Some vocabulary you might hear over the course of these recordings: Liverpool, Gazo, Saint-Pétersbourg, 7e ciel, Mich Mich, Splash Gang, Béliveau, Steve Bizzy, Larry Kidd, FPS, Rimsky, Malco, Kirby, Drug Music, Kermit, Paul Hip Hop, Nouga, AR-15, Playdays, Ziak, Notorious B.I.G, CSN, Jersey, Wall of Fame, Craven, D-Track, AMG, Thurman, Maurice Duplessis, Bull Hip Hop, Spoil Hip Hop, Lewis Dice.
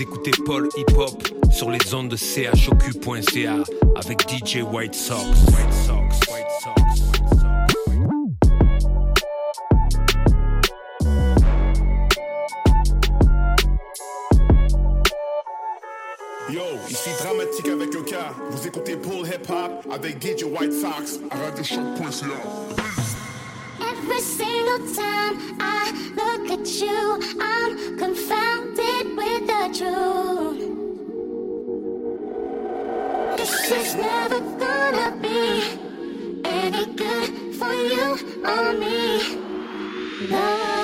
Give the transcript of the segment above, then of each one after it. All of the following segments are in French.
Écoutez Spoil Hip Hop sur les ondes de CHOQ.ca avec DJ White Sox. White Sox. White Sox. Yo, ici Dramatique avec Yo-Ka. Vous écoutez Bull Hip Hop avec DJ White Sox à Radio CHOQ.ca. Every single time I look at you, I'm confounded with the truth. This is never gonna be any good for you or me. No.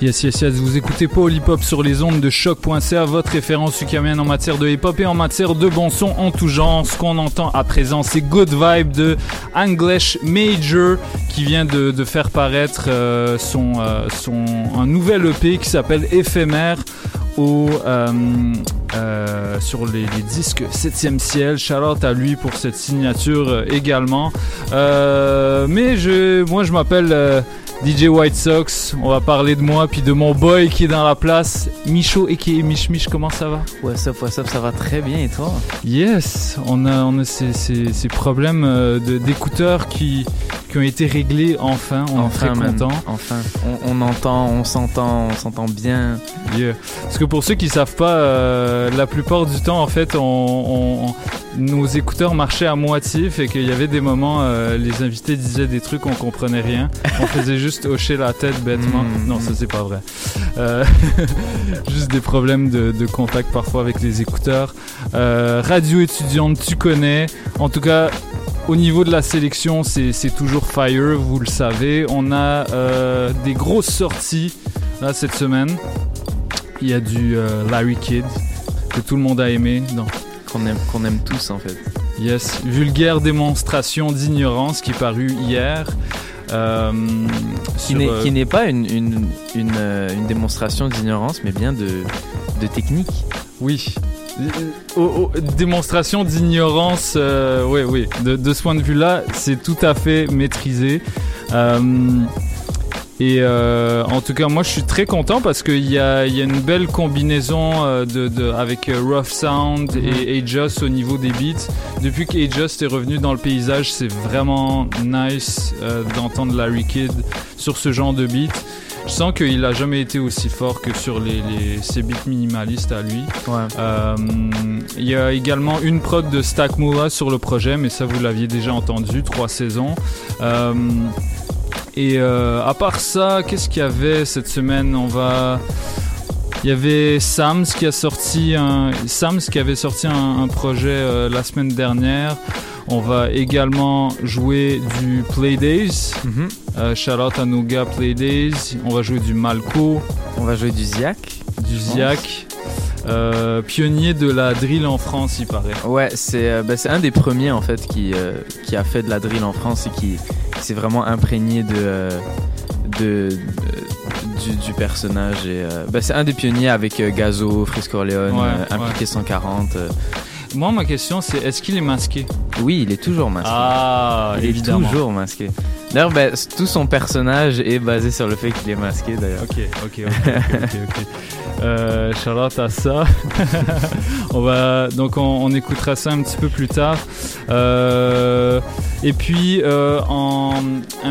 Yes, vous écoutez Paul Hip Hop sur les ondes de choc.ca, votre référence ukamienne en matière de hip hop et en matière de bon son en tout genre. Ce qu'on entend à présent, c'est Good Vibe de English Major qui vient de faire paraître un nouvel EP qui s'appelle Éphémère sur les disques 7e ciel. Shout out à lui pour cette signature également. Mais moi je m'appelle DJ White Sox, on va parler de moi puis de mon boy qui est dans la place, Micho aka Mich Mich. Comment ça va? What's up, ça va très bien et toi? Yes, on a ces problèmes d'écouteurs qui qui ont été réglés enfin. On est très content. On s'entend bien. Yeah. Parce que pour ceux qui savent pas, la plupart du temps en fait, nos écouteurs marchaient à moitié, fait qu'il y avait des moments, les invités disaient des trucs, on comprenait rien, on faisait juste hocher la tête bêtement. Non, ça c'est pas vrai. Juste des problèmes de contact parfois avec les écouteurs. Radio étudiante, tu connais. En tout cas, au niveau de la sélection, c'est toujours fire, vous le savez. On a des grosses sorties là cette semaine. Il y a du Larry Kidd que tout le monde a aimé. Non. Qu'on aime tous en fait. Yes, Vulgaire démonstration d'ignorance qui est parue hier. Qui n'est pas une démonstration d'ignorance, mais bien de technique. Oui. Démonstration d'ignorance, oui. De ce point de vue-là, c'est tout à fait maîtrisé. Et en tout cas, moi, je suis très content parce qu'il y a une belle combinaison avec Rough Sound et Ajust au niveau des beats. Depuis qu'Ajust est revenu dans le paysage, c'est vraiment nice d'entendre Larry Kidd sur ce genre de beat. Je sens qu'il a jamais été aussi fort que sur ses beats minimalistes à lui. Ouais. Y a également une prod de Stack Moura sur le projet, mais ça vous l'aviez déjà entendu, 3 saisons. Et à part ça, qu'est-ce qu'il y avait cette semaine? Il y avait Sams qui a sorti un projet la semaine dernière. On va également jouer du Playdays. Shout out à Nouga, Playdays. On va jouer du Malco. On va jouer du Ziak. Pionnier de la drill en France, il paraît. Ouais, c'est un des premiers en fait qui a fait de la drill en France et qui s'est vraiment imprégné du personnage. Et, c'est un des pionniers avec Gazo, Frisco Léone, Impliqué 140. Moi, ma question, c'est est-ce qu'il est masqué? Oui, il est toujours masqué. Ah, évidemment. Il est toujours masqué. D'ailleurs, tout son personnage est basé sur le fait qu'il est masqué, d'ailleurs. Ok. Charlotte à ça. Donc on écoutera ça un petit peu plus tard. Et puis un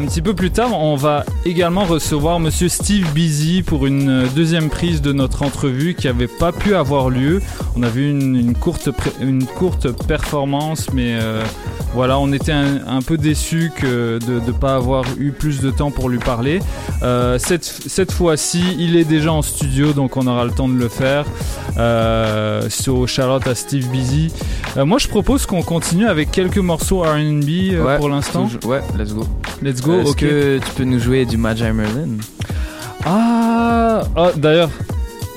petit peu plus tard, on va également recevoir Monsieur Steve Bizzy pour une deuxième prise de notre entrevue qui n'avait pas pu avoir lieu. On a vu une courte performance, mais voilà, on était un peu déçus de pas avoir eu plus de temps pour lui parler. Cette fois-ci, il est déjà en studio, donc on aura le temps de le faire. Shout out à Steve Bizzy. Moi, je propose qu'on continue avec quelques morceaux R&B pour l'instant. Ouais, let's go. Est-ce que tu peux nous jouer du Magi Merlin? D'ailleurs,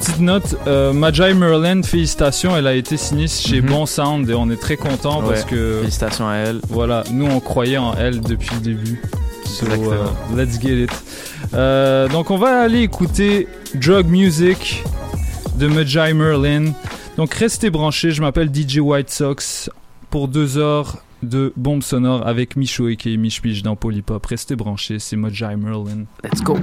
petite note, Magi Merlin, félicitations, elle a été signée chez Bon Sound et on est très contents parce que... Félicitations à elle. Voilà, nous on croyait en elle depuis le début. Exactement. So, let's get it. Donc on va aller écouter Drug Music de Magi Merlin. Donc restez branchés, je m'appelle DJ White Sox pour 2 heures de bombes sonores avec Micho et Mich Mich dans Spoil Hip Hop. Restez branchés, c'est Magi Merlin. Let's go. Hey.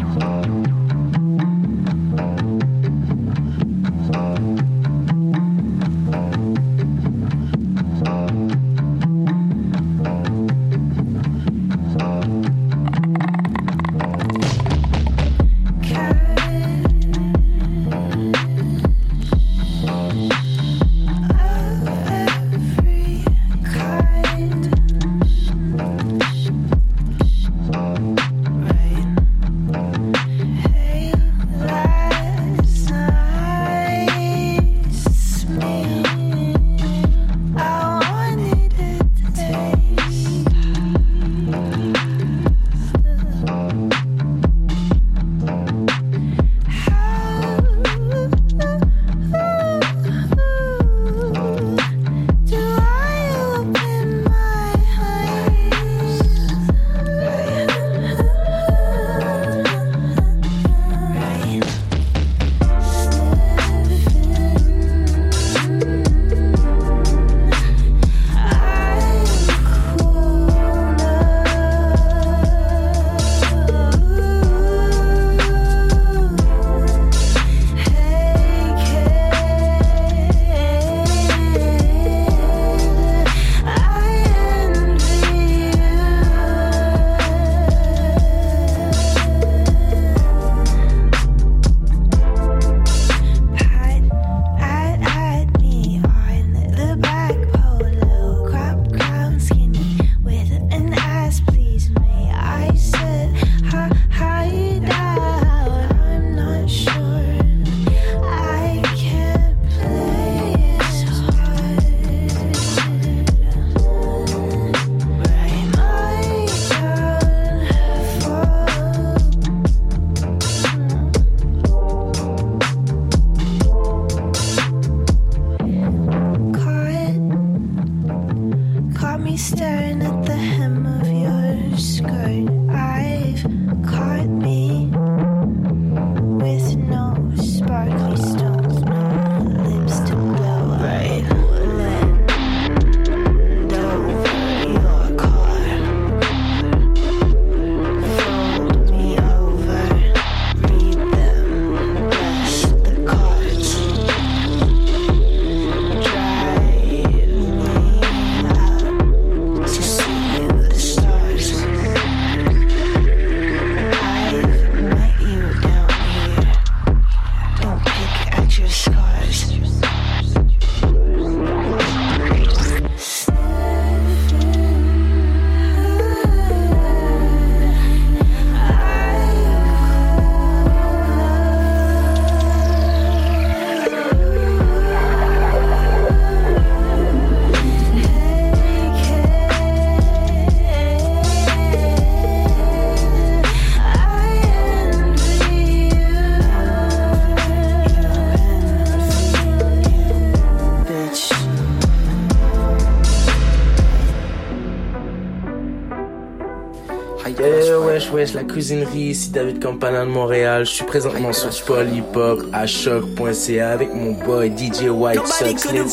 wesh wesh la cuisinerie, ici David Campana de Montréal. Je suis présentement sur Spoil Hip Hop à CHOQ.ca avec mon boy DJ White Sox. Let's get it.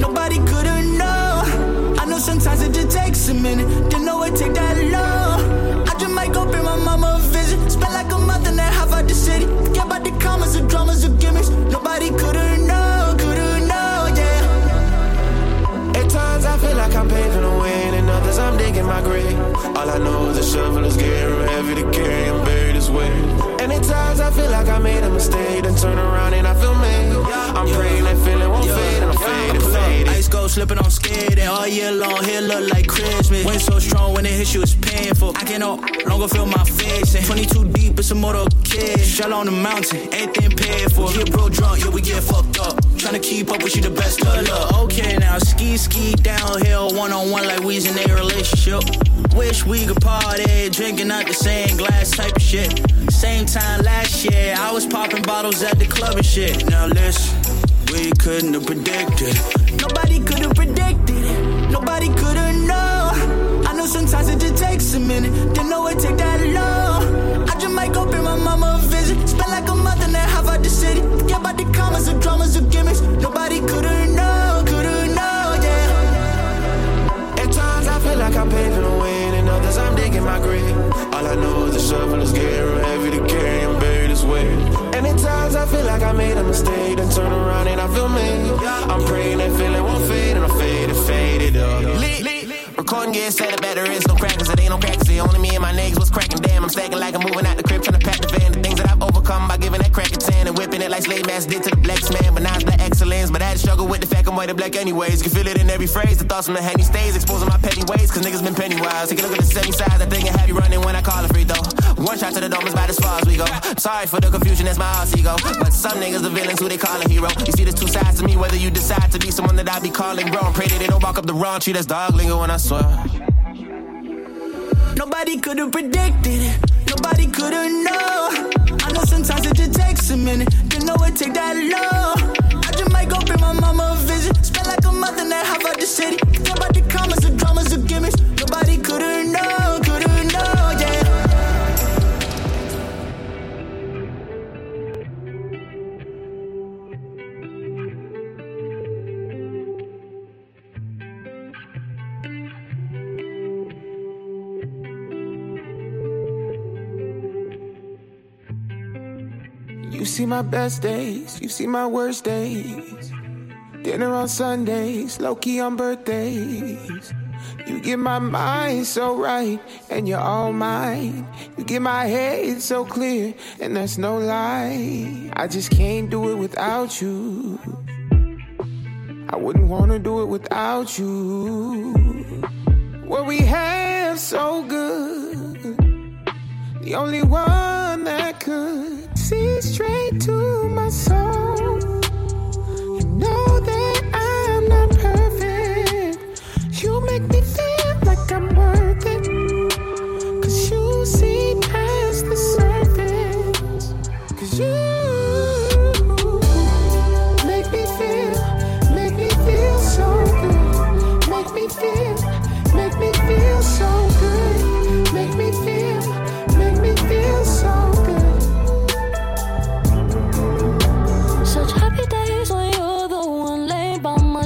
Nobody could've known. I know sometimes it just takes a minute. Didn't know it take that long. I just might go pay my mama a visit. Spent like a month and a half out the city. Forget about the commas and dramas and gimmicks. Nobody could've known, yeah. At times I feel like I'm paving the way. Others I'm digging my grave. All I know is a shovel is getting heavy to carry. I'm buried this way. And at times I feel like I made a mistake, then turn around and I feel mad. I'm praying that feeling won't fade, and I'm faded, faded. Ice go slipping on skin, and all year long here look like Christmas. Wind so strong when it hits you, it's painful. I can no longer feel my face. And 22 deep, it's a mortal kid. Shell on the mountain, anything paid for. Get bro drunk, yeah we get fucked up. Tryna keep up with you, the best of luck. Okay now, ski downhill, one on one like we's in a relationship. Wish we could party, drinking out the same glass type of shit. Same time last year, I was popping bottles at the club and shit. Now listen, we couldn't have predicted. Nobody could have predicted it. Nobody could have known. I know sometimes it just takes a minute. Didn't know it take that long. I just might go pay my mama a visit. Spent like a month and a half out the city. Forget about the commas and dramas and gimmicks. Nobody could have known, could have known, yeah. At times I feel like I'm paving the way. Others I'm digging my grave. All I know is the shovel is getting real heavy to carry. I'm buried this way. And at times I feel like I made a mistake, then turn around and I feel mad. I'm praying that feeling won't fade, and I'm faded, faded up. Recording gear set up at the wrist, no crackers, it ain't no crackers. It only me and my niggas was cracking. Damn, I'm stacking like I'm moving out the crib, trying to pack the van. The things that I've overcome by giving that crack a tan and whipping it like slave mass did to the blacks, man. But now it's black excellence, but I had to struggle with the fact I'm white and black anyways. You can feel it in every phrase, the thoughts from the handy stays, exposing my petty ways, cause niggas been penny wise. Take a look at the 70 size, I think I have you running when I call a free throw. One shot to the dome is about as far as we go. Sorry for the confusion, that's my ass ego. But some niggas the villains who they call a hero. You see, there's two sides to me, whether you decide to be someone that I be calling bro. And pray that they don't walk up the wrong tree, that's dog lingo when I nobody could have predicted it. Nobody could have known. I know sometimes it just takes a minute. Didn't know it take that long. I just might go bring my mama a visit. Spent like a month and a half out the city. Talk about the commas and dramas and gimmicks. Nobody could have known, could have known, yeah. You see my best days, you see my worst days. Dinner on Sundays, low-key on birthdays. You get my mind so right, and you're all mine. You get my head so clear, and that's no lie. I just can't do it without you. I wouldn't want to do it without you. What we have so good, the only one that could see straight to my soul. You know that I'm not perfect. You make me feel like I'm worth it. Cause you see past the surface. Cause you make me feel so good. Make me feel so good. Make me feel so good.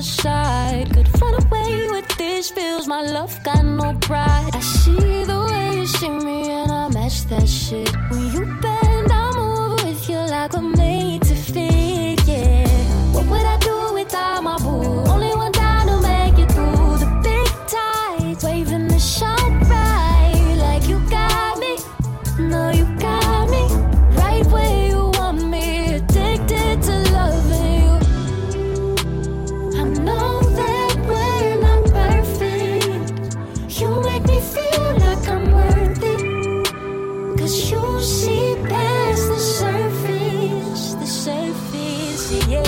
Side. Could run away with these feels. My love got no pride. I see the way you see me and I match that shit. When you bend, I move with you like we're made to fit, yeah. What would I do without my boo? Only one down to make it through the big tides. Waving the shot right like you got me. No, you got me right where you want me. Addicted to loving you. Know that we're not perfect. You make me feel like I'm worth it. Cause you see past the surface, yeah.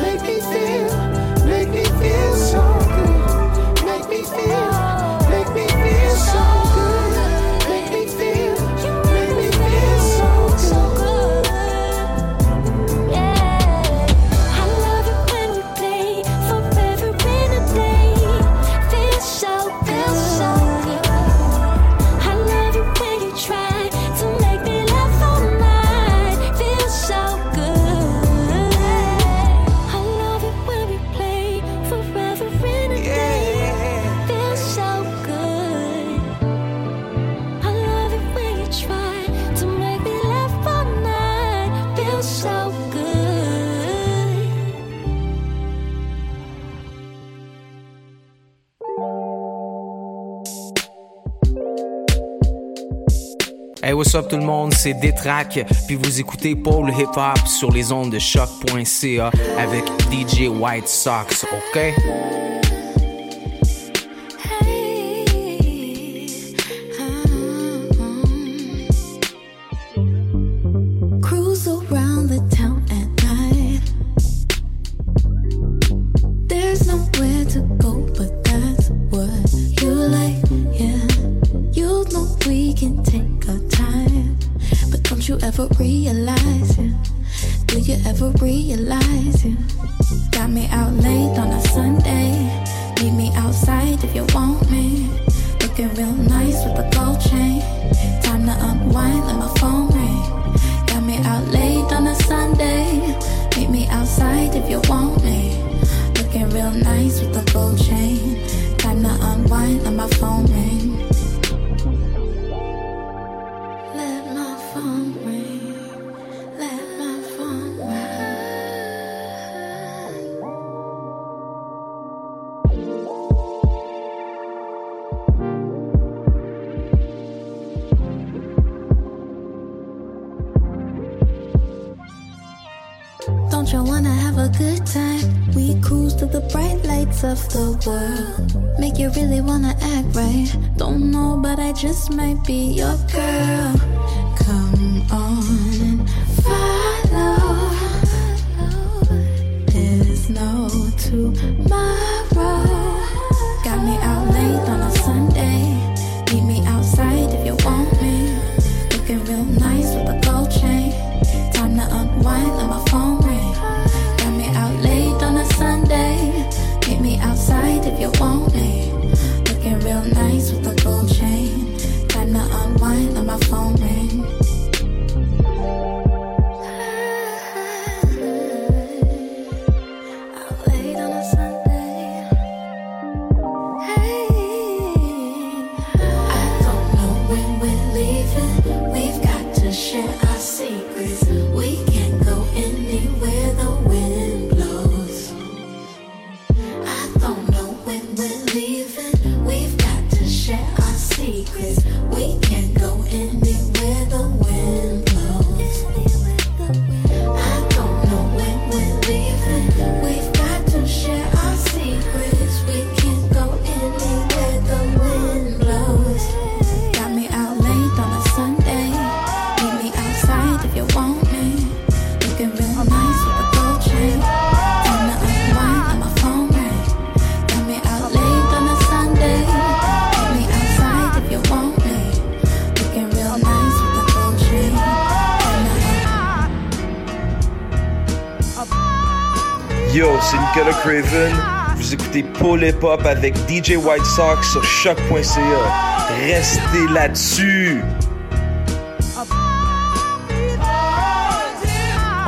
Make me feel so good. Make me feel so. Hey, what's up tout le monde, c'est D-Track, puis vous écoutez Paul Hip Hop sur les ondes de CHOQ.ca avec DJ White Sox, ok? Just might be your girl. Come on and follow. There's no tomorrow. Got me out late on a Sunday. Meet me outside if you want me. Looking real nice with a gold chain. Time to unwind, let my phone ring. Got me out late on a Sunday. Meet me outside if you want me. Looking real nice with a gold chain. Time to unwind, let my phone ring. Out late on a Sunday. Hey, I don't know when we're leaving. We've got to share our secrets. We can't go anywhere the wind blows. I don't know when we're leaving. We've got to share our secrets. We can't go anywhere the wind blows. I don't know when we're leaving. We've got to share our secrets. We can't go anywhere the wind blows. Got me out late on a Sunday. Meet me outside if you want me. Looking real nice with a gold chain. Time to unwind, let my phone ring. Got me out late on a Sunday. Meet me outside if you want me. Looking real nice with a gold chain. Yo, c'est Nicolas Craven. Vous écoutez Paul Hip Hop avec DJ White Sox sur choc.ca. Restez là-dessus!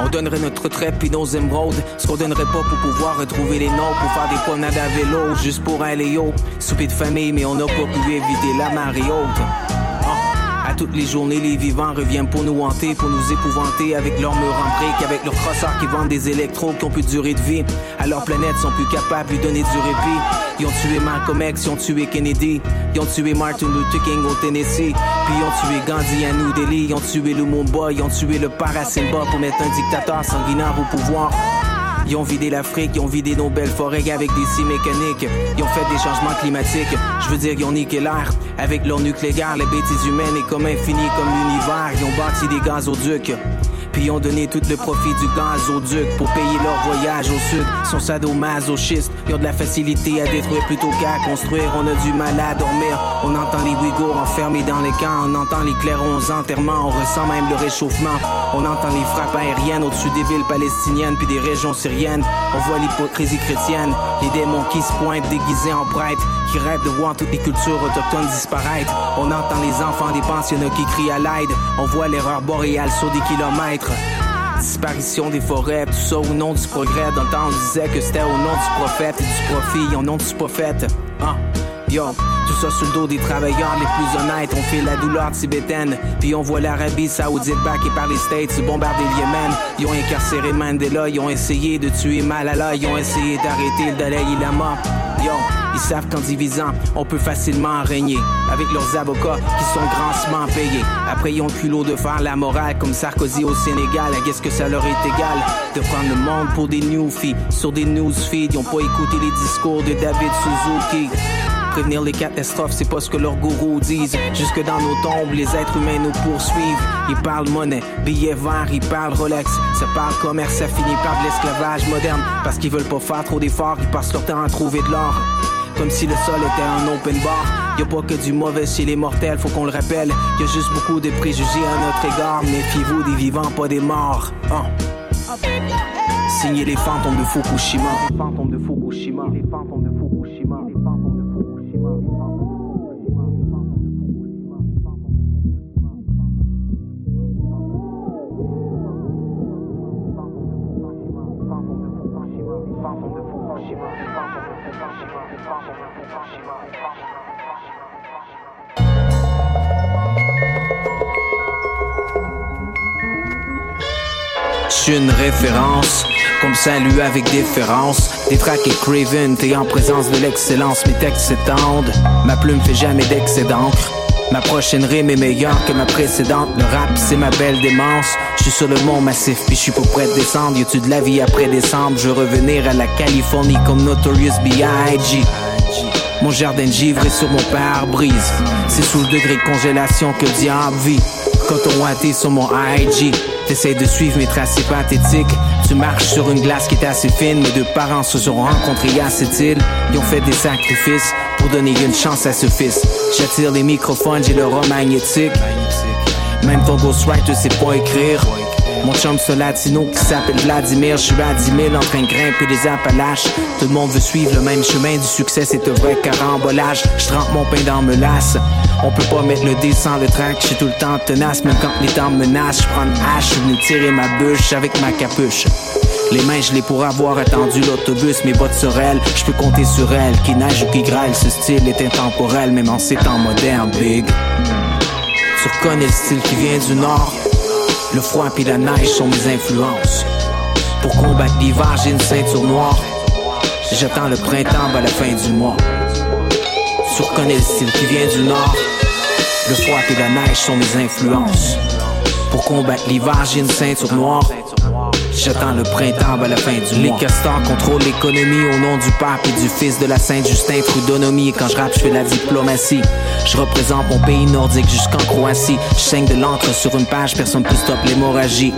On donnerait notre retraite puis nos émeraudes. Ce qu'on donnerait pas pour pouvoir retrouver les nôtres. Pour faire des promenades à vélo, juste pour aller haut. Souper de famille, mais on n'a pas pu éviter la marée haute. À toutes les journées, les vivants reviennent pour nous hanter, pour nous épouvanter avec leurs murs en briques, avec leurs crosseurs qui vendent des électros qui ont plus de durée de vie. À leur planète, sont plus capables de lui donner du répit. Ils ont tué Malcolm X, ils ont tué Kennedy, ils ont tué Martin Luther King au Tennessee, puis ils ont tué Gandhi à New Delhi, ils ont tué Lumumba, ils ont tué le Parasimba pour mettre un dictateur sanguinaire au pouvoir. Ils ont vidé l'Afrique, ils ont vidé nos belles forêts avec des scies mécaniques. Ils ont fait des changements climatiques. Je veux dire, ils ont niqué l'air. Avec leur nucléaire, les bêtises humaines est comme infinies, comme l'univers. Ils ont bâti des gazoducs. Puis ils ont donné tout le profit du gazoduc pour payer leur voyage au sud. Ils sont sadomasochistes. Ils ont de la facilité à détruire plutôt qu'à construire. On a du mal à dormir. On entend les Ouïghours enfermés dans les camps. On entend les clairons aux enterrements. On ressent même le réchauffement. On entend les frappes aériennes au-dessus des villes palestiniennes puis des régions syriennes. On voit l'hypocrisie chrétienne. Les démons qui se pointent déguisés en prêtres, qui rêvent de voir toutes les cultures autochtones disparaître. On entend les enfants des pensionnats qui crient à l'aide. On voit l'erreur boréale sur des kilomètres. Disparition des forêts, tout ça au nom du progrès. Dans le temps, on disait que c'était au nom du prophète et du profit, au nom du prophète. Ah, yo, tout ça sur le dos des travailleurs les plus honnêtes. On fait la douleur tibétaine, puis on voit l'Arabie Saoudite backée par les States, ils bombardent le Yémen. Ils ont incarcéré Mandela, ils ont essayé de tuer Malala, ils ont essayé d'arrêter le Dalai Lama. Yo, Ils savent qu'en divisant, on peut facilement régner. Avec leurs avocats qui sont grassement payés. Après, ils ont le culot de faire la morale comme Sarkozy au Sénégal. Qu'est-ce que ça leur est égal de prendre le monde pour des newfies. Sur des newsfeeds, ils n'ont pas écouté les discours de David Suzuki. Prévenir les catastrophes, c'est pas ce que leurs gourous disent. Jusque dans nos tombes, les êtres humains nous poursuivent. Ils parlent monnaie, billets verts, ils parlent Rolex. Ça parle commerce, ça finit par de l'esclavage moderne. Parce qu'ils veulent pas faire trop d'efforts, ils passent leur temps à trouver de l'or. Comme si le sol était un open bar. Y'a pas que du mauvais chez les mortels, faut qu'on le rappelle. Y'a juste beaucoup de préjugés à notre égard. Méfiez-vous des vivants, pas des morts. Hein? Signez les fantômes de Fukushima. Les fantômes de Fukushima. Les fantômes de Fukushima. Les fantômes de Fukushima. Les fantômes de Fukushima. J'suis une référence, comme salut avec déférence. D-Track et Craven, t'es en présence de l'excellence. Mes textes s'étendent, ma plume fait jamais d'excès d'encre. Ma prochaine rime est meilleure que ma précédente. Le rap c'est ma belle démence. J'suis sur le mont massif puis j'suis pas prêt de descendre. Y'a-tu de la vie après décembre? Je veux revenir à la Californie comme Notorious B.I.G. Mon jardin de givre est sur mon pare-brise. C'est sous le degré de congélation que le diable vit. Quand on watté sur mon IG, t'essayes de suivre mes tracés pathétiques. Tu marches sur une glace qui est assez fine. Mes deux parents se sont rencontrés à cette île. Ils ont fait des sacrifices pour donner une chance à ce fils. J'attire les microphones, j'ai l'aura magnétique. Même ton ghostwriter sait pas écrire. Mon chum Solatino qui s'appelle Vladimir. Je suis à 10 000 en train de grimper des Appalaches. Tout le monde veut suivre le même chemin. Du succès c'est un vrai carambolage. Je trempe mon pain dans me lasse. On peut pas mettre le dé sans le track. Je suis tout le temps tenace. Même quand les temps menacent, je prends une hache. Je suis venu tirer ma bûche avec ma capuche. Les mains je les pour avoir attendu l'autobus. Mes bottes sur elles, je peux compter sur elles. Qui neige ou qui grêle, ce style est intemporel. Même en ces temps modernes, big. Tu reconnais le style qui vient du nord. Le froid pis la neige sont mes influences. Pour combattre l'hiver, j'ai une ceinture noire. J'attends le printemps à la fin du mois. Tu reconnais le style qui vient du nord. Le froid pis la neige sont mes influences. Pour combattre l'hiver, j'ai une ceinture noire. J'attends le printemps à la fin du mois. Les castors contrôlent l'économie au nom du pape et du fils de la Saint-Justin Trudonomie. Et quand je rappe, je fais la diplomatie. Je représente mon pays nordique jusqu'en Croatie. Je saigne de l'encre sur une page, personne peut stopper l'hémorragie.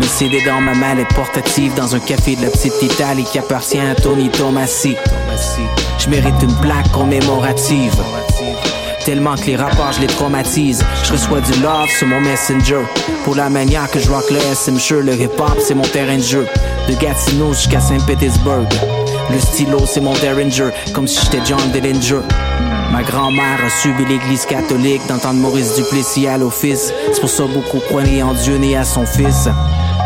Mes CD dans ma mallette portative dans un café de la petite Italie qui appartient à Tony Tomassi. Je mérite une plaque commémorative. Tellement que les rapports je les traumatise. Je reçois du love sur mon messenger. Pour la manière que je rock le SM. Le hip-hop c'est mon terrain de jeu. De Gatineau jusqu'à Saint-Pétersbourg. Le stylo c'est mon Derringer. Comme si j'étais John Dillinger. Ma grand-mère a subi l'église catholique. Dans le temps de Maurice Duplessis à l'office. C'est pour ça beaucoup croyaient en Dieu né à son fils.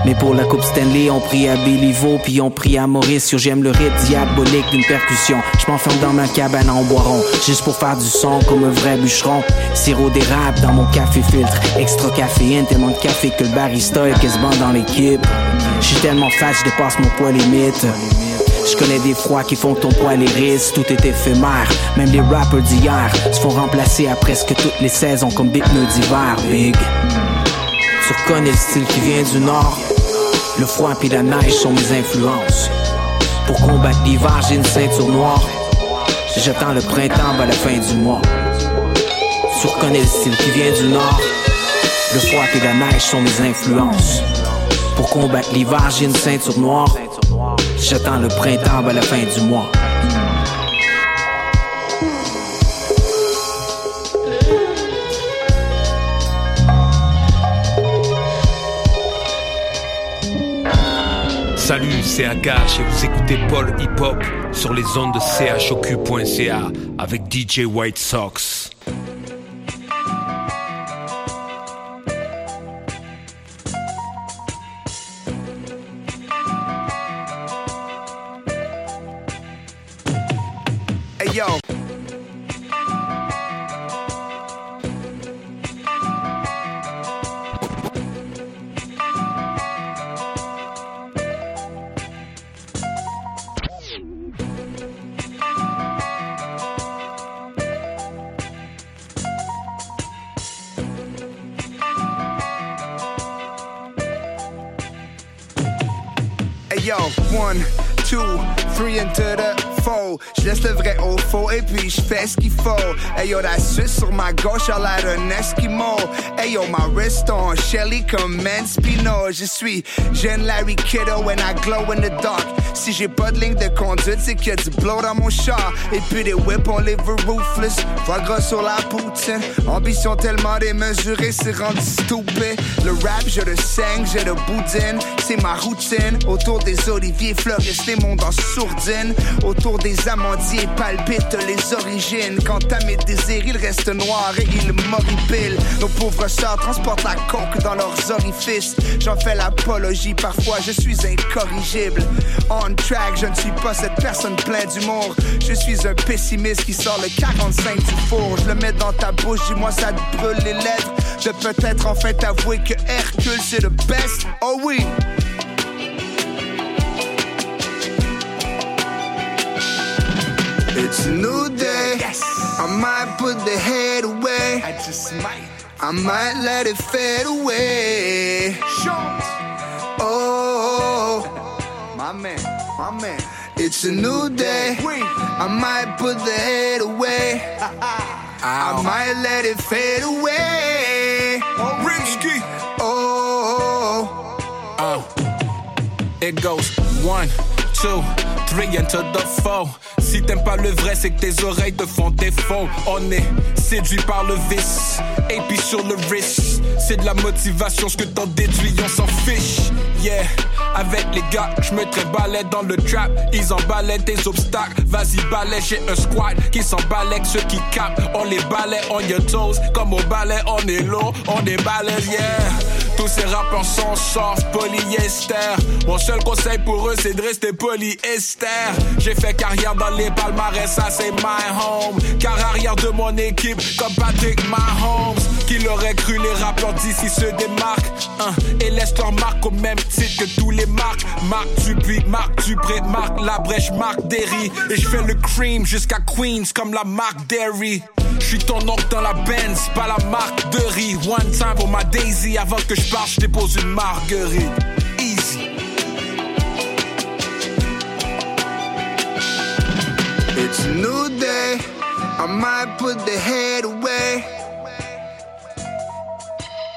Mais pour la coupe Stanley, on prie à Béliveau, puis on prie à Maurice. Yo, j'aime le rythme diabolique d'une percussion. Je m'enferme dans ma cabane en boiron, juste pour faire du son comme un vrai bûcheron. Sirop d'érable dans mon café filtre, extra caféine, tellement de café que le barista est quasiment dans l'équipe. J'suis tellement fat, j'dépasse mon poids limite. Je connais des froids qui font que ton poil est risque. Tout est éphémère, même les rappers d'hier se font remplacer à presque toutes les saisons comme des pneus d'hiver, big. Tu reconnais le style qui vient du nord. Le froid pis la neige sont mes influences. Pour combattre l'hiver, j'ai une ceinture noire. J'attends le printemps à la fin du mois. Tu reconnais le style qui vient du nord. Le froid pis la neige sont mes influences. Pour combattre l'hiver, j'ai une ceinture noire. J'attends le printemps à la fin du mois. Salut, c'est Akash et vous écoutez Paul Hip Hop sur les ondes de CHOQ.ca avec DJ White Sox. Hey yo. yo, 1, 2, 3 into the fold. Je laisse le vrai au faux et puis je fais ce qu'il faut. Hey yo, la Suisse sur ma gauche a l'air d'un Eskimo. Hey yo, my wrist on Shelly comme Manspino. Je suis jeune Larry Kiddo and I glow in the dark. Si j'ai pas de ligne de conduite, c'est qu'il y a du blow dans mon char. Et puis des whips, on les veut ruthless. Foie gras sur la poutine. Ambition tellement démesurée, c'est rendu stupide. Le rap, je le saigne, j'ai le boudin. C'est ma routine. Autour des oliviers fleurissent les mondes en sourdine. Autour des amandiers palpitent les origines. Quant à mes désirs, ils restent noirs et ils m'horripilent. Nos pauvres sœurs transportent la coke dans leurs orifices. J'en fais l'apologie, parfois je suis incorrigible. On track, je ne suis pas cette personne pleine d'humour. Je suis un pessimiste qui sort le 45 du four. Je le mets dans ta bouche, dis-moi ça te brûle les lettres. De peut-être enfin t'avouer que Hercule c'est le best. Oh oui! It's a new day, yes. I might put the head away. I just might, I might let it fade away. Short. Oh, my man, my man. It's a new day, I might put the head away. I might let it fade away. Oh, oh, oh. It goes 1, 2, 3 into the four. Si t'aimes pas le vrai, c'est que tes oreilles te font défaut. On est séduit par le vice, et puis sur le wrist. C'est de la motivation, ce que t'en déduis, on s'en fiche. Yeah, avec les gars, j'me trébalais dans le trap. Ils emballaient des obstacles, vas-y balais, j'ai un squad qui s'emballait que ceux qui capent. On les balais, on your toes, comme au balai, on est lourd, on est balais, yeah. Tous ces rappeurs sont soft, polyester. Mon seul conseil pour eux, c'est de rester polyester. J'ai fait carrière dans les palmarès, ça c'est my home. Car arrière de mon équipe, comme Patrick Mahomes. Qui l'aurait cru, les rappeurs d'ici se démarquent, hein, et laissent leur marque au même titre que tous les marques. Marc Dupuis, Marc Dupré, Marc Labrèche, Marc Derry. Et je fais le cream jusqu'à Queens comme la marque Derry. J'suis ton oncle dans la Benz, pas la marque de riz. One time pour ma Daisy, avant que j'parte, j'dépose une marguerite. Easy. It's a new day, I might put the head away.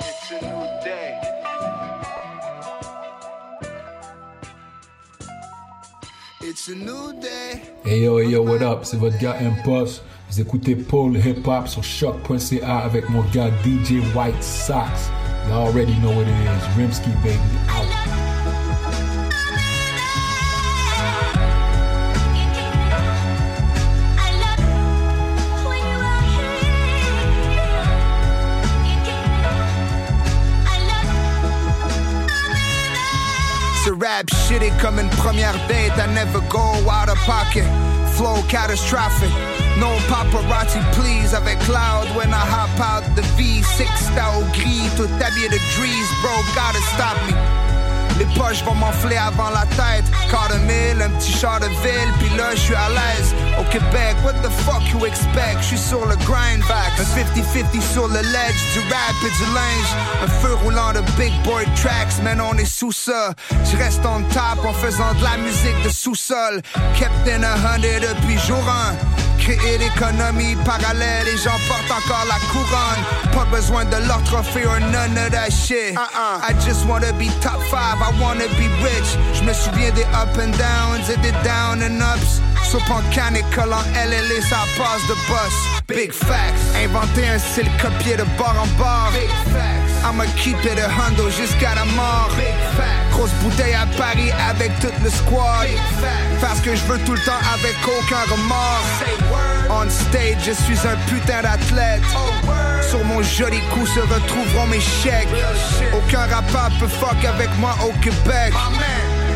It's a new day. It's a new day. Hey yo, what up? C'est votre gars Impost. Vous écoutez Paul Hip Hop sur CHOQ.ca avec mon gars DJ White Sox. You already know what it is. Rimsky baby out. Ce rap shit est comme une première date. I never go out of pocket. Flow catastrophic. No paparazzi please. Avec loud when I hop out the V6 style gris. Tout habillé de Drees, bro, gotta stop me. Les poches vont m'enfler avant la tête. Quart de mille, un petit char de ville. Pis là, j'suis à l'aise. Au Québec, what the fuck you expect? J'suis sur le grind back. Un 50-50 sur le ledge, du rap et du linge. Un feu roulant de big boy tracks. Man, on est sous ça. J'reste on top en faisant de la musique de sous-sol. Kept in 100 depuis jour 1. Créer l'économie parallèle et j'emporte encore la couronne. Pas besoin de leur trophée or none of that shit. I just wanna be top 5, I wanna be rich. Je me souviens des up and downs et des down and ups. Sauf en canicole en LLA, ça passe de boss. Big facts. Inventer un style copié de bord en bord. Big facts. I'ma keep it a hundo jusqu'à la mort. Big facts. Grosse bouteille à Paris avec tout le squad. Big facts. Faire ce que je veux tout le temps avec aucun remords. Say on stage, je suis un putain d'athlète. Sur mon joli cou se retrouveront mes chèques. Aucun rappeur peut fuck avec moi au Québec.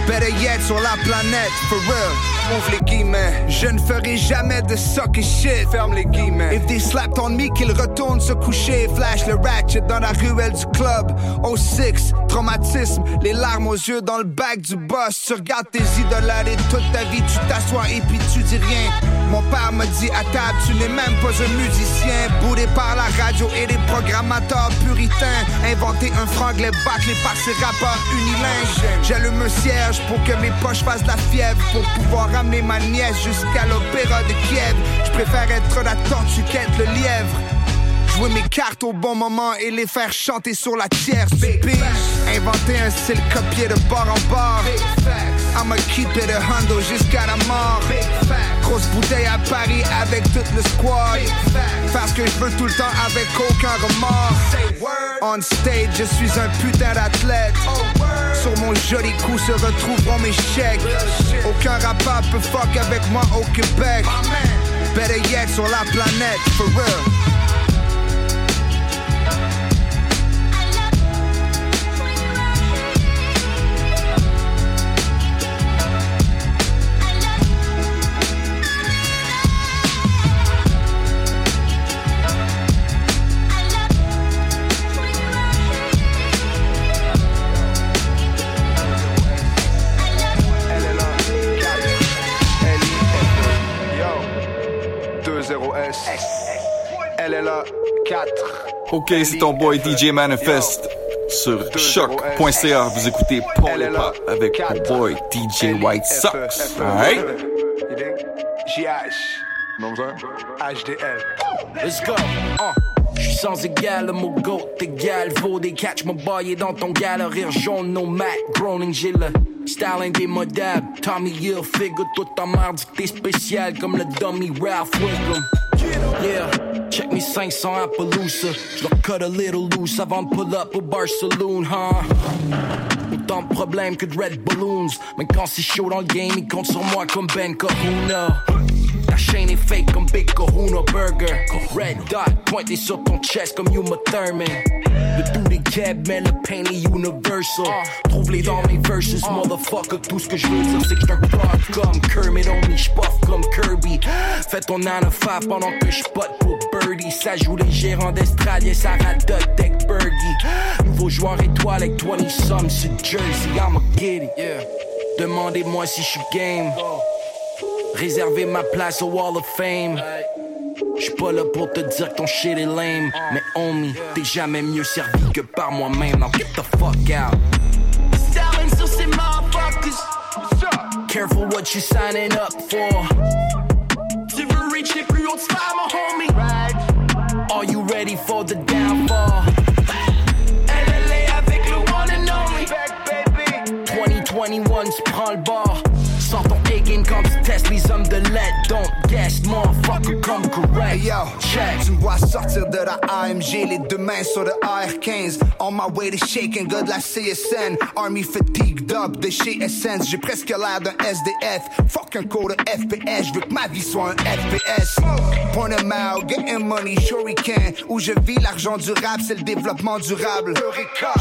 Better yet sur la planète, for real. Ouvre les guillemets. Je ne ferai jamais de suck et shit. Ferme les guillemets. If they slapped on me, qu'ils retournent se coucher. Flash le ratchet dans la ruelle du club. Oh six, traumatisme. Les larmes aux yeux dans le bac du boss. Tu regardes tes idolades et toute ta vie tu t'assois et puis tu dis rien. Mon père me dit à table, tu n'es même pas un musicien. Boudé par la radio et les programmateurs puritains. Inventé un franglais bâclé par ces rappeurs unilingues. J'allume un cierge. poche pour que mes poches fassent la fièvre, pour pouvoir ramener ma nièce jusqu'à l'opéra de Kiev. Je préfère être la tortue qu'être le lièvre, jouer mes cartes au bon moment et les faire chanter sur la tierce. Baby, inventer un style copié de bord en bord. I'ma keep it a hundo jusqu'à la mort. Grosse bouteille à Paris avec tout le squad. Faire ce que je veux tout le temps avec aucun remords. On stage, je suis un putain d'athlète. Sur mon joli coup se retrouveront mes chèques. Aucun rappeur peut fuck avec moi au Québec. Better yet sur la planète, for real. Ok, c'est ton boy DJ Manifest sur CHOQ.ca. Vous écoutez Paul Hip Hop avec mon boy DJ White Sox. Alright? Let's go. J'suis sans égal, le mot goat égal. Vaut des catch, mon boy est dans ton gars. Le rire jaune, no Mac, groaning, j'ai le style indémodable. Tommy Hill, figure toute ta merde, t'es spécial comme le dummy Ralph Wiggum. Yeah, check me 500 à Palooza. J'leur cut a little loose avant de pull up au bar saloon, huh? Autant de problèmes que de red balloons. Mais quand c'est chaud dans le game, ils comptent sur moi comme Ben Kahuna. Ta chaîne est fake comme Big Kahuna Burger. Red dot, pointé sur ton chest comme Uma Thurman. Le tout des keb, man, le pain est universal. Trouve-les dans mes verses, motherfucker. Tout ce que je veux dire, c'est que j'suis un pop comme Kermit on me, j'puff comme Kirby. Fais ton 9-5 pendant que j'pote pour birdie. Ça joue les gérants d'estrade, yes, I radote tech birdie. Nouveau joueur étoile avec 20 sommes sur Jersey, I'ma get it, yeah. Demandez-moi si j'suis game. Réservez ma place au Wall of Fame. J'suis pas là pour te dire que ton shit est lame. Mais homie, t'es jamais mieux servi que par moi-même. Now get the fuck out. Styling sur ces motherfuckers. Careful what you signing up for. Tu veux reach les plus hautes sphères, mon homie. Are you ready for the downfall? LLA avec le one and only. 2021, tu prends le bord. Sors ton A-game quand tu testes les hommes de l'aide. Don't guess, motherfucker, come correct. Hey yo, check. Tu me vois sortir de la AMG, les deux mains sur le AR-15. On my way to shaking, gars de la CSN. Army fatigue, dub de chez Essence. J'ai presque l'air d'un SDF. Fuck un code de FPS, je veux que ma vie soit un FPS. Point them out, getting money, shuriken. Où je vis, l'argent durable, c'est le développement durable.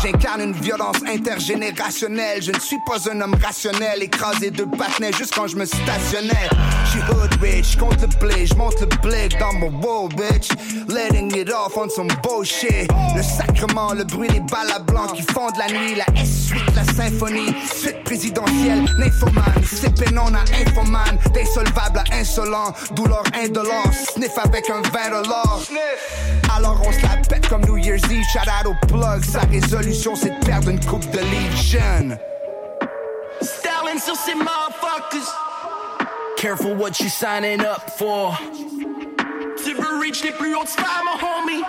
J'incarne une violence intergénérationnelle. Je ne suis pas un homme rationnel, écrasé de bâtons. Juste quand je me stationnais. She hood rich, compte le blé, j'monte le blick dans mon wow bitch. Letting it off on some bullshit. Le sacrement, le bruit, les balles à blanc qui fondent la nuit. La S8, la symphonie, suite présidentielle. Nymphomane, CP non à infomane. D'insolvable à insolent, douleur indolente. Sniff avec un $20. Alors on se la pète comme New Year's Eve. Shout out au plug, sa résolution c'est de perdre une coupe de livres jeune. Styling sur ces motherfuckers. Careful what you signing up for. Tu veux reach les plus hautes sphères, mon homie.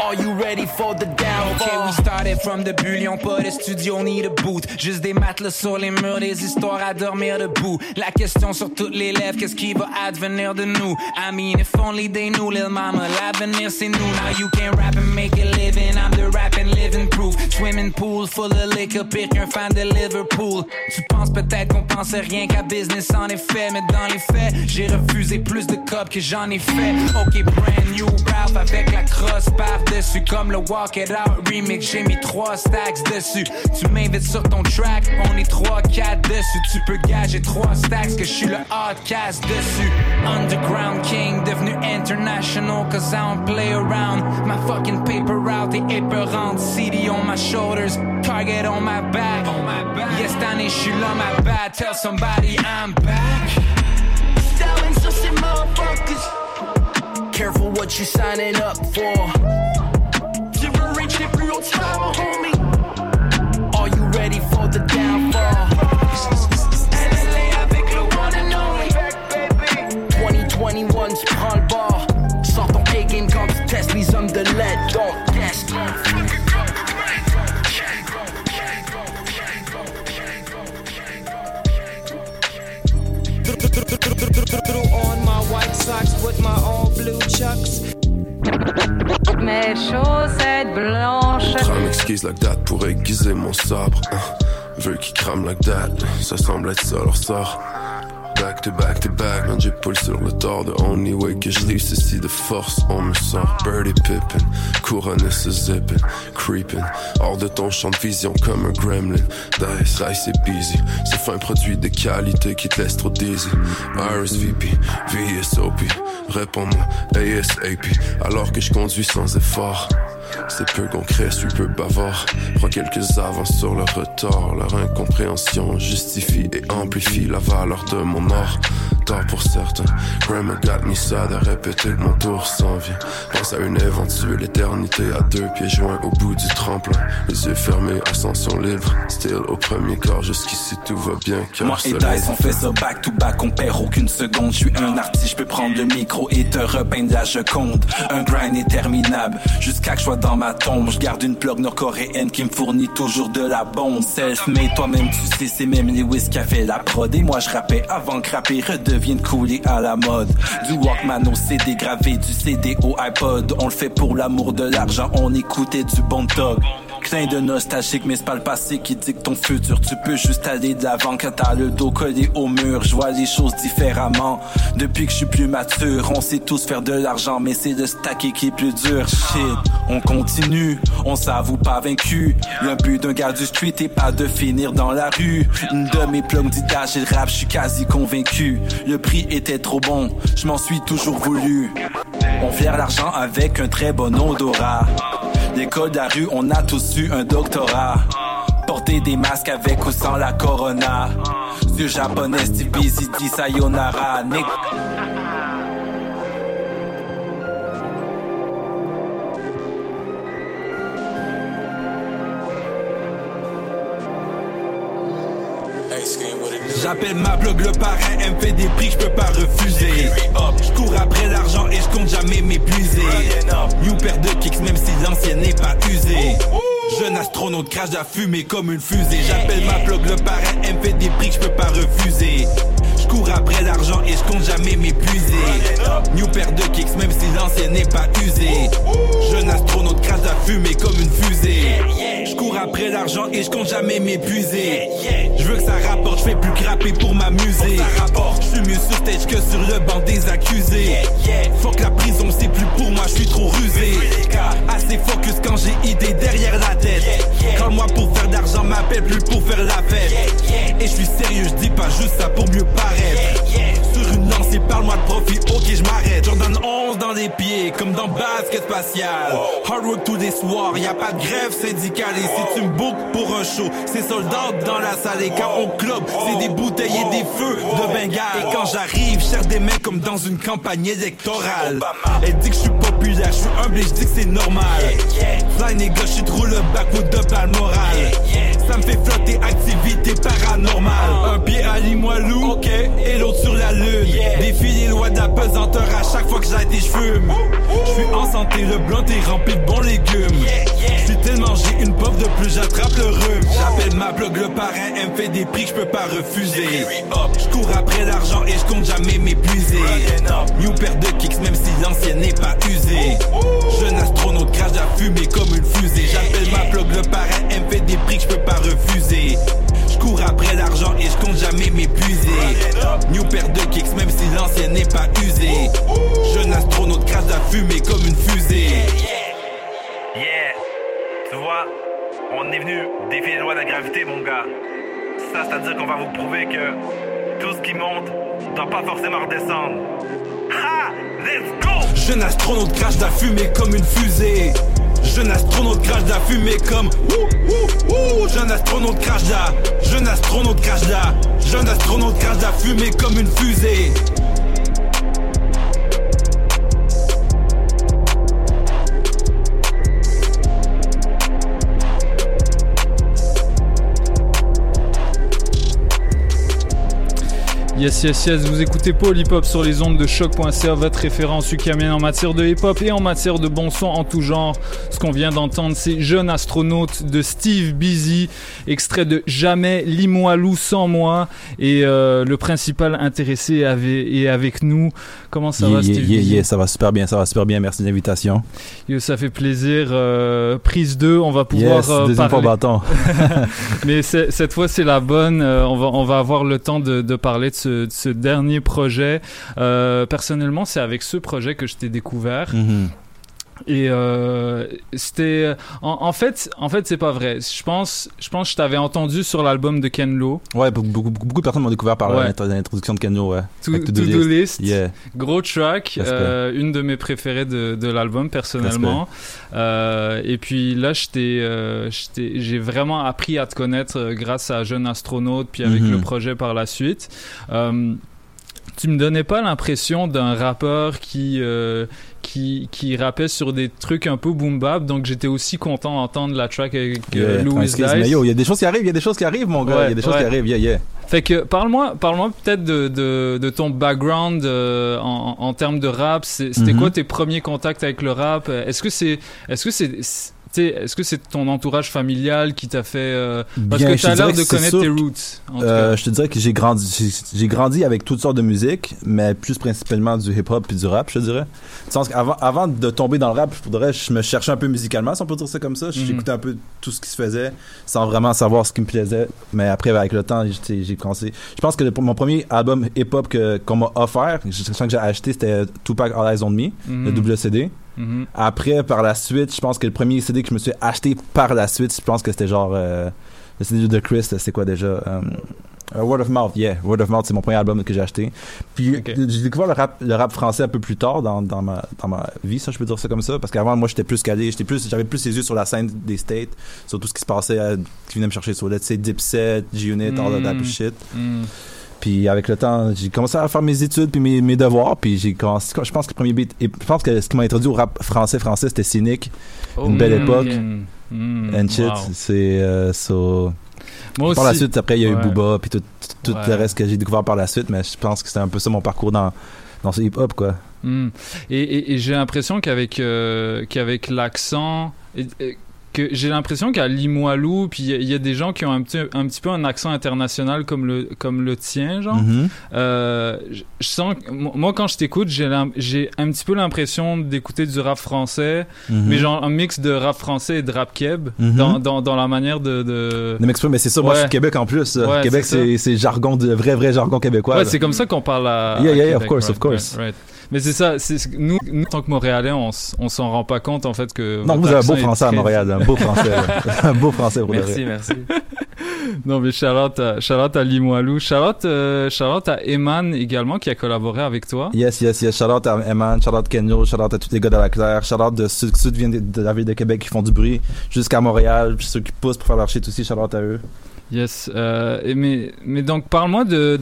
Are you ready for the downfall? Okay, we started from the bullion, pas de studio ni de boot. Juste des matelas sur les murs, des histoires à dormir debout. La question sur toutes les lèvres, qu'est-ce qui va advenir de nous? I mean, if only they knew, little mama, l'avenir c'est nous. Now you can rap and make a living, I'm the rap and living proof. Swimming pool full of liquor, pire qu'un fan de Liverpool. Tu penses peut-être qu'on pensait rien qu'à business, en effet. Mais dans les faits, j'ai refusé plus de cop que j'en ai fait. Ok, brand new Ralph avec la crosse par dessus comme le Walk It Out remix. J'ai mis 3 stacks dessus. Tu m'invites sur ton track, on est 3-4 dessus. Tu peux gager 3 stacks que je suis le hotcast dessus. Underground king devenu international cause I don't play around. My fucking paper route est épeurante. CD on my shoulders, target on my back. Yes, cette année j'suis là, my bad. Tell somebody I'm back. Styling sur ces motherfuckers. Careful what you signing up for. Are you ready for the downfall? Threw on my white socks with my all blue chucks. Mes chaussettes blanches. Trame exquise like that pour aiguiser mon sabre. Veux qu'ils crament like that. Ça semble être ça leur sort. Back to back to back, man, j'épaule sur le tort. The only way que je réussis de force, on me sort birdie pippin', couronné se zippin', creepin'. Hors de ton champ de vision comme un gremlin. Dice et Bizzy, c'est fin produit de qualité qui te laisse trop dizzy. RSVP, VSOP, réponds-moi ASAP. Alors que je conduis sans effort, c'est peu concret, je suis peu bavard. Prends quelques avances sur leur retard. Leur incompréhension justifie et amplifie la valeur de mon art. Tard pour certains, grandma got me sad à répéter que mon tour s'en vient. Pense à une éventuelle éternité à deux pieds joints au bout du tremplin. Les yeux fermés, ascension libre, still au premier corps. Jusqu'ici tout va bien car moi et Dice on fait ça back to back, on perd aucune seconde. Je suis un artiste, je peux prendre le micro et te repeindre la Joconde. Un grind interminable, jusqu'à que je sois dans ma tombe. Je garde une plug nord-coréenne qui me fournit toujours de la bombe. Self, mais toi-même tu sais, c'est même Lewis qui a fait la prod. Et moi je rappais avant que rapper redevienne coulé à la mode. Du Walkman au CD gravé, du CD au iPod. On le fait pour l'amour de l'argent, on écoutait du bon dog. Clin de nostalgique, mais c'est pas le passé qui dicte ton futur. Tu peux juste aller de l'avant quand t'as le dos collé au mur. Je vois les choses différemment depuis que je suis plus mature. On sait tous faire de l'argent, mais c'est le stacker qui est plus dur. Shit, on continue, on s'avoue pas vaincu. Le but d'un gars du street est pas de finir dans la rue. Une de mes plugs dit d'âge et le rap, je suis quasi convaincu. Le prix était trop bon, je m'en suis toujours voulu. On flaire l'argent avec un très bon odorat. L'école de la rue, on a tous eu un doctorat. Porter des masques avec ou sans la corona. Du japonais, Steve Bizzy dit sayonara. Nick. J'appelle ma blog le parrain, elle me fait des prix, j'peux pas refuser. Je cours après l'argent et je compte jamais m'épuiser. New paire de kicks même si l'ancienne n'est pas usée. Jeune astronaute crache de la fumée comme une fusée. J'appelle ma blog le parrain, elle me fait des prix, j'peux pas refuser. Je cours après l'argent et je compte jamais m'épuiser. New paire de kicks même si l'ancienne n'est pas usée. Jeune astronaute crache de la fumée comme une fusée. Je cours après l'argent et je compte jamais m'épuiser. Je veux que ça rapporte, je fais plus grapper pour m'amuser. Je suis mieux sur stage que sur le banc des accusés. Fuck la prison, c'est plus pour moi, je suis trop rusé. Assez focus quand j'ai idée derrière la tête. Quand moi pour faire d'argent m'appelle plus pour faire la fête. Et je suis sérieux, je dis pas juste ça pour mieux paraître. Sur une lancée, parle-moi de profit, ok je m'arrête. J'en donne 11 dans les pieds, comme dans basket spatial. Hard work tous les soirs, y'a pas de grève syndicale. Et si tu me bookes pour un show, c'est soldat dans la salle. Et quand on club, c'est des bouteilles et des feux de Bengale. Et quand j'arrive, cherche des mecs comme dans une campagne électorale. Elle dit que je suis populaire, je suis humble et je dis que c'est normal. Fly nigga, je suis trop le backwood de balle morale. Ça me fait flotter, activité paranormale. Un pied à Limoilou, ok, et l'autre sur la lune. Défie les lois de la pesanteur à chaque fois que j'aille des cheveux. Je suis en santé, le blanc est rempli de bons légumes. J'suis tellement j'ai une pof de plus, j'attrape le rhume. J'appelle ma blog le parrain, elle me fait des prix que j'peux pas refuser. J'cours après l'argent et j'compte jamais m'épuiser. New paire de kicks même si l'ancienne n'est pas usée. Jeune astronaute crache la fumée comme une fusée. J'appelle ma blog le parrain, elle me fait des prix que j'peux pas refuser. J'cours après l'argent et j'compte jamais m'épuiser. New paire de kicks même si l'ancienne n'est pas usée. Jeune astronaute crache la fumée comme une fusée. Yeah, tu vois, on est venu défier les lois de la gravité, mon gars. Ça, c'est-à-dire qu'on va vous prouver que tout ce qui monte doit pas forcément redescendre. Ha! Let's go! Jeune astronaute crache de la fumée comme une fusée. Jeune astronaute crache de la fumée comme ouh ouh ouh. Jeune astronaute crache de la. Jeune astronaute crache de la. Jeune astronaute crache de la fumée comme une fusée. Yes, yes, yes, vous écoutez Paul Hip Hop sur les ondes de CHOQ.ca, votre référence ukamienne en matière de hip hop et en matière de bon son en tout genre. Ce qu'on vient d'entendre, c'est Jeune astronaute de Steve Bizzy, extrait de Jamais Limoilou sans moi. Et le principal intéressé est avec nous. Comment ça va, Steve Bizzy? Ça va super bien, Merci de l'invitation. Ça fait plaisir. Prise 2, on va pouvoir deuxième parler. Deuxième fois bâton. Mais cette fois, c'est la bonne. On va avoir le temps de parler de ce dernier projet. Personnellement, c'est avec ce projet que je t'ai découvert. Mm-hmm. Et c'était en fait c'est pas vrai. Je pense que je t'avais entendu sur l'album de Kenlo. Ouais, beaucoup de personnes m'ont découvert par l'introduction de Kenlo. Ouais. To Do List. Yeah. Gros track, une de mes préférées de l'album personnellement. Et puis là j'ai vraiment appris à te connaître grâce à Jeune astronaute puis avec le projet par la suite. Tu me donnais pas l'impression d'un rappeur qui rappait sur des trucs un peu boom bap, donc j'étais aussi content d'entendre la track avec Lewis Dice. Mais yo, il y a des choses qui arrivent mon gars, il y a des choses qui arrivent. Fait que parle-moi peut-être de ton background en termes de rap, c'était quoi tes premiers contacts avec le rap? Est-ce que c'est ton entourage familial qui t'a fait parce que tu as l'air de connaître tes roots en tout cas. Je te dirais que j'ai grandi avec toutes sortes de musique, mais plus principalement du hip-hop puis du rap, je te dirais. Avant de tomber dans le rap, je me cherchais un peu musicalement, si on peut dire ça comme ça. J'écoutais un peu tout ce qui se faisait sans vraiment savoir ce qui me plaisait, mais après avec le temps, j'ai commencé. Je pense que mon premier album hip-hop qu'on m'a offert, que j'ai acheté, c'était Tupac All Eyes on Me, le double CD. Mm-hmm. Après, par la suite, je pense que le premier CD que je me suis acheté par la suite, je pense que c'était genre le CD de Chris, c'est quoi déjà Word of Mouth, Word of Mouth, c'est mon premier album que j'ai acheté. Puis j'ai découvert le rap français un peu plus tard dans ma vie, ça je peux dire ça comme ça, parce qu'avant moi j'étais plus calé, j'avais plus les yeux sur la scène des States, sur tout ce qui se passait, qui venait me chercher sur let's say Dipset, G-Unit, all of that shit. Puis avec le temps, j'ai commencé à faire mes études puis mes devoirs, puis j'ai commencé, je pense que ce qui m'a introduit au rap français, c'était Cynic, une belle époque. And shit, c'est moi par aussi. La suite, après il y a eu Booba puis tout le reste que j'ai découvert par la suite, mais je pense que c'était un peu ça mon parcours dans ce hip-hop quoi. Et j'ai l'impression qu'avec l'accent j'ai l'impression qu'à Limoilou, puis il y a des gens qui ont un petit peu un accent international comme le tien, genre. Je sens, moi, quand je t'écoute, j'ai un petit peu l'impression d'écouter du rap français, mais genre un mix de rap français et de rap keb dans la manière de m'exprimer. Mais c'est ça, moi je suis Québec en plus. Québec, c'est jargon, de vrai jargon québécois. Ouais, c'est comme ça qu'on parle à Québec, of course. Right. Mais c'est ça, nous, en tant que Montréalais, on s'en rend pas compte en fait que. Non, vous avez un beau français à Montréal, un beau français. Un beau français pour le vrai. Merci. Non, mais shout out à Limoilou, shout out à Eman également qui a collaboré avec toi. Yes, shout out à Eman, shout out à Kenyo, shout out à tous les gars de la Claire, shout out de ceux qui viennent de la ville de Québec qui font du bruit jusqu'à Montréal, puis ceux qui poussent pour faire leur shit aussi, shout out à eux. Yes, mais donc parle-moi du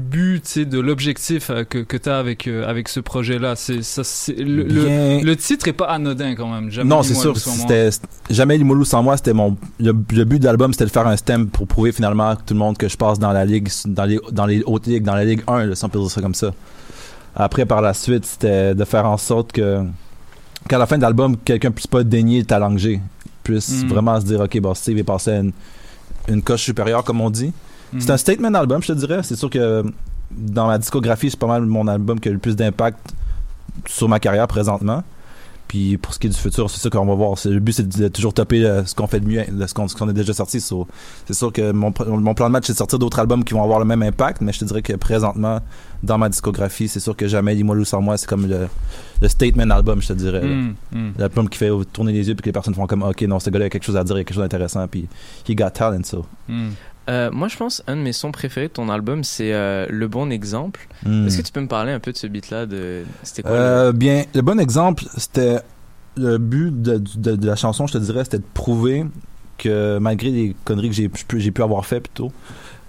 but, tu sais, de l'objectif que t'as avec ce projet-là. Le titre est pas anodin quand même. Jamais non, c'est sûr. C'était Jamais Limoilou sans moi. C'était le but de l'album, c'était de faire un stem pour prouver finalement à tout le monde que je passe dans la ligue, dans les hautes ligues, dans la Ligue 1, là, si on peut dire ça comme ça. Après, par la suite, c'était de faire en sorte que qu'à la fin de l'album, quelqu'un puisse pas dénier le talent que j'ai. Puisse vraiment se dire ok, bah, Steve est passé à une coche supérieure comme on dit. C'est un statement album, je te dirais. C'est sûr que dans ma discographie, c'est pas mal mon album qui a le plus d'impact sur ma carrière présentement. Puis pour ce qui est du futur, c'est sûr qu'on va voir. Le but, c'est de toujours topper ce qu'on fait de mieux, ce qu'on a déjà sorti. C'est sûr que mon plan de match, c'est de sortir d'autres albums qui vont avoir le même impact, mais je te dirais que présentement, dans ma discographie, c'est sûr que Jamais Limoilou sans moi, c'est comme le statement album, je te dirais. L'album qui fait tourner les yeux puis que les personnes font comme ok, non, ce gars-là a quelque chose à dire, il y a quelque chose d'intéressant, puis he got talent, so. Moi, je pense un de mes sons préférés de ton album, c'est Le Bon Exemple. Est-ce que tu peux me parler un peu de ce beat-là C'était quoi Bien, Le Bon Exemple, c'était le but de la chanson, je te dirais, c'était de prouver que malgré les conneries que j'ai pu avoir fait plutôt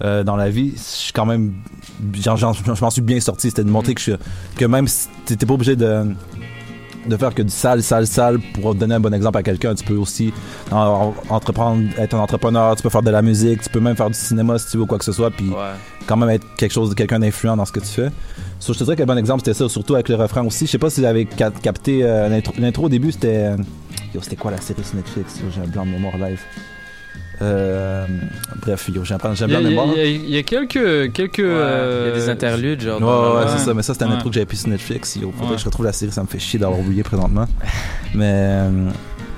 dans la vie, je m'en suis bien sorti. C'était de montrer que même si t'étais pas obligé de de faire que du sale. Pour donner un bon exemple à quelqu'un, tu peux aussi entreprendre, être un entrepreneur, tu peux faire de la musique, tu peux même faire du cinéma si tu veux ou quoi que ce soit, puis quand même être quelqu'un d'influent dans ce que tu fais. So, je te dirais qu'un bon exemple c'était ça, surtout avec le refrain aussi. Je sais pas si vous avez capté l'intro au début, c'était... c'était quoi la série sur Netflix? J'ai un blanc de mémoire live. Bref, j'aime bien le mémoire. Il y a quelques il y a des interludes genre. Ouais, c'est ça, mais ça c'était un truc que j'avais pris sur Netflix. Faudrait que je retrouve la série, ça me fait chier d'avoir oublié présentement. Mais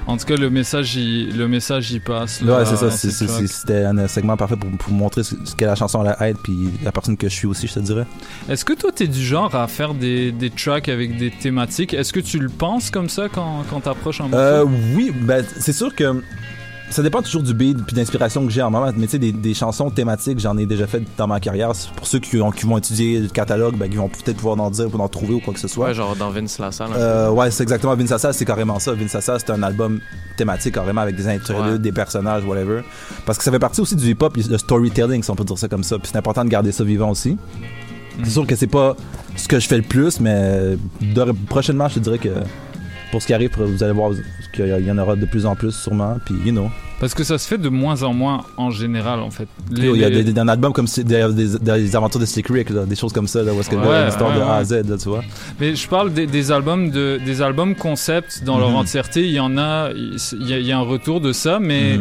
en tout cas, le message y passe. Là, ouais, c'est ça, c'était un segment parfait pour montrer ce qu'est la chanson à la haine, puis la personne que je suis aussi, je te dirais. Est-ce que toi, t'es du genre à faire des tracks avec des thématiques? Est-ce que tu le penses comme ça quand t'approches en morceau? Oui, ben, c'est sûr que ça dépend toujours du beat puis d'inspiration que j'ai en moment, mais tu sais, des chansons thématiques, j'en ai déjà fait dans ma carrière. Pour ceux qui vont étudier le catalogue, ben, ils vont peut-être pouvoir en dire, pouvoir en trouver ou quoi que ce soit. Ouais, genre dans Vince LaSalle. Ouais, c'est exactement, Vince LaSalle, c'est carrément ça. Vince LaSalle, c'est un album thématique carrément avec des interludes, des personnages, whatever. Parce que ça fait partie aussi du hip-hop, le storytelling, si on peut dire ça comme ça. Puis c'est important de garder ça vivant aussi. C'est sûr que c'est pas ce que je fais le plus, mais prochainement, je te dirais que... Pour ce qui arrive, vous allez voir qu'il y en aura de plus en plus sûrement, puis Parce que ça se fait de moins en moins en général, en fait. Il y a un album comme des aventures de Slick Rick, là, des choses comme ça, là, où est-ce qu'il y a une histoire de A à Z, là, tu vois. Mais je parle des albums concept dans leur entièreté. Il y en a, il y a un retour de ça, mais,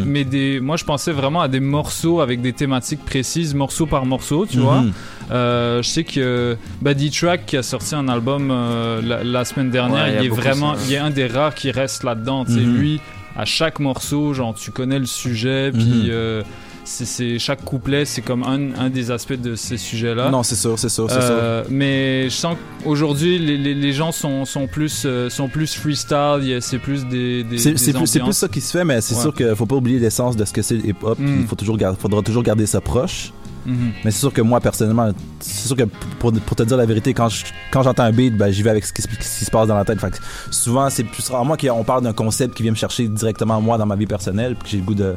moi je pensais vraiment à des morceaux avec des thématiques précises, morceau par morceau, tu vois. Je sais que D-Track qui a sorti un album la semaine dernière, il est un des rares qui reste là-dedans. Tu sais, lui, à chaque morceau, genre tu connais le sujet, puis chaque couplet, c'est comme un des aspects de ces sujets-là. Non, c'est sûr. Mais je sens qu'aujourd'hui, les gens sont plus freestyle, c'est plus des c'est plus ça qui se fait, mais c'est sûr qu'il faut pas oublier l'essence de ce que c'est le hip-hop. Il faudra toujours garder ça proche. Mais c'est sûr que moi personnellement, c'est sûr que pour te dire la vérité, quand j'entends un beat, ben, j'y vais avec ce qui se passe dans la tête. Fait que souvent c'est plus rarement qu'on parle d'un concept qui vient me chercher directement moi dans ma vie personnelle, puis que j'ai le goût de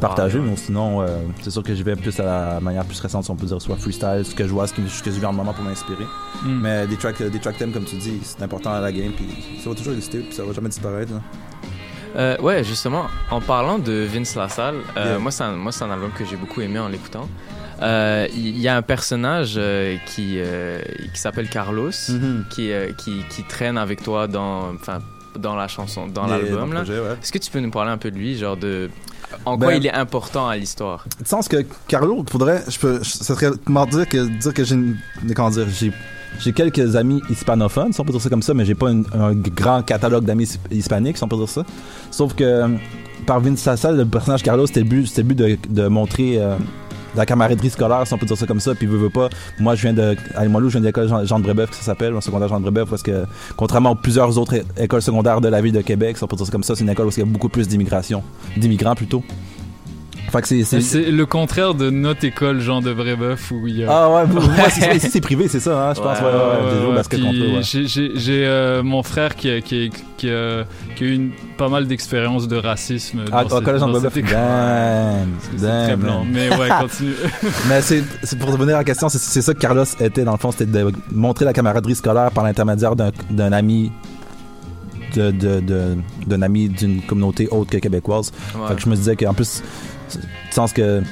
partager. Mais sinon c'est sûr que j'y vais plus à la manière plus récente, si on peut dire, soit freestyle, ce que je vois, ce que je vis en moment pour m'inspirer. Mais des track thèmes, comme tu dis, c'est important à la game, puis ça va toujours exister, puis ça va jamais disparaître, là. Ouais, justement, en parlant de Vince LaSalle, moi c'est un album que j'ai beaucoup aimé en l'écoutant. Il y a un personnage qui s'appelle Carlos, qui traîne avec toi dans la chanson, dans l'album, là. Projet, ouais. Est-ce que tu peux nous parler un peu de lui, genre de quoi il est important à l'histoire? Tu sens que Carlos, ça serait mentir que dire que j'ai quelques amis hispanophones, si on peut dire ça comme ça, mais j'ai pas un grand catalogue d'amis hispaniques, si on peut dire ça. Sauf que par Vince LaSalle, le personnage Carlos, c'était le but de montrer la camaraderie scolaire, si on peut dire ça comme ça. Puis veut pas, moi je viens de Limoilou, je viens de l'école Jean de Brébeuf, que ça s'appelle, un secondaire Jean de Brébeuf, parce que contrairement à plusieurs autres écoles secondaires de la ville de Québec, si on peut dire ça comme ça, c'est une école où il y a beaucoup plus d'immigrants plutôt. Fait que c'est le contraire de notre école Jean de Brébeuf où il y a... Ah ouais, moi c'est privé, c'est ça, hein, je pense. J'ai mon frère qui a eu pas mal d'expériences de racisme au collège Jean de Brébeuf. C'est très blanc, mais ouais, continue. Mais c'est pour revenir à la question, c'est ça que Carlos était dans le fond, c'était de montrer la camaraderie scolaire par l'intermédiaire d'un ami d'un ami d'une communauté autre que québécoise. Fait que je me disais qu'en plus... sens que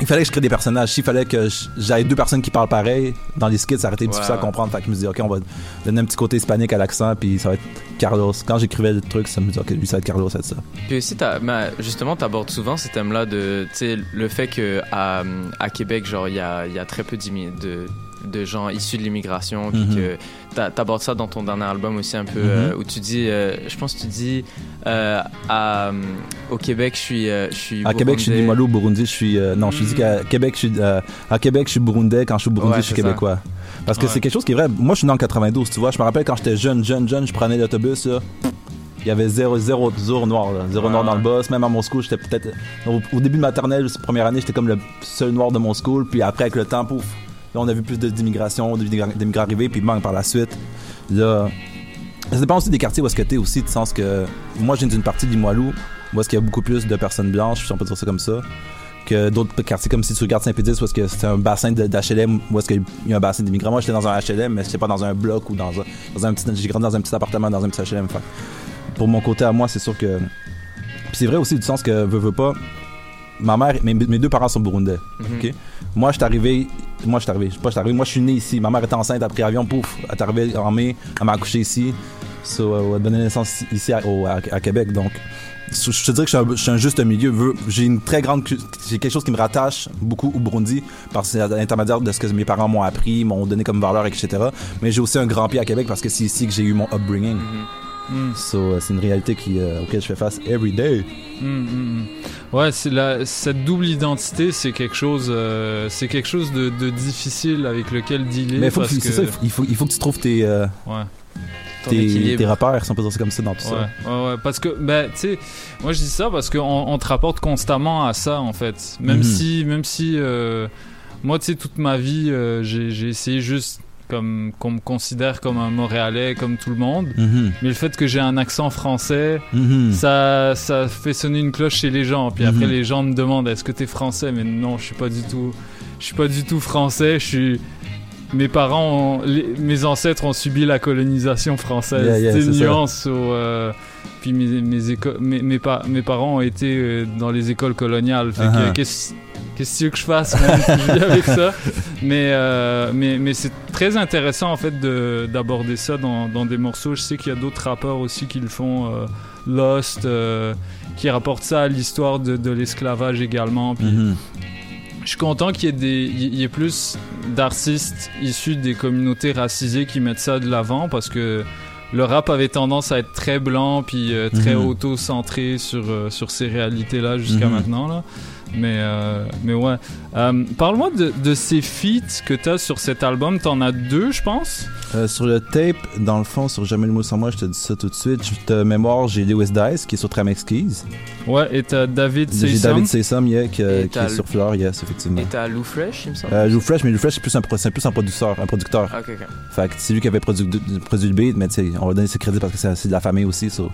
il fallait que je crée des personnages, s'il fallait que j'aille deux personnes qui parlent pareil dans les skits, ça aurait été difficile à comprendre. Fait que je me suis dit, ok, on va donner un petit côté hispanique à l'accent, puis ça va être Carlos. Quand j'écrivais le truc, ça me disait, ok, lui ça va être Carlos, ça va être ça. Puis aussi justement t'abordes souvent ces thèmes là de, tu sais, le fait que à Québec, genre il y a très peu de gens issus de l'immigration, puis que t'abordes ça dans ton dernier album aussi un peu, où tu dis, je pense que tu dis au Québec je suis à Québec je suis Limoilou, au Burundi je suis à Québec je suis burundais, quand je suis au Burundi je suis québécois, parce que c'est quelque chose qui est vrai. Moi je suis né en 92, tu vois, je me rappelle quand j'étais jeune, je prenais l'autobus là. Il y avait zéro noir, là. Zéro noir dans le boss. Même à mon school, j'étais peut-être au début de maternelle, première année, j'étais comme le seul noir de mon school, puis après avec le temps, pouf, là, on a vu plus d'immigration, d'immigrants arriver, puis manque par la suite. Là, ça dépend aussi des quartiers où est-ce que t'es aussi, du sens que moi, je viens d'une partie de Limoilou, où est-ce qu'il y a beaucoup plus de personnes blanches, si on peut dire ça comme ça. que d'autres quartiers, comme si tu regardes Saint-Pédis, où est-ce que c'est un bassin d'HLM, où est-ce qu'il y a un bassin d'immigrants. Moi, j'étais dans un HLM, mais j'étais pas dans un bloc ou dans un petit... J'ai grandi dans un petit appartement, dans un petit HLM. Fait. Pour mon côté à moi, c'est sûr que... Puis c'est vrai aussi du sens que, veux pas... Ma mère, mes deux parents sont burundais. Mm-hmm. Okay? Moi, je suis né ici. Ma mère était enceinte, elle a pris l'avion, pouf, elle est arrivée en mai, elle m'a accouché ici. So, elle a donné naissance ici à Québec. Donc, je te dirais que je suis un juste milieu. J'ai quelque chose qui me rattache beaucoup au Burundi, parce que c'est à l'intermédiaire de ce que mes parents m'ont appris, m'ont donné comme valeur, etc. Mais j'ai aussi un grand pied à Québec parce que c'est ici que j'ai eu mon upbringing. Mm-hmm. Mm. So, c'est une réalité auquel je fais face every day. Ouais, cette double identité, c'est quelque chose de difficile avec lequel dealer. Mais il faut que tu trouves tes repères, si on peut dire ça comme ça, dans tout ça. Ouais, parce que, tu sais, moi je dis ça parce qu'on te rapporte constamment à ça, en fait. Même si moi, tu sais, toute ma vie, j'ai essayé juste qu'on me considère comme un Montréalais comme tout le monde, mais le fait que j'ai un accent français, ça fait sonner une cloche chez les gens. Puis après les gens me demandent est-ce que t'es français, mais non, je suis pas du tout français. Mes parents, mes ancêtres ont subi la colonisation française. C'est une nuance. Puis mes parents ont été dans les écoles coloniales. Fait que, qu'est-ce que tu veux que je fasse, je vis avec ça. Mais c'est très intéressant en fait d'aborder ça dans des morceaux. Je sais qu'il y a d'autres rappeurs aussi qui le font. Lost, qui rapporte ça à l'histoire de l'esclavage également. Puis, je suis content qu'il y ait plus d'artistes issus des communautés racisées qui mettent ça de l'avant, parce que le rap avait tendance à être très blanc puis très auto-centré sur ces réalités-là jusqu'à maintenant. Là. Mais ouais. Parle-moi de ces feats que t'as sur cet album. T'en as deux, je pense. Sur le tape, dans le fond, sur Jamais le mot sans moi, je te dis ça tout de suite. De mémoire, j'ai Lewis Dice qui est sur Tramex Keys. Ouais, et t'as David Seysom. J'ai David Seysom, qui est sur Fleur, yes, effectivement. Et t'as Lou Fresh, il me semble. Lou Fresh, c'est plus un producteur. Okay. Fait que c'est lui qui avait produit le beat, mais tu sais, on va donner ses crédits parce que c'est de la famille aussi. So.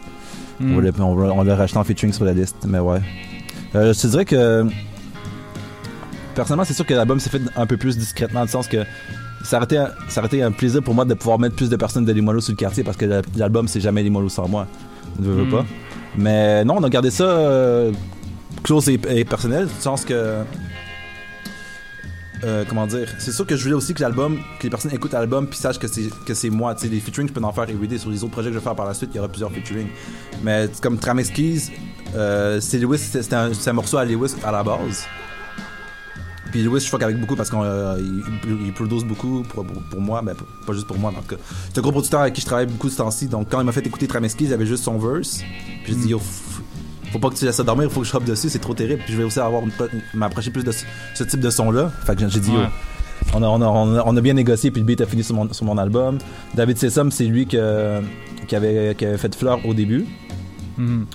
On l'a racheté en featuring sur la liste, mais ouais. Je te dirais que personnellement, c'est sûr que l'album s'est fait un peu plus discrètement, dans le sens que ça a été un plaisir pour moi de pouvoir mettre plus de personnes de Limoilou sur le quartier, parce que l'album c'est jamais Limoilou sans moi, je veux pas. Mais non, on a gardé ça close et personnel, dans le sens que comment dire, c'est sûr que je voulais aussi que les personnes écoutent l'album puis sachent que c'est moi. Tu sais, les featuring je peux en faire everyday. Sur les autres projets que je vais faire par la suite, il y aura plusieurs featuring, mais comme Tramex Keys, c'est Lewis, c'est un morceau à Lewis à la base. Puis Lewis, je fuck avec beaucoup parce qu'il produce beaucoup pour moi, mais pas juste pour moi. Donc, c'est un gros producteur avec qui je travaille beaucoup ce temps-ci. Donc quand il m'a fait écouter Tramex Keys, il avait juste son verse. Puis j'ai dit yo, faut pas que tu laisses ça dormir, il faut que je rappe dessus, c'est trop terrible. Puis je vais aussi m'approcher plus de ce type de son-là. Fait que j'ai dit yo. On a bien négocié, puis le beat a fini sur mon album. David Seysom, c'est lui qui avait fait Fleur au début.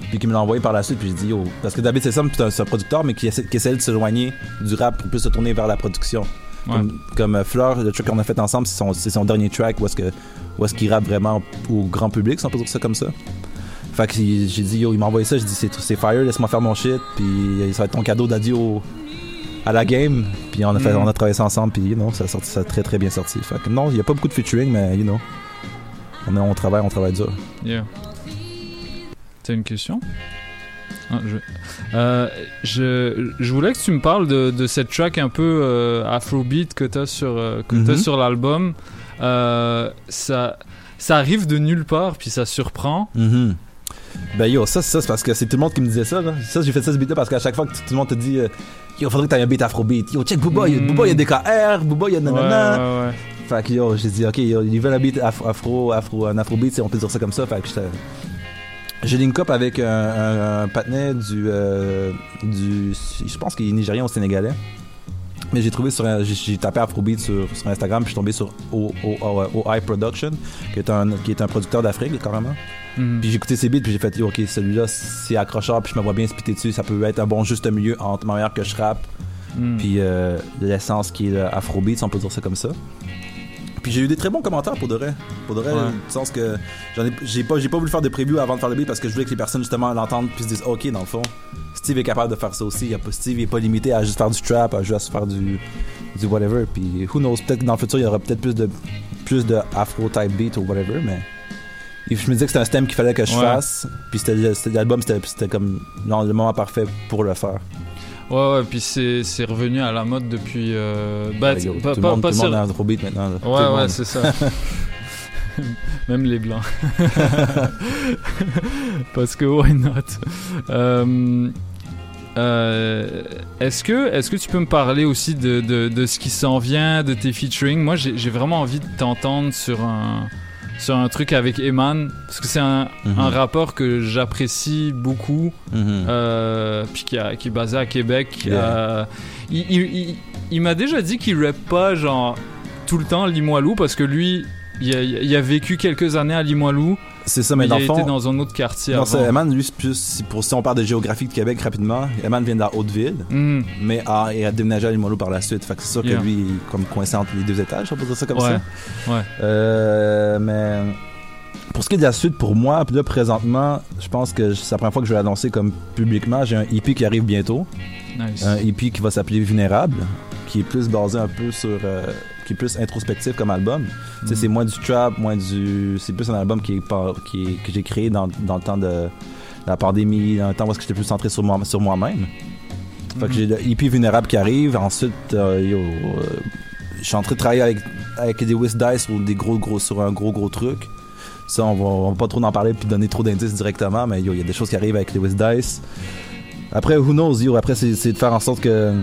Puis qui me l'a envoyé par la suite, puis j'ai dit yo, parce que David Seysom c'est un producteur, mais qui essaie de se joigner du rap pour plus se tourner vers la production. Comme Fleur, le track qu'on a fait ensemble, c'est son dernier track où est-ce qu'il rappe vraiment au grand public, si on peut dire ça comme ça. Fait que j'ai dit yo, il m'a envoyé ça, j'ai dit c'est fire, laisse-moi faire mon shit, puis ça va être ton cadeau d'adieu à la game. Puis on a travaillé ça ensemble, puis ça a très très bien sorti. Fait que non, il y a pas beaucoup de featuring, mais on travaille dur. Yeah. T'as une question? Je voulais que tu me parles de cette track un peu afrobeat que t'as sur l'album. Ça arrive de nulle part, puis ça surprend. Ben yo, ça c'est parce que c'est tout le monde qui me disait ça, là. Ça, j'ai fait ça ce beat-là parce qu'à chaque fois que tout le monde te dit yo, faudrait que t'aies un beat afrobeat. Yo, check Booba, Booba, il y a des KR, Booba, il y a nanana. Ouais. Fait que yo, j'ai dit ok, yo, ils veulent un beat un afrobeat, on peut dire ça comme ça. Fait que j'ai link up avec un patinet du je pense qu'il est nigérien ou sénégalais, mais j'ai tapé afrobeat sur Instagram, puis je suis tombé sur OI Production, qui est un producteur d'Afrique carrément. Puis j'ai écouté ses beats, puis j'ai fait ok, celui-là c'est accrocheur, puis je me vois bien spiter dessus, ça peut être un bon juste milieu entre ma manière que je rappe puis l'essence qui est l'afrobeat, si on peut dire ça comme ça. Puis j'ai eu des très bons commentaires pour de vrai. Pour de vrai, du sens que j'ai pas voulu faire de preview avant de faire le beat parce que je voulais que les personnes justement l'entendent puis se disent OK, dans le fond, Steve est capable de faire ça aussi. Steve n'est pas limité à juste faire du trap, à juste faire du whatever. Puis who knows, peut-être que dans le futur il y aura peut-être plus de afro type beat ou whatever, mais je me disais que c'était un stem qu'il fallait que je fasse. Puis c'était l'album, c'était comme genre, le moment parfait pour le faire. Ouais, puis c'est revenu à la mode depuis... tout le monde a un gros beat maintenant. Là. Ouais, c'est ça. Même les blancs. Parce que why not? Est-ce que tu peux me parler aussi de ce qui s'en vient, de tes featuring? Moi, j'ai vraiment envie de t'entendre sur un truc avec Eman, parce que c'est un rappeur que j'apprécie beaucoup, puis qui est basé à Québec. Il m'a déjà dit qu'il rappe pas genre tout le temps à Limoilou, parce que lui il a vécu quelques années à Limoilou. C'est ça, mais dans le fond, il était dans un autre quartier. Non, c'est Eman, lui, si on parle de géographie de Québec rapidement, Eman vient de la Haute-Ville, mais il a déménagé à Limoilou par la suite. Fait que c'est sûr que lui, il est comme coincé entre les deux étages, on peut dire ça comme ça. Ouais. Mais pour ce qui est de la suite, pour moi, là, présentement, je pense que c'est la première fois que je vais l'annoncer comme publiquement. J'ai un EP qui arrive bientôt. Nice. Un EP qui va s'appeler Vulnérable, qui est plus basé un peu sur... qui est plus introspectif comme album. Tu sais, c'est moins du trap, c'est plus un album que j'ai créé dans le temps de la pandémie, dans le temps où j'étais plus centré sur moi-même. Fait que j'ai le EP Vulnérable qui arrive. Ensuite, je suis en train de travailler avec des Lewis Dice ou sur un gros truc. Ça, on va pas trop en parler puis donner trop d'indices directement, mais il y a des choses qui arrivent avec les Lewis Dice. Après, who knows, après, c'est de faire en sorte que...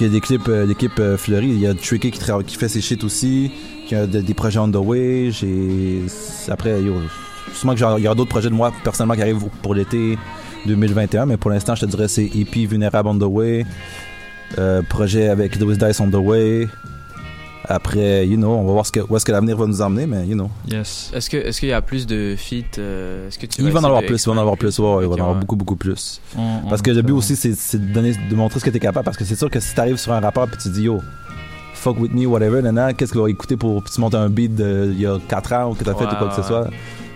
Il y a des clips, l'équipe fleurie. Il y a CHOQ.ca qui fait ses shit aussi, qui a des projets on the way. Après, sûrement qu'il y aura d'autres projets de moi personnellement qui arrivent pour l'été 2021, mais pour l'instant, je te dirais c'est EP Vulnérable on the way, projet avec Lewis Dice on the way. Après, on va voir où est-ce que l'avenir va nous emmener, mais Yes. Est-ce qu'il y a plus de feats? Il va en avoir plus. Il va en avoir beaucoup plus. Parce que le but aussi, c'est de montrer ce que t'es capable. Parce que c'est sûr que si t'arrives sur un rappeur puis tu dis yo, fuck with me, whatever, nanana, qu'est-ce qu'il va écouter pour tu montes un beat il y a 4 ans ou que t'as fait ou quoi que ce soit,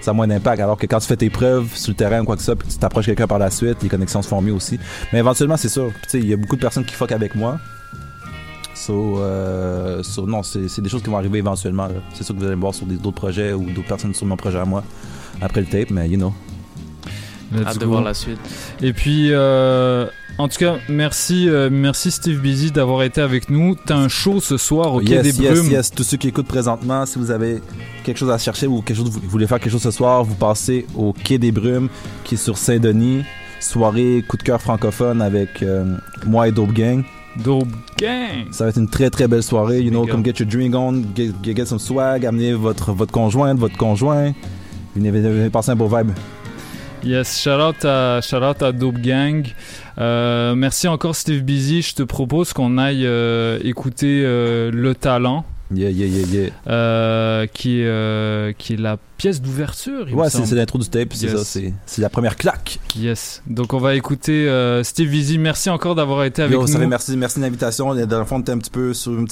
ça a moins d'impact. Alors que quand tu fais tes preuves sur le terrain ou quoi que ce soit, puis tu t'approches quelqu'un par la suite, les connexions se font mieux aussi. Mais éventuellement, c'est sûr. Tu sais, il y a beaucoup de personnes qui fuck avec moi. Non, c'est des choses qui vont arriver éventuellement. Là. C'est sûr que vous allez me voir sur d'autres projets ou d'autres personnes sur mon projet à moi après le tape, mais Hâte de voir la suite. Et puis, en tout cas, merci Steve Bizzy d'avoir été avec nous. T'as un show ce soir au Quai des Brumes. Yes. Tous ceux qui écoutent présentement, si vous avez quelque chose à chercher ou vous voulez faire quelque chose ce soir, vous passez au Quai des Brumes qui est sur Saint-Denis. Soirée coup de cœur francophone avec moi et Dope Gang. Ça va être une très très belle soirée. Come get your drink on, get some swag. Amenez votre conjointe, votre conjoint. Venez passer un beau vibe. Yes, shout out à Dope Gang. Merci encore Steve Bizzy. Je te propose qu'on aille écouter Le Talent. Yeah. Qui est la pièce d'ouverture. Ouais, c'est l'intro du tape, c'est ça, c'est la première claque. Yes. Donc on va écouter Steve Bizzy. Merci encore d'avoir été avec nous. Merci de l'invitation. Dans le fond, on était un petit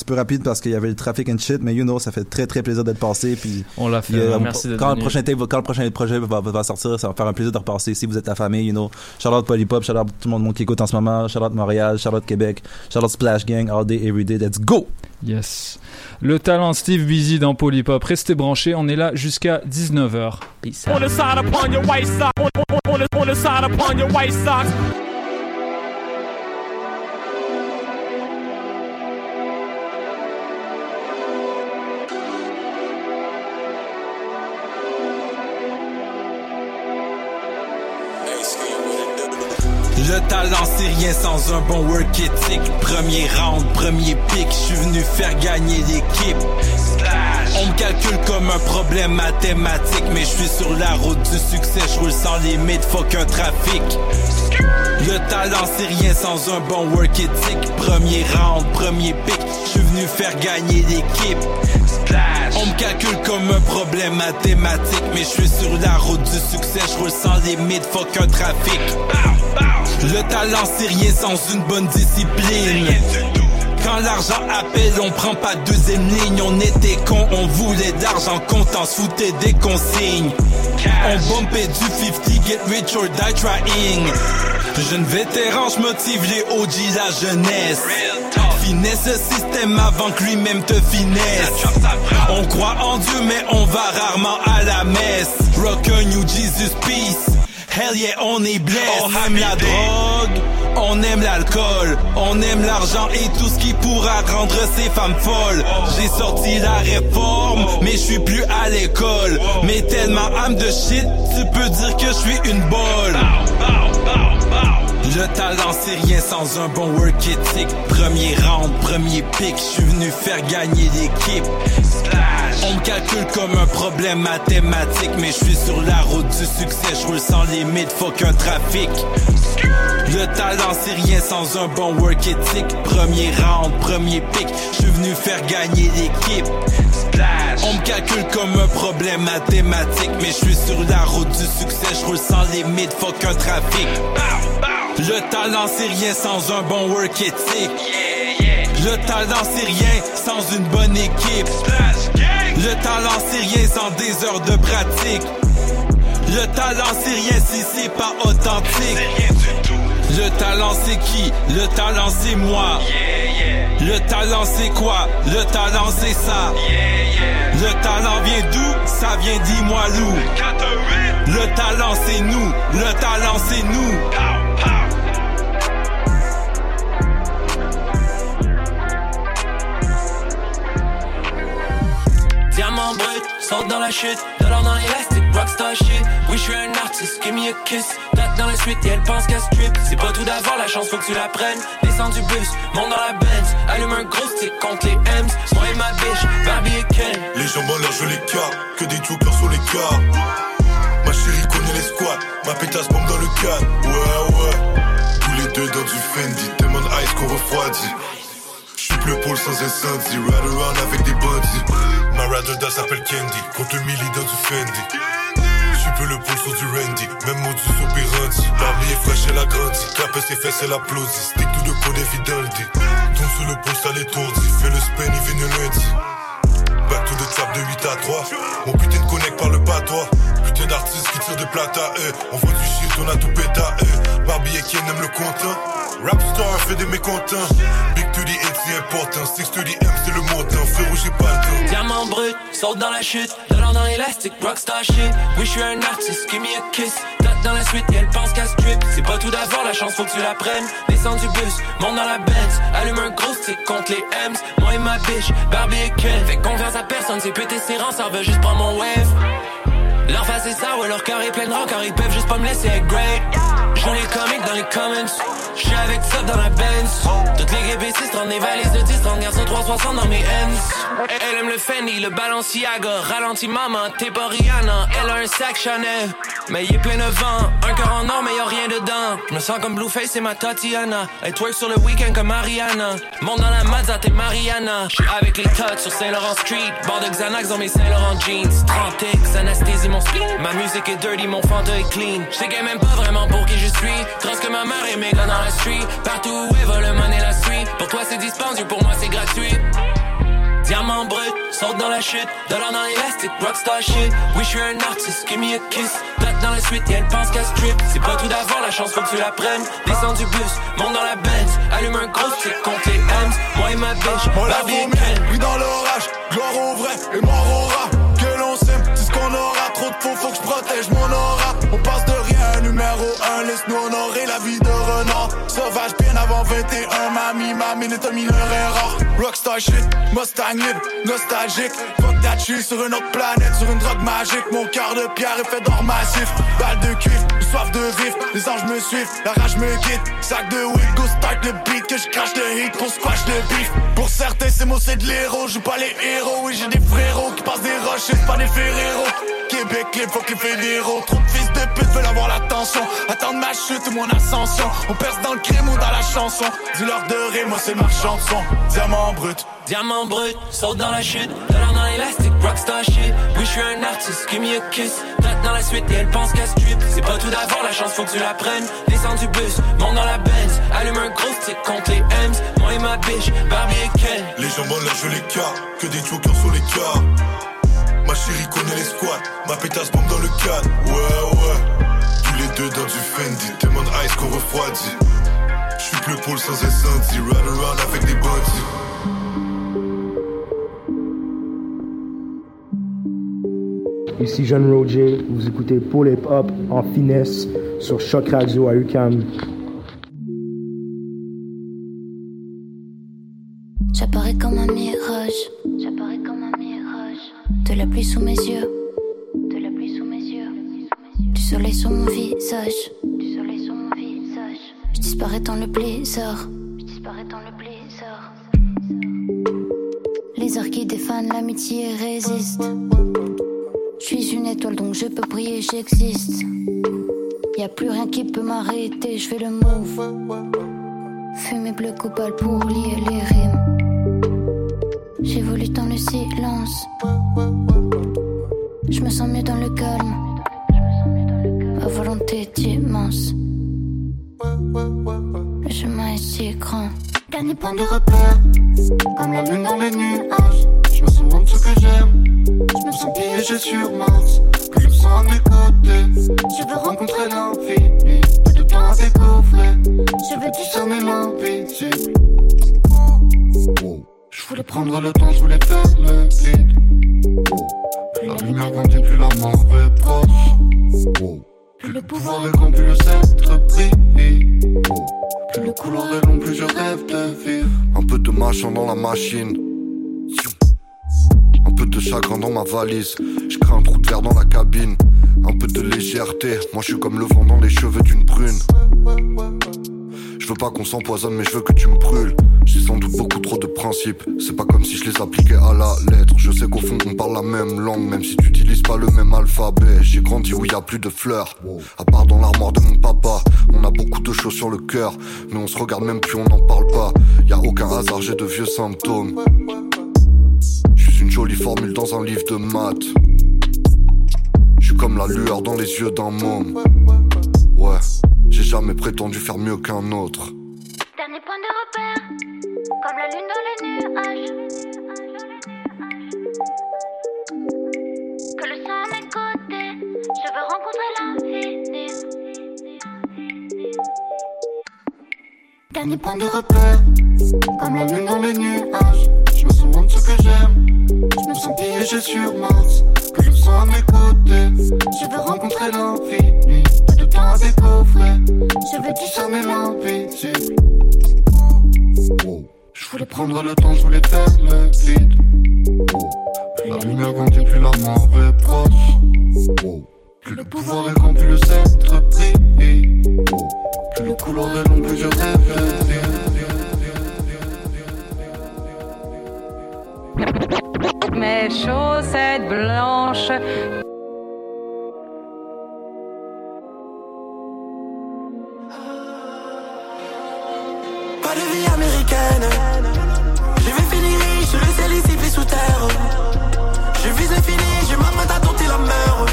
peu rapide parce qu'il y avait le trafic and shit, mais ça fait très très plaisir d'être passé. Puis on l'a fait. Merci d'être venu. Quand le prochain projet va sortir, ça va faire un plaisir de repasser ici. Vous êtes la famille, Shout out Poly Pop, shout out tout le monde qui écoute en ce moment, shout out Montréal, shout out Québec, shout out Splash Gang, all day everyday. Let's go. Yes. Le talent Steve Bizzy dans Paul Hip Hop. Restez branchés, on est là jusqu'à 19h. Peace out. On the side upon your white socks. On the side upon your white socks. Le talent c'est rien sans un bon work ethic. Premier round, premier pick, je suis venu faire gagner l'équipe. On me calcule comme un problème mathématique, mais je suis sur la route du succès, je roule sans limite, fuck un trafic. Le talent c'est rien sans un bon work ethic. Premier round, premier pick, je suis venu faire gagner l'équipe. On me calcule comme un problème mathématique, mais je suis sur la route du succès, je roule sans limite, fuck un trafic. Le talent c'est rien sans une bonne discipline. quand l'argent appelle, on prend pas deuxième ligne. On était cons, on voulait d'argent comptant, se foutait des consignes. Cash. On bumpait du 50, get rich or die trying. Jeune vétéran, j'motive les OG, la jeunesse. Finesse ce système avant que lui-même te finesse. On croit en Dieu mais on va rarement à la messe. Rockin' you Jesus peace, hell yeah on est blessed. On aime la drogue, on aime l'alcool, on aime l'argent et tout ce qui pourra rendre ces femmes folles. J'ai sorti la réforme, mais je suis plus à l'école. Mais tellement âme de shit, tu peux dire que je suis une bolle. Le talent c'est rien sans un bon work ethic. Premier round, premier pick, je suis venu faire gagner l'équipe. On me calcule comme un problème mathématique, mais je suis sur la route du succès, je roule sans limite, faut qu'un trafic. Le talent c'est rien sans un bon work ethic. Premier round, premier pick, je suis venu faire gagner l'équipe. On me calcule comme un problème mathématique, mais je suis sur la route du succès, je roule sans limite, faut qu'un trafic. Le talent c'est rien sans un bon work ethic. Le talent c'est rien sans une bonne équipe. Le talent c'est rien sans des heures de pratique. Le talent c'est rien si c'est pas authentique. Le talent c'est qui? Le talent c'est moi. Le talent c'est quoi? Le talent c'est ça. Le talent vient d'où? Ça vient dis-moi loup. Le talent c'est nous. Le talent c'est nous. Diamant brut, saute dans la chute, dollar dans l'élastique, rockstar shit. Oui, je suis un artiste, give me a kiss. Date dans la suite et elle pense qu'elle strip. C'est pas tout d'avoir, la chance faut que tu la prennes. Descends du bus, monte dans la Benz. Allume un gros stick contre les M's. Moi et ma biche, Barbie et Ken. Les jambes en l'air, je les carre, que des jokers sur les carres. Ma chérie connaît les squats, ma pétasse bombe dans le cadre. Ouais, ouais. Tous les deux dans du Fendi, demande ice qu'on refroidit. J'suis le pôle sans incendie, ride around avec des bodies. Ma Radada s'appelle Candy, contre le milli dans du Fendi. J'suis peu le poule sur du Randy, même au dessus opérandi. Parmi les fraîches, elle a grandi, clapez ses fesses, elle applaudit. Stick tout de peau des fidèles, tombe sur le pouce, ça l'étourdit. Fais le spin, il vient le lundi. Back to the trap de 8 à 3, mon putain de connect par le patois. Putain d'artiste qui tire de plata, eh. On voit du shit, on a tout péta, eh. Barbie et Ken aiment le content, Rapstar fait des mécontents. Big to the head c'est important, 6 to the M c'est le montant. Fais rouge et pas le temps. Diamant brut, saute dans la chute, dollar dans l'élastique, rockstar shit. Oui j'suis un artiste, give me a kiss. Date dans la suite et elle pense qu'à strip. C'est pas tout d'avoir, la chance faut que tu la prennes. Descends du bus, monte dans la Benz. Allume un gros stick contre les M's. Moi et ma biche, Barbie et Ken. Fais confiance à personne, c'est pété serrant, ça veut juste prendre mon wave. Leur face c'est ça, ouais leur cœur est plein de rock, car ils peuvent juste pas me laisser être great. J'vends les comics dans les comments, j'suis avec Sub dans la Benz. Toutes les GB6, 30 des valises de 10, 30 garçons 360 dans mes hands. Elle aime le Fendi, le Balenciaga, ralentis maman, t'es pas Rihanna. Elle a un sac Chanel, mais il est plein de vent. Un cœur en or mais y'a rien dedans. J'me sens comme Blueface et ma Tatiana, elle twerk sur le week-end comme Ariana. Monte dans la Mazda, t'es Mariana. J'suis avec les Tots sur Saint-Laurent Street, bord de Xanax dans mes Saint-Laurent jeans. 30X, anesthésie mon spleen. Ma musique est dirty, mon fanta est clean. J'sais qu'elle m'aime pas vraiment pour qui je suis. Trace que ma mère et mes gars dans la street. Partout où elle va le money la suit. Pour toi c'est dispendieux, pour moi c'est gratuit. Diamant brut, saute dans la chute, dollar dans l'élastique, rockstar shit. Oui j'suis un artiste, give me a kiss. Date dans la suite et elle pense qu'à strip. C'est pas tout d'avoir, la chance faut que tu la prennes. Descends du bus, monte dans la Benz. Allume un gros stick, compte les M's. Moi et ma bitch, on la vie est dans l'orage, gloire au vrai et mort au rat. Que l'on s'aime, c'est ce qu'on aura. Faut que je protège mon aura. On passe de rien, numéro 1. Laisse-nous honorer la vie de renard. Sauvage bien avant 21. Mamie n'est un mineur rare. Rockstar shit, Mustang nid, nostalgique. Fuck that shit, sur une autre planète, sur une drogue magique. Mon cœur de pierre est fait d'or massif. Balle de cuivre, soif de vif. Les anges me suivent, la rage me guide. Sac de weed, go start le beat. Que je crache le hit, pour squash le beef. Pour certains, ces mots c'est de l'héros. Joue pas les héros, oui j'ai des frérots qui passent des rochers, c'est pas des ferreros. Québec, les faut que les fédéraux. Trop de fils de pute veulent avoir l'attention. Attendre ma chute ou mon ascension. On perce dans le crime ou dans la chanson. Dis-leur de rire, moi c'est ma chanson. Diamant brut. Diamant brut, saute dans la chute. Dollar dans l'élastique, rockstar shit. Oui, je suis un artiste, give me a kiss. Note dans la suite et elle pense qu'à strip. C'est pas tout d'avant, la chance faut que tu la prennes. Descends du bus, monte dans la Benz. Allume un gros stick contre les M's. Moi et ma bitch, Barbie et Ken. Les gens volent là, je les cas. Que des jokers sur les cas. Ma chérie connaît les squats. Ma pétasse bombe dans le cadre. Ouais, ouais. Tous les deux dans du Fendi. Demande ice qu'on refroidit. J'suis plus pôle sans essence, ride around avec des bottes. Ici Jeune Roger, vous écoutez Paul Hip Hop en finesse sur Choc Radio à UQAM. J'apparais comme un mirage, j'apparais comme un mirage. De la pluie sous mes yeux, de la pluie sous mes yeux. Du soleil sur mon visage. Je disparais dans le blizzard. Je disparais dans le blizzard. Les heures qui défanent, l'amitié résiste. Je suis une étoile donc je peux briller, j'existe. Y'a plus rien qui peut m'arrêter, je fais le move. Fumée bleue cobalt pour lier les rimes. J'évolue dans le silence. Je me sens mieux dans le calme. Ma volonté est immense. Le chemin est si grand. Dernier point de repère, comme la lune dans les nuages. Je me sens loin de ce que j'aime. Je me sens piégé sur Mars. Que je me sens à mes côtés. Je veux rencontrer l'infini. Pas de temps à découvrir. Je veux discerner l'invisible. Je voulais prendre le temps, je voulais faire le vide. La lumière grandit, plus la mort est proche. Plus le pouvoir est grand, plus le sceptre brille. Plus le couloir est long, plus je rêve de vivre. Un peu de machin dans la machine. Un peu de chagrin dans ma valise. Je crée un trou de verre dans la cabine. Un peu de légèreté. Moi je suis comme le vent dans les cheveux d'une prune. Je veux pas qu'on s'empoisonne, mais je veux que tu me brûles. J'ai sans doute beaucoup trop de principes. C'est pas comme si je les appliquais à la lettre. Je sais qu'au fond on parle la même langue, même si tu utilises pas le même alphabet. J'ai grandi où y a plus de fleurs, à part dans l'armoire de mon papa. On a beaucoup de choses sur le cœur, mais on se regarde même plus, on n'en parle pas. Y a aucun hasard, j'ai de vieux symptômes. J'suis une jolie formule dans un livre de maths. J'suis comme la lueur dans les yeux d'un môme. Ouais, j'ai jamais prétendu faire mieux qu'un autre. Dernier point de repère, comme la lune dans les nuages. Que le sang à mes côtés, je veux rencontrer l'infini. Dernier point de repère, comme la lune dans les nuages. Je me sens loin de ce que j'aime. Je me sens piégé sur Mars. Que le sang à mes côtés, je veux rencontrer l'infini. Pas de temps à découvrir, je veux discerner l'invisible. Je voulais prendre le temps, je voulais faire le vide. La lumière grandit, plus la mort est proche. Plus le pouvoir est grand, plus le sceptre brille. Plus le couloir est long, plus je rêve. Mes chaussettes blanches. Pas de vie américaine. Je vais finir riche, le ciel ici puis sous terre. Je vise l'infini, je m'emmène à tenter la mer.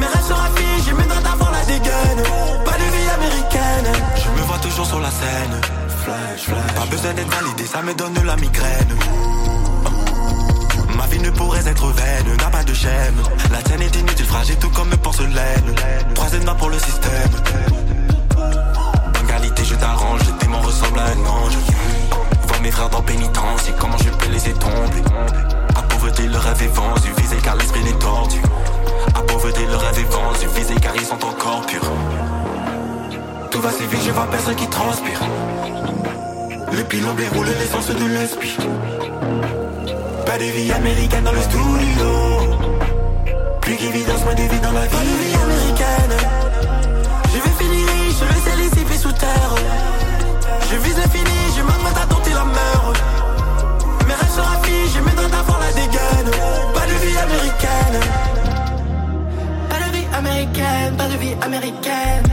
Mes rêves se raffient, j'ai mes dents d'avant la dégaine. Pas de vie américaine. Je me vois toujours sur la scène. Flash, flash. Pas besoin d'être validé, ça me donne la migraine. Ma vie ne pourrait être vaine, n'a pas de chaîne. La tienne est inutile, fragile, tout comme porcelaine. Troisième pas pour le système. Je t'arrange, tes mots ressemblent à un ange. Vois mes frères dans pénitence et comment je peux les étombler. À pauvreté le rêve est vendu, visé car l'esprit n'est tordu. À pauvreté le rêve est vendu, visé car ils sont encore purs. Tout va si vite, je vois personne qui transpire. Les pylônes déroulent l'essence de l'esprit. Pas de vie américaine dans le studio. Plus qu'évidence, moins de vie dans la vie. Pas de vie américaine. Je vais finir riche, le ciel ici puis sous terre. Je vise l'infini, je m'emmène à tenter la mer. Mes rêves se raffient, j'ai mes dents d'avant la dégaine. Pas de vie américaine. Pas de vie américaine, pas de vie américaine.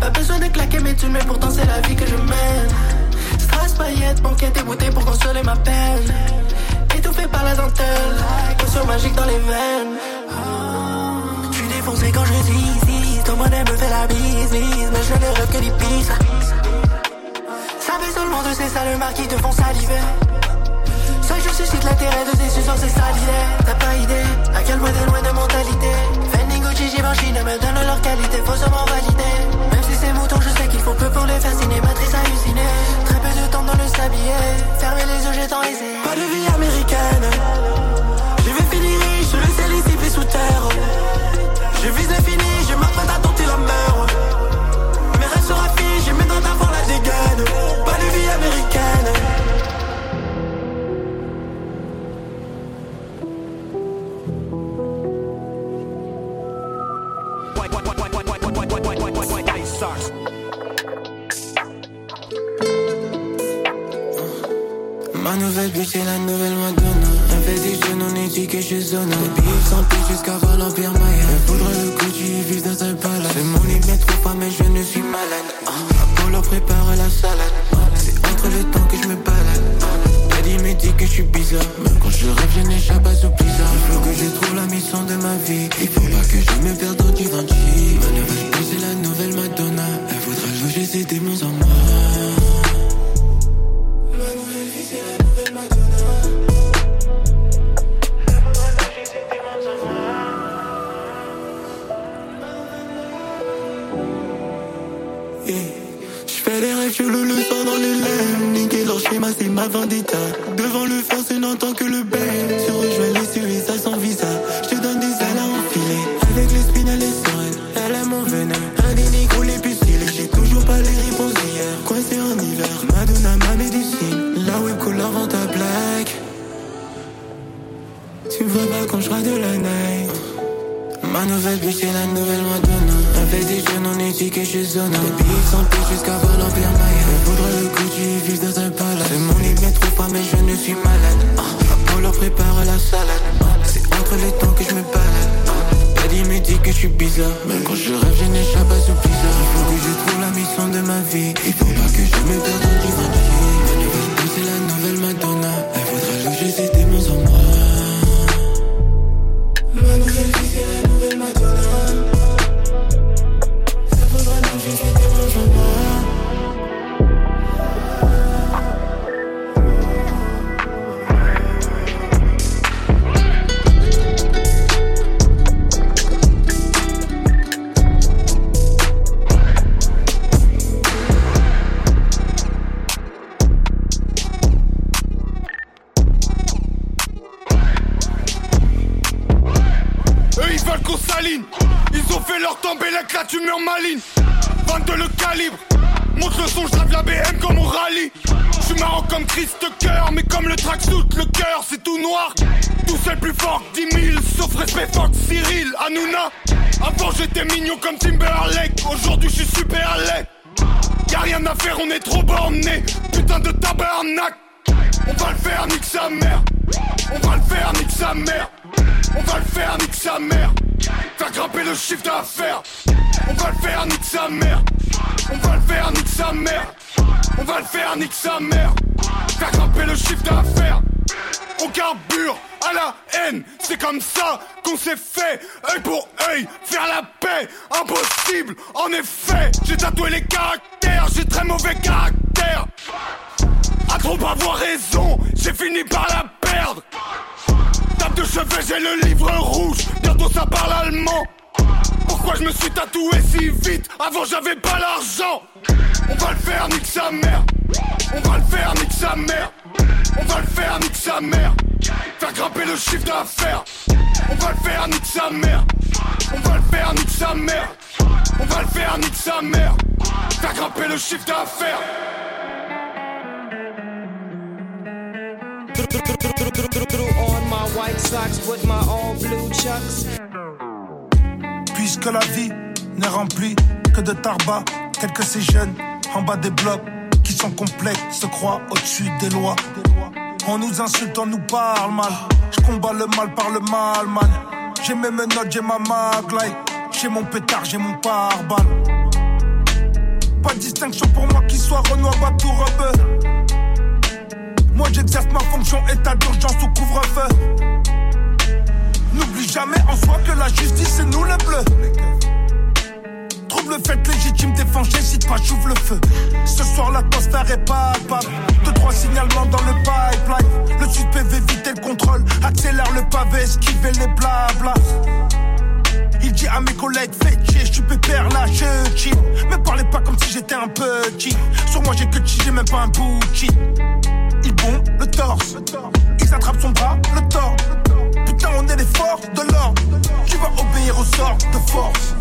Pas besoin de claquer mes thunes, mais pourtant c'est la vie que je mène. Strass, paillettes, banquettes et bouteilles pour qu'on se consoler ma peine, étouffé par la dentelle, potion magique dans les veines. Je suis défoncé quand je dis ton modèle me fait la bise, mais je ne rêve que des pistes. Ça fait seulement de ces sales marques qui te font saliver. Soit je suscite l'intérêt de ces substances et salières. T'as pas idée à quel point t'es loin de mentalité. Fending, Gigi, Banchine me donnent leur qualité, faussement validée. Même si c'est mouton, je sais qu'il faut peu pour les fasciner. Matrice à usiner, très peu de temps dans le sablier. Fermez les yeux, j'ai tant aisé. Pas de vie américaine. Je vais finir riche, le ciel ici puis sous terre. Je vise l'infini, je marque pas d'attenter la mer. Mes rêves se raffient, je mets dans ta forme la dégaine. Pas de vie américaine. Ma nouvelle but c'est la nouvelle Madonna. Un fait des jeunes on est dit que je zone. Les billets sans plus jusqu'à voir l'Empire Maya. Un poudre le coup tu y vis dans un palace. Le monde est bien trop pas mais je ne suis malade. Apollo prépare la salade. C'est entre le temps que je me balade. Daddy me dit que je suis bizarre. Même quand je rêve je n'échappe pas au bizarre. Il faut que je trouve la mission de ma vie. Il faut pas que je me perde dans du ventil. Ma nouvelle but c'est la nouvelle Madonna. Elle voudra loger ses démons en moi. C'est ma vendetta. Devant le fond, je n'entends que le bain. Sur eux, je vais les suer, ça sans visa. Je te donne des ailes à enfiler. Avec les spines et les seringues, elle a mon venin. Un déni gros, les pucilles. J'ai toujours pas les réponses d'hier. Coincé en hiver, Madonna, ma médecine. La web coule avant ta plaque. Tu vois pas quand je rate de la night. Ma nouvelle bitch, c'est la nouvelle Madonna. Avec des jeunes, on est dit que je zone. Des billets sans plus jusqu'à voir l'Empire Maya. Elle voudra le coup, tu y vis dans un palace. Le monde est bien trop pas, mais je ne suis malade. Apollo prépare la salade. C'est entre les temps que je me balade. Daddy me dit que je suis bizarre. Même quand je rêve, je n'échappe pas au bizarre. Il faut que je trouve la mission de ma vie. Il faut pas que je me perde dans du ventil. Ma nouvelle bitch, c'est la nouvelle Madonna. Elle voudra loger ses démons en moi. Ma nouvelle bitch, c'est la nouvelle Madonna. Tu meurs maligne, 22 le calibre. Montre le son, j'lave la BM comme on rallye. J'suis marrant comme Christ cœur, mais comme le tracksuit, le cœur c'est tout noir. Tout seul plus fort que 10 000, sauf respect fuck Cyril, Hanouna. Avant j'étais mignon comme Timberlake, aujourd'hui j'suis super à l'aise. Y'a rien à faire, on est trop borné, putain de tabarnak. On va le faire, nique sa mère. On va le faire, nique sa mère. On va le faire, nique sa mère. Faire grimper le chiffre d'affaires. On va le faire, nique sa mère. On va le faire, nique sa mère. On va le faire, nique sa mère. Faire grimper le chiffre d'affaires. On carbure à la haine. C'est comme ça qu'on s'est fait. Œil pour œil, faire la paix. Impossible, en effet. J'ai tatoué les caractères. J'ai très mauvais caractère. À trop avoir raison, j'ai fini par la perdre. Tape de chevet, j'ai le livre rouge. Bientôt ça parle allemand. Pourquoi je me suis tatoué si vite? Avant j'avais pas l'argent. On va le faire, nique sa mère. On va le faire, nique sa mère. On va le faire, nique sa mère. Faire grimper le chiffre d'affaires. On va le faire, nique sa mère. On va le faire, nique sa mère. On va le faire, nique sa mère. Faire grimper le chiffre d'affaires. On my white socks with my own blue chucks. Puisque la vie n'est remplie que de tarba, quelques ces jeunes en bas des blocs qui sont complexes, se croient au-dessus des lois. On nous insulte, on nous parle mal. Je combats le mal par le mal, man. J'ai mes menottes, j'ai ma maglaï. J'ai mon pétard, j'ai mon pare-balle. Pas de distinction pour moi qui soit Renoir, Batou, Rebeu. Moi j'exerce ma fonction, état d'urgence ou couvre-feu. N'oublie jamais en soi que la justice c'est nous les bleus. Trouble fait légitime, défend, j'hésite pas, j'ouvre le feu. Ce soir l'atmosphère est palpable. 2-3 signalements dans le pipeline. Le suspect veut éviter le contrôle, accélère le pavé, esquiver les blablas. Il dit à mes collègues, fais chier, je suis pépère là, je chill. Mais parlez pas comme si j'étais un petit. Sur moi j'ai que chi, j'ai même pas un bouchi. Ils bondent le torse, ils attrapent son bras, le tort. Putain on est les forces de l'ordre, tu vas obéir au sort de force.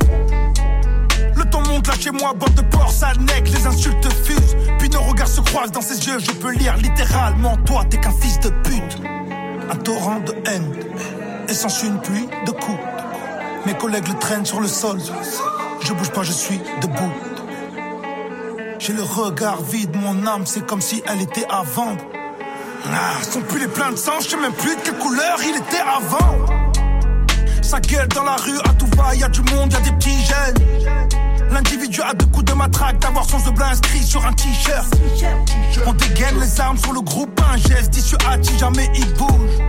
Le temps monte là chez moi, bord de port, sale nec, les insultes fusent. Puis nos regards se croisent dans ses yeux, je peux lire littéralement, toi t'es qu'un fils de pute. Un torrent de haine, et s'ensuit une pluie de coups. Mes collègues le traînent sur le sol, je bouge pas, je suis debout. J'ai le regard vide, mon âme, c'est comme si elle était à vendre. Ah, son pull est plein de sang, je sais même plus de quelle couleur il était avant. Sa gueule dans la rue, à tout va, y'a du monde, y'a des petits jeunes. L'individu a deux coups de matraque, d'avoir son zeblin inscrit sur un t-shirt. On dégaine les armes sur le groupe, un geste dissuade si jamais il bouge.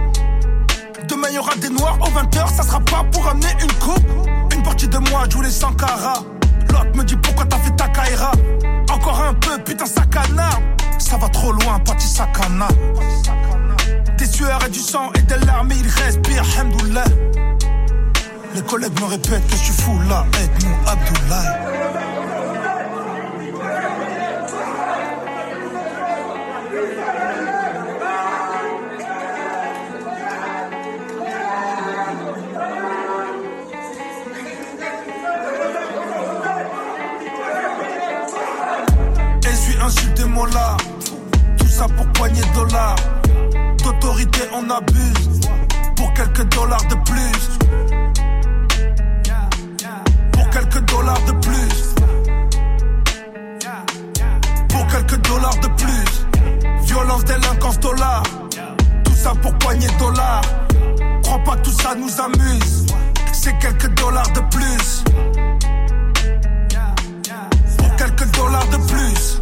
Demain y'aura des noirs aux 20h, ça sera pas pour amener une coupe. Une partie de moi joue les Sankara, l'autre me dit pourquoi t'as fait ta kaira. Encore un peu, putain ça canard, ça va trop loin, parti sakana. Des sueurs et du sang et des larmes, il respire, hamdoulah. Les collègues me répètent que je suis fou là, aide-nous Abdoulaye. Là. Tout ça pour poignée de dollars. D'autorité on abuse, pour quelques dollars de plus. Pour quelques dollars de plus. Pour quelques dollars de plus. Violence, délinquance, dollars. Tout ça pour poignée de dollars. Crois pas que tout ça nous amuse. C'est quelques dollars de plus. Pour quelques dollars de plus.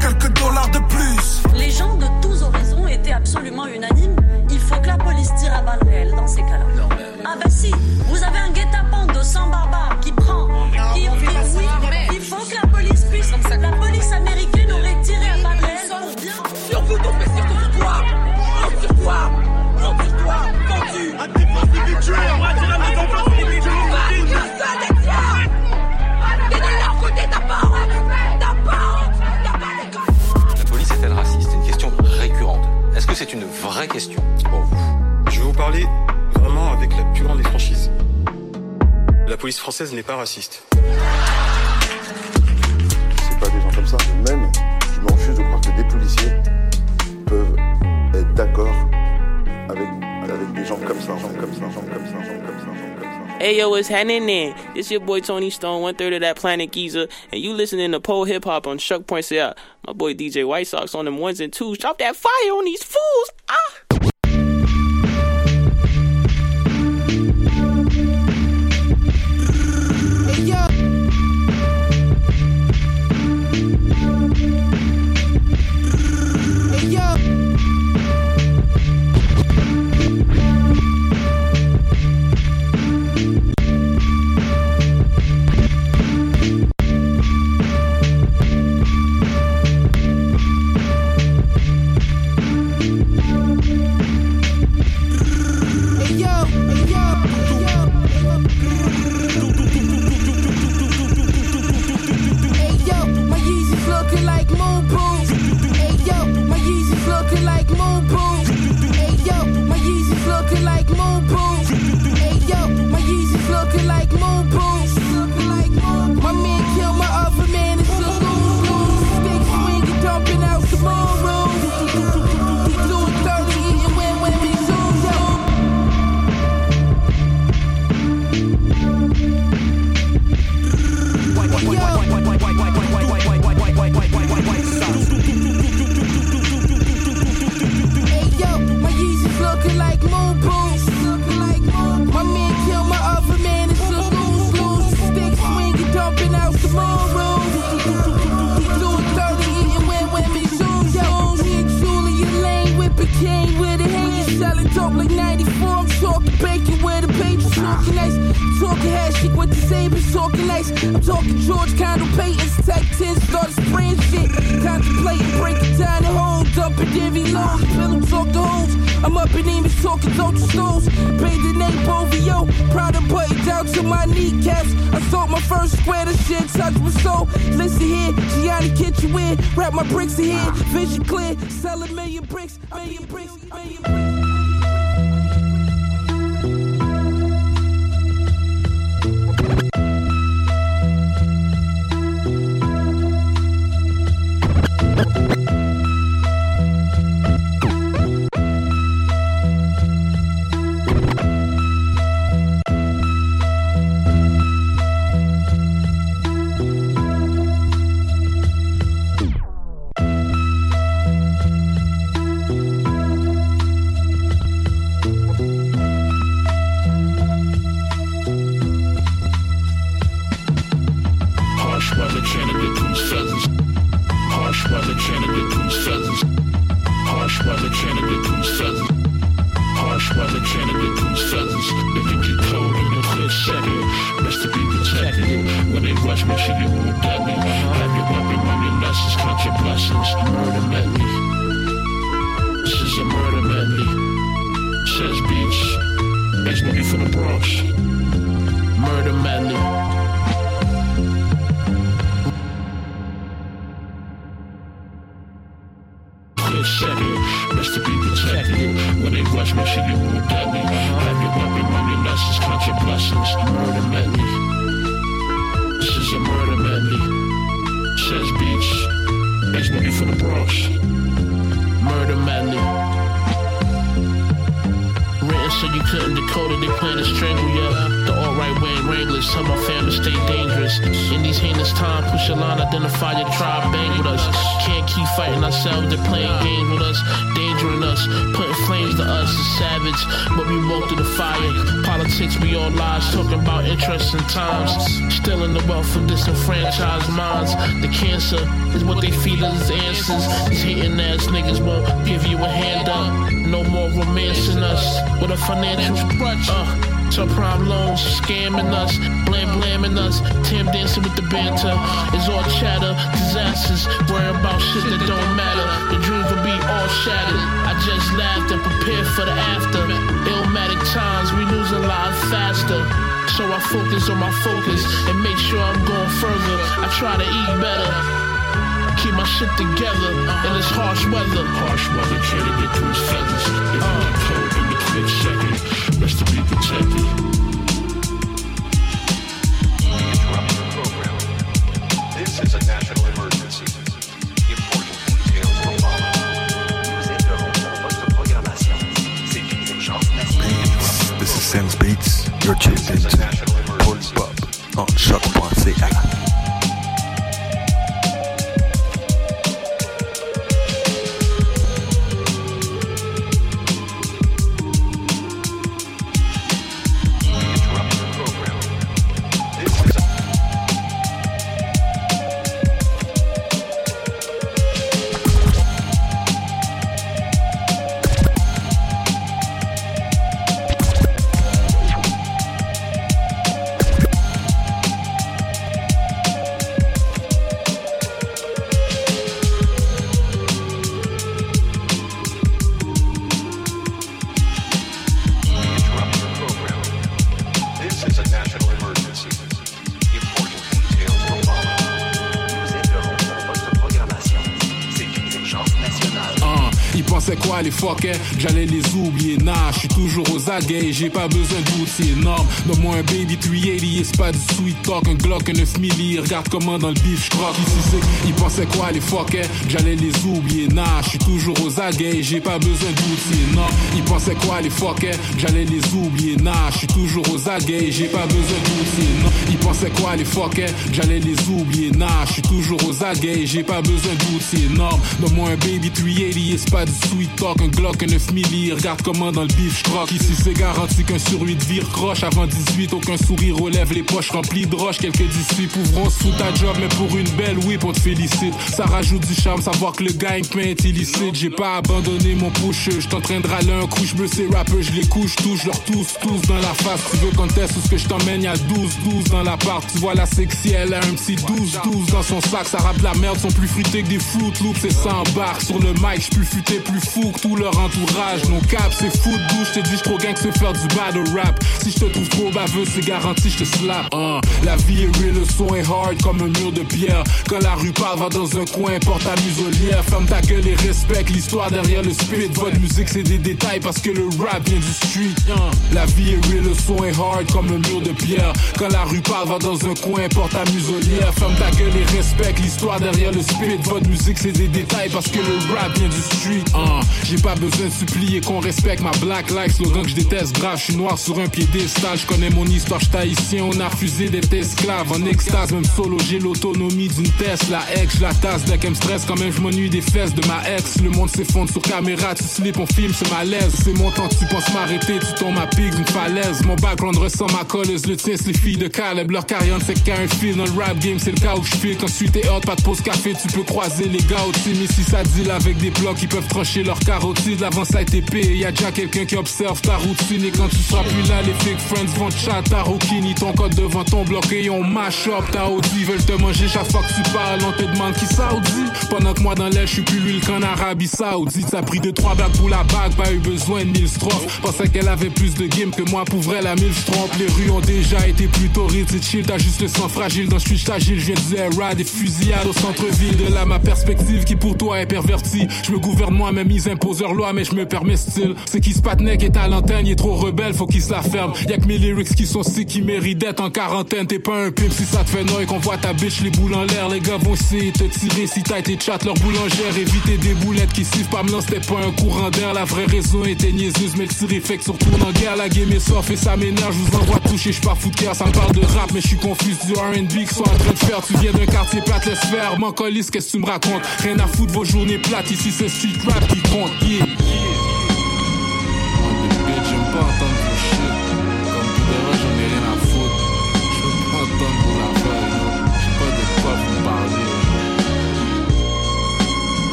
Quelques dollars de plus. Les gens de tous horizons étaient absolument unanimes. Il faut que la police tire à balles réelles dans ces cas-là. Non, mais... Ah bah si, vous avez un guet-apens de 100 barbares qui prend, qui ont fait oui, mais il faut que la police puisse. La police américaine aurait tiré à balles réelles. Sur vous donc, mais surtout toi. Non, sur toi. Non, sur toi. Pendu. À tes forces individuelles. On va dire à mes enfants individuelles. Pas de seul. T'es de leur côté, t'as pas honte. T'as pas honte. Est-elle raciste? C'est une question récurrente. Est-ce que c'est une vraie question pour vous? Je vais vous parler vraiment avec la plus grande des franchises. La police française n'est pas raciste. C'est pas des gens comme ça. Même, je me refuse de croire que des policiers peuvent être d'accord avec des gens comme ça, Hey yo, it's happening. This your boy Tony Stone, 1/3 of that planet Giza, and you listening to Paul Hip Hop on CHOQ.ca. My boy DJ White Sox on them 1s and 2s. Drop that fire on these fools. Ah. talking dope like 94. I'm talking bacon where the baby's talking ice. Talking hash shit with the sabers, talking ice. I'm talking George Condopainters, type 10, started spraying shit. Contemplating, breaking down the hold up and divvy low. Pillow talk the hoes. I'm up in Emus talking dope to schools. Paid the name OVO. Proud of button down to my kneecaps. I sold my first square, the shit touched my soul. Listen here, Gianni, get you in. Wrap my bricks in here, vision clear. Sell a million bricks, million bricks, million bricks. Subprime loans, scamming us, blaming us, Tim dancing with the banter. It's all chatter, disasters, worrying about shit that don't matter. The dreams will be all shattered. I just laughed and prepared for the after. Illmatic times, we losing lives faster. So I focus on my focus and make sure I'm going further. I try to eat better, keep my shit together in this harsh weather. Harsh weather, can't get through his feathers. If I'm not cold in the quick second. Best to be protected. This is Sams Beats. You're tuned into Bull Hip Hop on CHOQ.ca. Les fuckers, j'allais les oublier, nah, je suis toujours aux aguets, j'ai pas besoin d'outils énormes. Donne-moi un baby 380, c'est pas du sweet talk, un Glock, un 9 milli, regarde comment dans le beef j'croque. Ici c'est, ils pensaient quoi les fuckers, j'allais les oublier, nah, je suis toujours aux aguets, j'ai pas besoin d'outils énormes. Ils pensaient quoi les fuckers, j'allais les oublier, nah, je suis toujours aux aguets, j'ai pas besoin d'outils énormes. Ils pensaient quoi les fuckers, j'allais les oublier, nah, je suis toujours aux aguets, j'ai pas besoin d'outils énormes. Donne-moi un baby 380, c'est pas pas du sweet talk, un Glock, un 9 milli. Regarde comment dans le bif je croque. Ici c'est garanti qu'un sur 8 vire croche. Avant 18, aucun sourire relève les poches remplies de roches. Quelques d'ici pouvront se foutre à job, mais pour une belle whip on te félicite. Ça rajoute du charme, savoir que le gagne-pain est illicite. J'ai pas abandonné mon push, je t'entraîne de râler un couche bleu, ces rappeurs, je les couche, touche leur tous dans la face. Tu veux qu'on teste ou ce que je t'emmène, y'a 12 dans la part. Tu vois la sexy, elle a un petit 12 dans son sac. Ça rappe la merde, sont plus fruités que des Fruit Loops. C'est ça en barre, sur le mic, j'suis plus futé, plus fou que tout leur entourage. Nos caps, c'est foot douche, j'te dis j'tro gang, c'est faire du battle rap. Si j'te trouve trop baveux, c'est garanti, j'te slap. La vie est real, le son est hard comme un mur de pierre. Quand la rue parle, va dans un coin, porte à muselière. Ferme ta gueule et respecte l'histoire derrière le spit. Votre musique, c'est des détails parce que le rap vient du street. La vie est real, le son est hard comme un mur de pierre. Quand la rue parle, va dans un coin, porte à muselière. Ferme ta gueule et respecte l'histoire derrière le spit. Votre musique, c'est des détails parce que le rap vient du street. J'ai pas besoin de supplier qu'on respecte ma black life. Slogan que je déteste grave, je suis noir sur un piédestal. Je connais mon histoire, je tahitien, on a refusé d'être esclave. En extase, même solo, j'ai l'autonomie d'une Tesla. Ex, je la tasse, dès qu'elle me stresse, quand même je m'ennuie des fesses de ma ex. Le monde s'effondre sur caméra, tu slips, on filme, c'est malaise. C'est mon temps, tu penses m'arrêter, tu tombes à pic d'une falaise. Mon background ressemble à colleuse, le test, les filles de Caleb. Leur carrière ne fait qu'un fil dans le rap game, c'est le cas où je file. Quand tu t'es hot, pas de pause café, tu peux croiser les gars au team. Ici ça deal avec des blocs, ils peuvent trancher leurs carotides. L'avance a été payé, y'a déjà quelqu'un qui observe ta routine. Et quand tu seras plus là, les fake friends vont te chatter au kini. Ton code devant ton bloc et on mash up ta Audi. Veulent te manger chaque fois que tu parles, on te demande qui saoudi. Pendant que moi dans l'aile, je suis plus l'huile qu'en Arabie Saoudite. Ça a pris 2-3 bagues pour la bague, pas eu besoin de 1000 strophes. Pensais qu'elle avait plus de game que moi, pour vrai la 1000 strophes. Les rues ont déjà été plus torrides, c'est chill, t'as juste le sang fragile. Dans Switch agile, je viens du Era, des fusillades au centre-ville. De là ma perspective qui pour toi est pervertie. Je me gouverne moi-même, ils imposent leur loi, mais je me permets style. C'est qui se patenait, qui est à l'antenne, il est trop rebelle, faut qu'il se la ferme. Y'a que mes lyrics qui sont sick, qui méritent d'être en quarantaine. T'es pas un pimp si ça te fait noyer, qu'on voit ta bitch les boules en l'air. Les gars vont essayer te tirer si t'as été chat leur boulangère. Éviter des boulettes qui sifflent pas me lance, c'était pas un courant d'air. La vraie raison était niaiseuse, mais le tir effect sur tourne en guerre. La game est soft et ça m'énerve, je vous envoie toucher, je pars foutre cœur. Ça me parle de rap, mais je suis confus du R&B qui sont en train de faire. Tu viens d'un quartier plate, laisse faire, m'en colisse, qu'est-ce que tu me racontes? Rien à foutre vos journées plates, ici c'est street rap qui compte, yeah.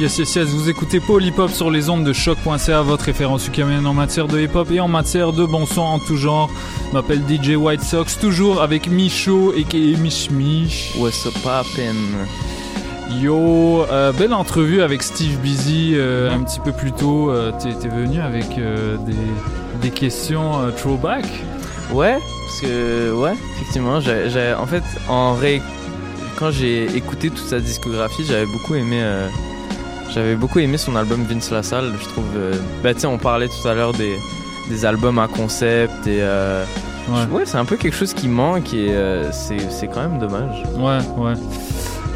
Yes, vous écoutez Paul Hip Hop sur les ondes de CHOQ.ca, votre référence ukrainienne en matière de hip hop et en matière de bon son en tout genre. Je m'appelle DJ White Sox, toujours avec Micho et Mich Mich. What's up, poppin'? Yo, belle entrevue avec Steve Bizzy un petit peu plus tôt. T'es venu avec des questions throwback? Ouais, parce que, ouais, effectivement, en fait, quand j'ai écouté toute sa discographie, j'avais beaucoup aimé son album Vince LaSalle, je trouve. Tu sais, on parlait tout à l'heure des albums à concept et ouais, c'est un peu quelque chose qui manque et c'est quand même dommage. Ouais.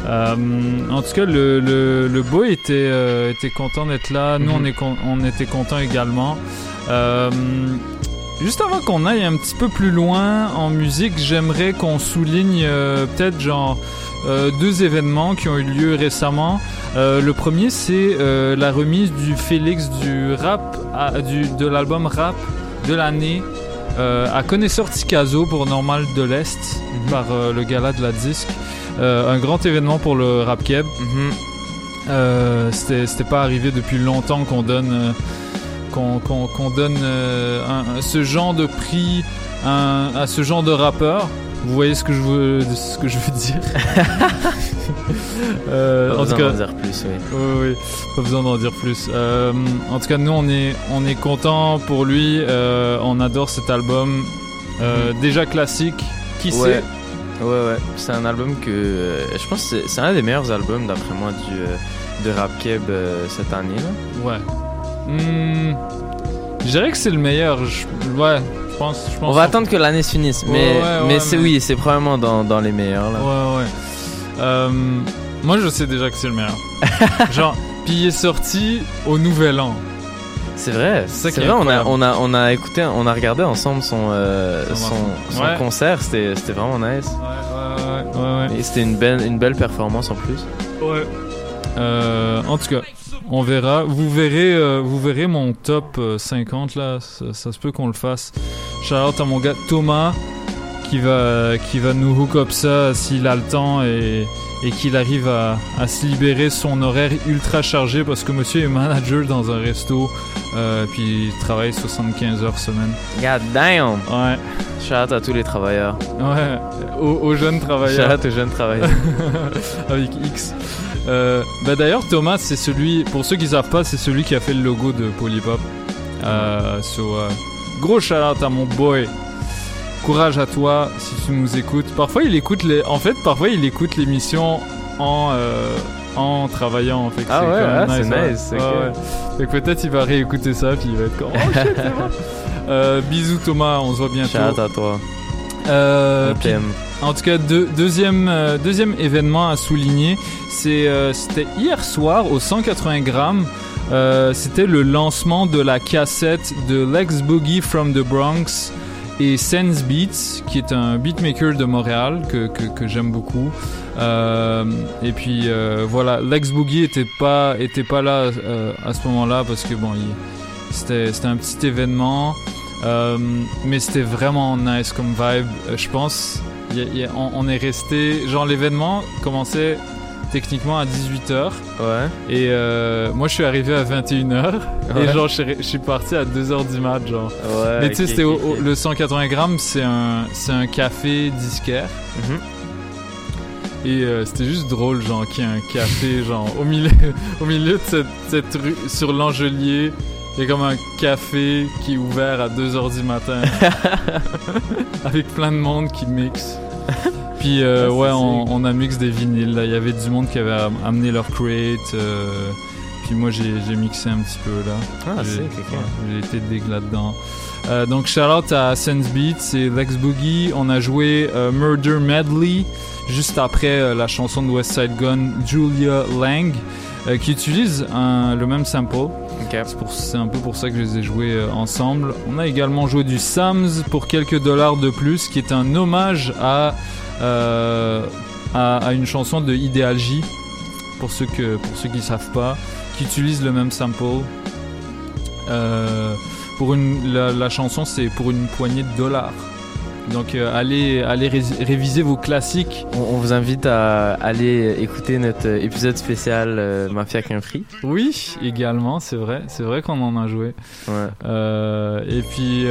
En tout cas, le boy était content d'être là. Nous, on était contents également. Juste avant qu'on aille un petit peu plus loin en musique, j'aimerais qu'on souligne peut-être genre. Deux événements qui ont eu lieu récemment. Le premier, c'est la remise du Félix du rap de l'album rap de l'année à Connaisseur Ticazo pour Normal de l'Est par le gala de la disque. Un grand événement pour le rap keb. C'était pas arrivé depuis longtemps qu'on donne ce genre de prix à ce genre de rappeur. Vous voyez ce que je veux dire. Pas besoin d'en dire plus, oui. Pas besoin d'en dire plus. En tout cas, nous, on est contents pour lui. On adore cet album. Déjà classique. Qui sait? Ouais. C'est un album que... je pense que c'est un des meilleurs albums, d'après moi, de Rap Keb cette année. Là. Ouais. Je dirais que c'est le meilleur. Ouais. Je pense on va attendre que l'année se finisse, mais c'est probablement dans les meilleurs là. Ouais. Moi je sais déjà que c'est le meilleur. Genre, puis il est sorti au Nouvel An. C'est vrai, c'est vrai. On a écouté, on a regardé ensemble son ouais. concert. C'était vraiment nice. Ouais. Et c'était une belle performance en plus. Ouais. En tout cas, on verra. Vous verrez mon top 50 là. Ça se peut qu'on le fasse. Shout out à mon gars Thomas qui va nous hook up ça s'il a le temps et qu'il arrive à se libérer son horaire ultra chargé parce que monsieur est manager dans un resto puis il travaille 75 heures semaine. God damn! Ouais. Shout out à tous les travailleurs. Ouais, aux jeunes travailleurs. Shout out aux jeunes travailleurs. Avec X. D'ailleurs, Thomas, c'est celui, pour ceux qui ne savent pas, c'est celui qui a fait le logo de Polypop. Gros shout out à mon boy. Courage à toi si tu nous écoutes. Parfois il écoute l'émission en travaillant. Fait que ah c'est ouais, quand même ouais nice, c'est nice. Ouais. Okay. Fait que peut-être il va réécouter ça puis il va être comme oh shit, c'est vrai. Bisous Thomas, on se voit bientôt. Shout à toi. Puis, en tout cas, deuxième événement à souligner, c'était hier soir au 180 grammes. C'était le lancement de la cassette de Lex Boogie from the Bronx et Sense Beats, qui est un beatmaker de Montréal que j'aime beaucoup. Et puis voilà, Lex Boogie était pas là à ce moment-là parce que bon, c'était un petit événement, mais c'était vraiment nice comme vibe. Je pense on est resté genre l'événement commençait techniquement à 18h. Ouais. Et moi je suis arrivé à 21h. Ouais. Et genre je suis parti à 2h du mat genre. Ouais, mais tu sais c'était le 180 grammes, c'est un café disquaire. Mm-hmm. Et c'était juste drôle genre qu'il y ait un café genre au milieu de cette rue sur l'Angelier. Il y a comme un café qui est ouvert à 2h du matin avec plein de monde qui mixe. Puis ouais, on a mixé des vinyles. Il y avait du monde qui avait amené leur crate. Puis moi, j'ai mixé un petit peu là. Ah, c'est quelqu'un. Ouais, j'ai été deg là-dedans. Donc, shout out à Sense Beats et Lex Boogie. On a joué Murder Medley juste après la chanson de West Side Gun, Julia Lang, qui utilise le même sample. Okay. C'est un peu pour ça que je les ai joués ensemble. On a également joué du Sams pour quelques dollars de plus, qui est un hommage à une chanson de Ideal J, pour ceux qui ne savent pas, qui utilise le même sample. La chanson, c'est pour une poignée de dollars. Donc allez réviser vos classiques. On vous invite à aller écouter notre épisode spécial Mafia Quinfree. Oui, également, c'est vrai qu'on en a joué. Ouais. Et puis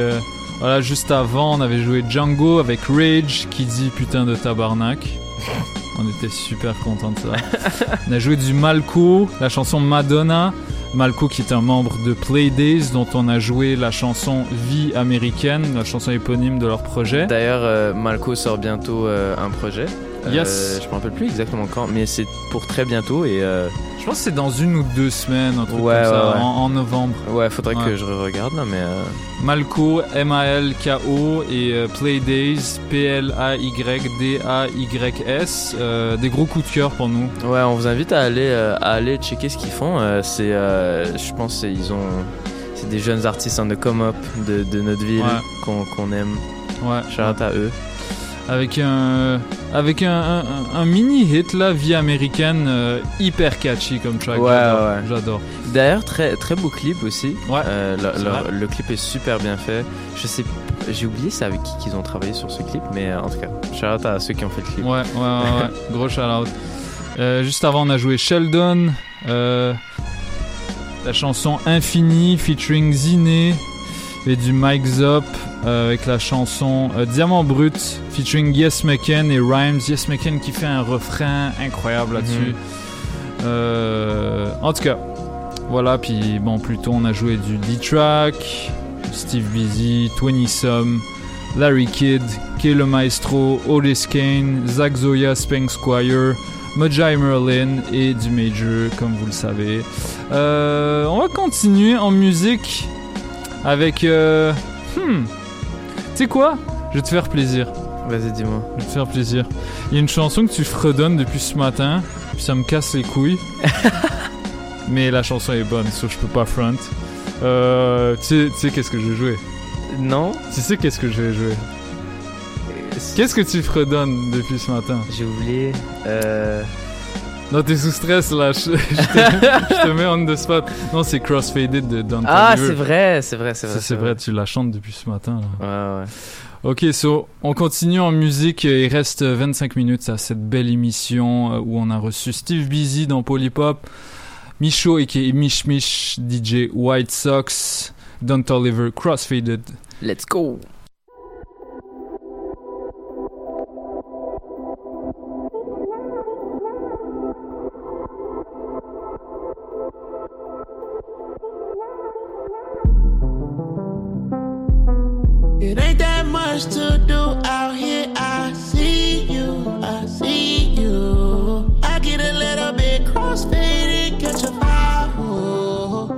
voilà, juste avant, on avait joué Django avec Rage qui dit putain de tabarnak. On était super contents de ça. On a joué du Malco, la chanson Madonna. Malco qui est un membre de Playdays dont on a joué la chanson Vie américaine, la chanson éponyme de leur projet. D'ailleurs, Malco sort bientôt un projet. Yes. Je me rappelle plus exactement quand, mais c'est pour très bientôt et je pense que c'est dans 1 ou 2 semaines, un truc comme ça, ouais. En novembre. Ouais, faudrait que je regarde là, mais Malco, M-A-L-K-O et Playdays, P-L-A-Y-D-A-Y-S, des gros coups de cœur pour nous. Ouais, on vous invite à aller checker ce qu'ils font. Je pense que c'est des jeunes artistes en come-up de notre ville, ouais. qu'on aime. Ouais. Shout-out à eux. Avec un mini hit là, Vie américaine, hyper catchy comme track. Ouais, j'adore. D'ailleurs, très très beau clip aussi. Ouais. Le clip est super bien fait. J'ai oublié c'est avec qui qu'ils ont travaillé sur ce clip, mais en tout cas, shout out à ceux qui ont fait le clip. Ouais. Gros shout out. Juste avant, on a joué Sheldon, la chanson Infini featuring Ziné. Et du Mike Zop avec la chanson Diamant Brut featuring Yes McCann et Rhymes. Yes McCann qui fait un refrain incroyable là-dessus. En tout cas, voilà. Puis bon, plus tôt, on a joué du D-Track, Steve Bizzy, 20 Some, Larry Kidd, Kay le Maestro, Otis Kane, Zach Zoya, Spank Squire, Magi Merlin et du Major, comme vous le savez. On va continuer en musique. Avec tu sais quoi? Je vais te faire plaisir. Vas-y, dis-moi. Je vais te faire plaisir. Il y a une chanson que tu fredonnes depuis ce matin, puis ça me casse les couilles. Mais la chanson est bonne, sauf que je peux pas front. Tu sais qu'est-ce que je vais jouer? Non. Tu sais qu'est-ce que je vais jouer? Qu'est-ce que tu fredonnes depuis ce matin? J'ai oublié. Non, t'es sous stress là, je te mets on the spot. Non, c'est Crossfaded de Don. Ah, c'est vrai. Tu la chantes depuis ce matin là. Ouais. Ok, so, on continue en musique. Il reste 25 minutes à cette belle émission où on a reçu Steve Bizzy dans Paul Hip Hop, Micho et Mich Mich, DJ White Sox, Don Toliver, Crossfaded. Let's go! It ain't that much to do out here. I see you. I get a little bit crossfaded, catch a vibe. Oh.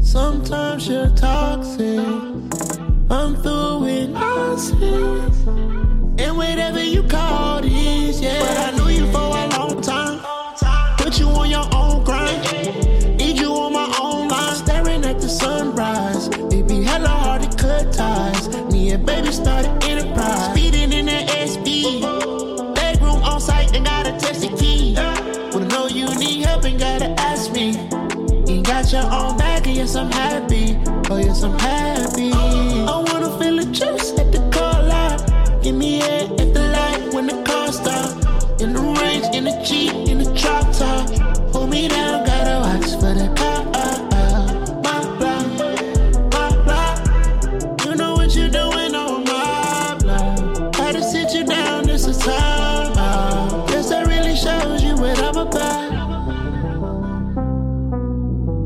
Sometimes you're toxic. I'm through with nonsense. And whatever you call this, yeah. But I knew you for a long time. Put you on your own grind. Need you on my own line. Staring at the sunrise. Baby, hello, hard to cut ties. Me and baby started enterprise. Speeding in that SP. Bedroom on site and gotta test the key. Wanna know you need help and gotta ask me. You got your own bag and yes, I'm happy. Oh, yes, I'm happy. I wanna feel the juice at the car lot. Give me air at the light when the car stop. In the range, in the Jeep, in the drop top. Hold me down, gotta watch for the car.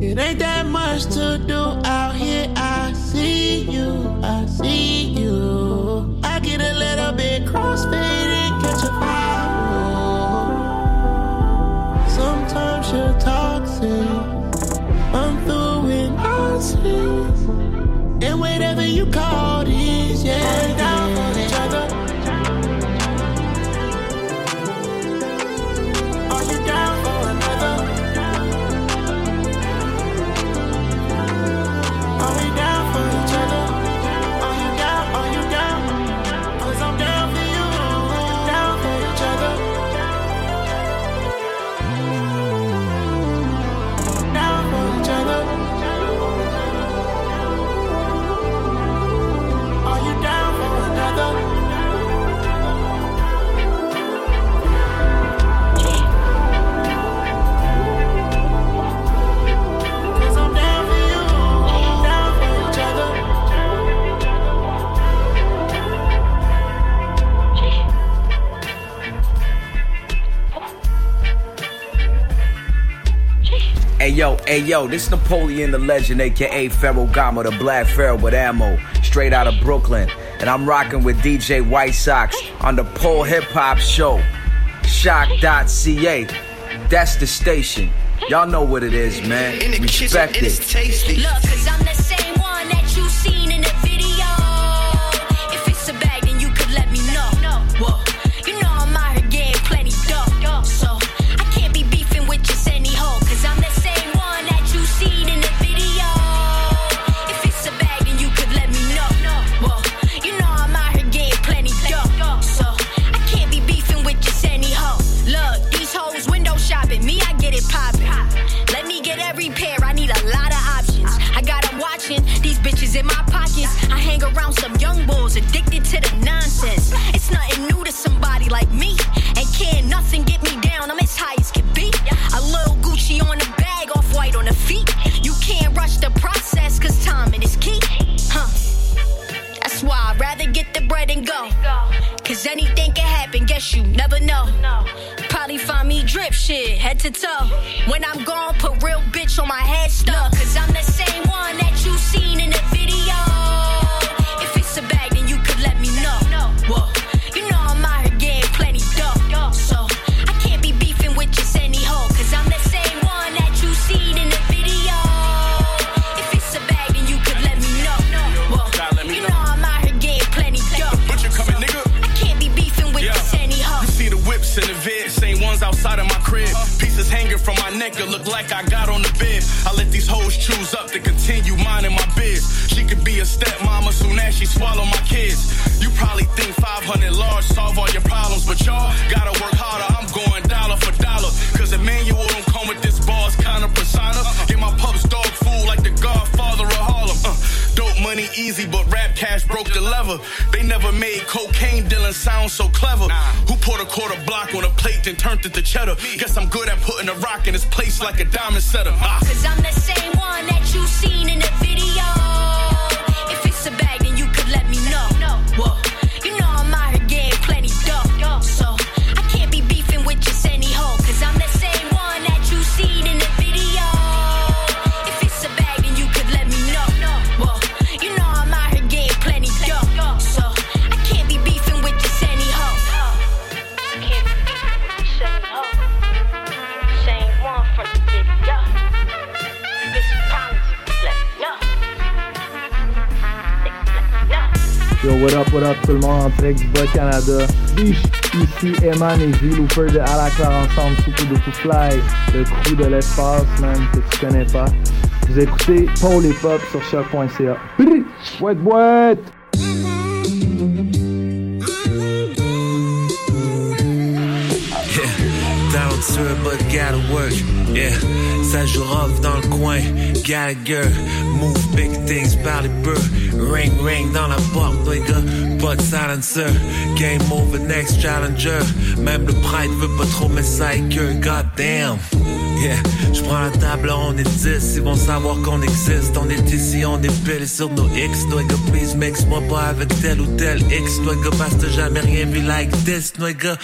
It ain't that much to do out here. I see you. I get a little bit crossfaded, catch a vibe. Sometimes you're toxic. I'm through with nonsense. And whatever you call this, yeah, down for each other. Are you down for another? Are we down for each other? Are you down? 'Cause I'm down for you. Down for each other. Down for each other. Are you down for another? Hey yo, this Napoleon the Legend, aka Pharaoh Gama, the Black Pharaoh with ammo, straight out of Brooklyn. And I'm rocking with DJ White Sox on the Paul Hip Hop Show. CHOQ.ca, that's the station. Y'all know what it is, man. Respect it. It's tasty. Look, 'cause I'm the same one that you seen in the video. If it's a bag, then you could let me know. Whoa. In my pockets, I hang around some young boys addicted to the nonsense. It's nothing new to somebody like me, and can't nothing get me down. I'm as high as can be. A little Gucci on the bag, off white on the feet. You can't rush the process, 'cause timing is key. That's why I'd rather get the bread and go. 'Cause anything can happen, guess you never know. Probably find me drip shit, head to toe. When I'm gone, put real bitch on my head stuff. 'Cause I'm the same one that you seen in the video. If it's a bag, then you could let me know. Whoa, you know I'm out here getting plenty dough. So I can't be beefing with just any hoe. 'Cause I'm the same one that you seen in the video. If it's a bag, then you could let me know. Whoa, you know I'm out here getting plenty dough. In the vid, same ones outside of my crib. Pieces hanging from my neck, it look like I got on the bib. I let these hoes choose up, they can she swallow my kids. You probably think 500 large solve all your problems, but y'all gotta work harder. I'm going dollar for dollar, cause Emmanuel don't come with this boss kind of persona. Get my pub's dog food like the Godfather of Harlem. Dope money easy, but rap cash broke the lever. They never made cocaine dealing sound so clever. Who poured a quarter block on a plate then turned it to cheddar? Guess I'm good at putting a rock in his place like a diamond setter. Cause I'm the same one that you seen in the video. If it's a bag, then you could let me know. Whoa, you know I'm out here getting plenty dough. So I can't be beefing with just any hoe. Cause I'm the same one that you seen in the video. If it's a bag, then you could let me know. Whoa, you know I'm out here getting plenty dough. So I can't be beefing with just any hoe. I can't be beefing with just any hoe. Same one from the video. This is promise. Yo, what up tout le monde, en direct du Bas-Canada. Biche, ici Eman et J. Looper de À la Claire Ensemble, Soukou de Fly, le crew de l'espace, même, que tu connais pas. Vous écoutez Paul Hip Hop sur CHOQ.ca. What, what? But gotta work, yeah. Ça joue rough dans le coin, Gallagher. Move big things par les beurs. Ring ring dans la porte, nigga. Pas de silencer. Game over, next challenger. Même le pride veut pas trop mes psychers. God damn. Yeah. J'prends la table, on est 10. Ils vont savoir qu'on existe. On est ici, on est pile sur nos X. Nigga, please mix-moi pas avec tel ou tel X. Nigga, parce que jamais rien vu like this. Nigga,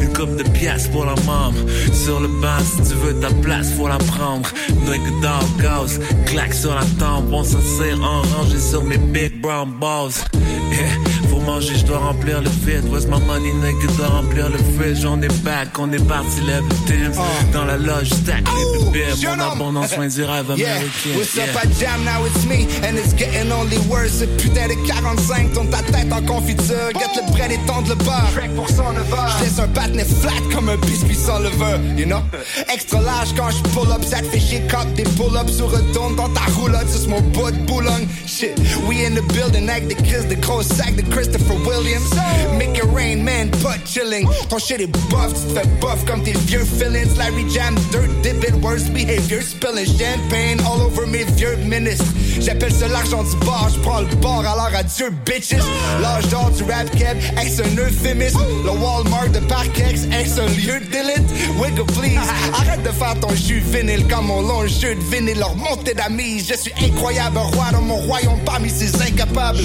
une coupe de pièces pour la mom. Sur le banc, si tu veux ta place, faut la prendre. Nigga, dog, gaz, claque sur la tempe. On s'en sert en rangée sur mes big brown balls. Yeah. Faut manger, j'dois remplir le vide. Where's my money, nigga, dois remplir le fridge. On est back, on est parti, lève le Tim's. Dans la loge, stack, oh, les bébés. Mon abondance, soin du rêve américain. What's up, I jam, now it's me. And it's getting only worse. Cette putain de 45, dont ta tête en confiture. Get le bread et tendre le bar. Track pour 109 heures. J'laisse un patinet flat comme un biscuit sans leveur. You know? Extra large quand j'pull up. Ça te fait chier quand des pull-ups ou retourne dans ta roulotte. C'est mon bout de boulogne. Shit, we in the building like the kids, the gros sac, the Christopher Williams. Make it rain, man, butt chilling. Ton shit est buff, tu te fais buff comme tes vieux feelings. Larry Jam, dirt dip it, worst behavior. Spilling champagne all over mes vieux ministres. J'appelle ça l'argent du bar, j'prends le bar, alors adieu bitches. L'âge d'or du rap keb, ex un euphémisme. Le Walmart de Parkex, ex un lieu d'élite. Wiggle please, arrête de faire ton jus vinyle. Quand mon long jeu de vinyle, leur montée d'amis. Je suis incroyable, roi dans mon royaume parmi ces incapables.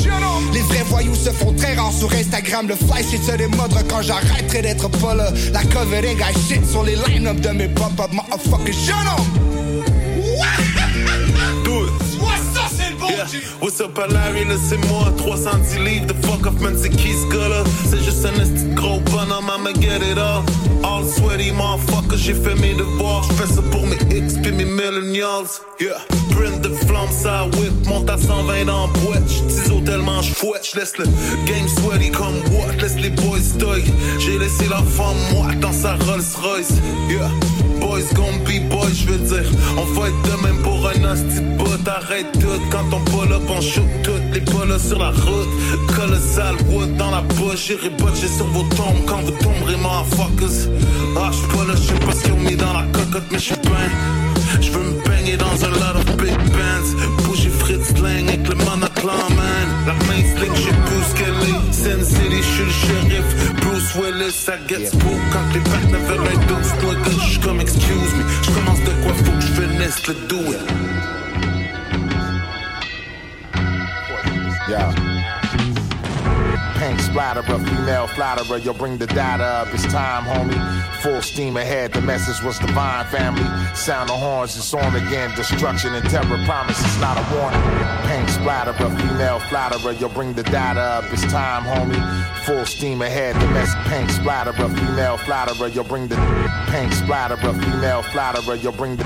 Les vrais voyous se font très rares sur Instagram. Le fly shit se démodre quand j'arrêterai d'être pas là. La covering I shit sur les line-up de mes pop-up. Motherfucker, shut up. What's up à Larry, là c'est moi, 310 livres, the fuck off man, c'est qui ce gars-là? C'est juste un esti de gros bonhomme, I'ma get it all. All sweaty motherfucker, j'ai fait mes devoirs, j'fais ça pour mes X pis mes millennials. Yeah, print de flamme, ça whip, monte à 120 dans la boîte. J'tiso tellement j'fouette, j'laisse le game sweaty comme what, laisse les boys toy. J'ai laissé la femme moi dans sa Rolls Royce. Yeah, boys gon' be boys, j'veux dire, on va être de même pour un esti de bout. Arrête tout, quand on pull up, on choque toutes les polos sur la route. Colossal wood dans la poche, j'irai botcher sur vos tombes quand vous tomberez motherfuckers. Ah, j'suis pas là, j'sais pas ce qu'ils ont mis dans la cocotte, mais j'suis peint. J'veux me baigner dans un lot of big bands. Bougie Fritz Lang avec le monoclan, man. La main slick, j'ai Bruce Kelly. Sin City, j'suis le shérif. Bruce Willis, ça gets beau quand les bacs ne veulent être douce. Moi, j'suis comme excuse me. J'commence de quoi, faut que j'finisse le do it. Yeah. Pink splatterer, female flatterer, you'll bring the data up, it's time, homie. Full steam ahead, the message was divine, family. Sound the horns, it's on again. Destruction and terror, promise, it's not a warning. Pink splatterer, female flatterer, you'll bring the data up, it's time, homie. Full steam ahead, the message. Pink splatterer, female flatterer, you'll bring the pink splatterer, female flatterer, you'll bring the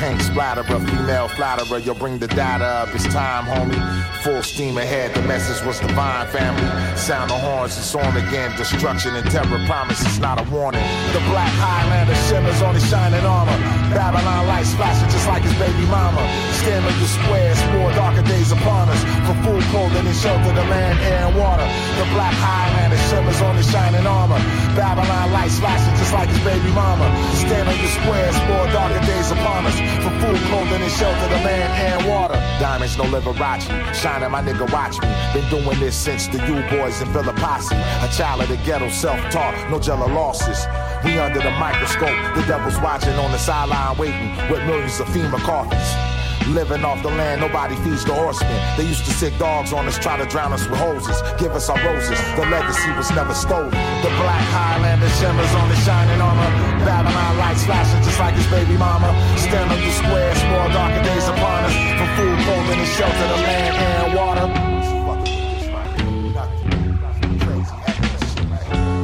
pink splatterer, female flatterer, you'll bring the data up, it's time, homie. Full steam ahead, the message was divine, family. sound of horns, it's on again. Destruction and terror promise, it's not a warning. The black Highlander shimmers on his shining armor. Babylon lights flashing just like his baby mama. Scamming the squares, more darker days upon us. For food, clothing, and shelter, the land, air, and water. The black Highlander shimmers on his shining armor. Babylon lights flashing just like his baby mama. Scamming the squares, more darker days upon us. For food, clothing, and shelter, the land, air, and water. Diamonds, no Liberace. Shining, my nigga, watch me. Been doing this since the U-Boys and Villa Posse. A child of the ghetto, self-taught, no jello losses. We under the microscope, the devil's watching on the sideline waiting with millions of FEMA coffins. Living off the land, nobody feeds the horsemen. They used to sick dogs on us, try to drown us with hoses. Give us our roses, the legacy was never stolen. The black Highlander shimmers on the shining armor. Babylon lights flashing just like his baby mama. Standing through squares, more darker days upon us. For food, clothing, and shelter, the land, air, and water.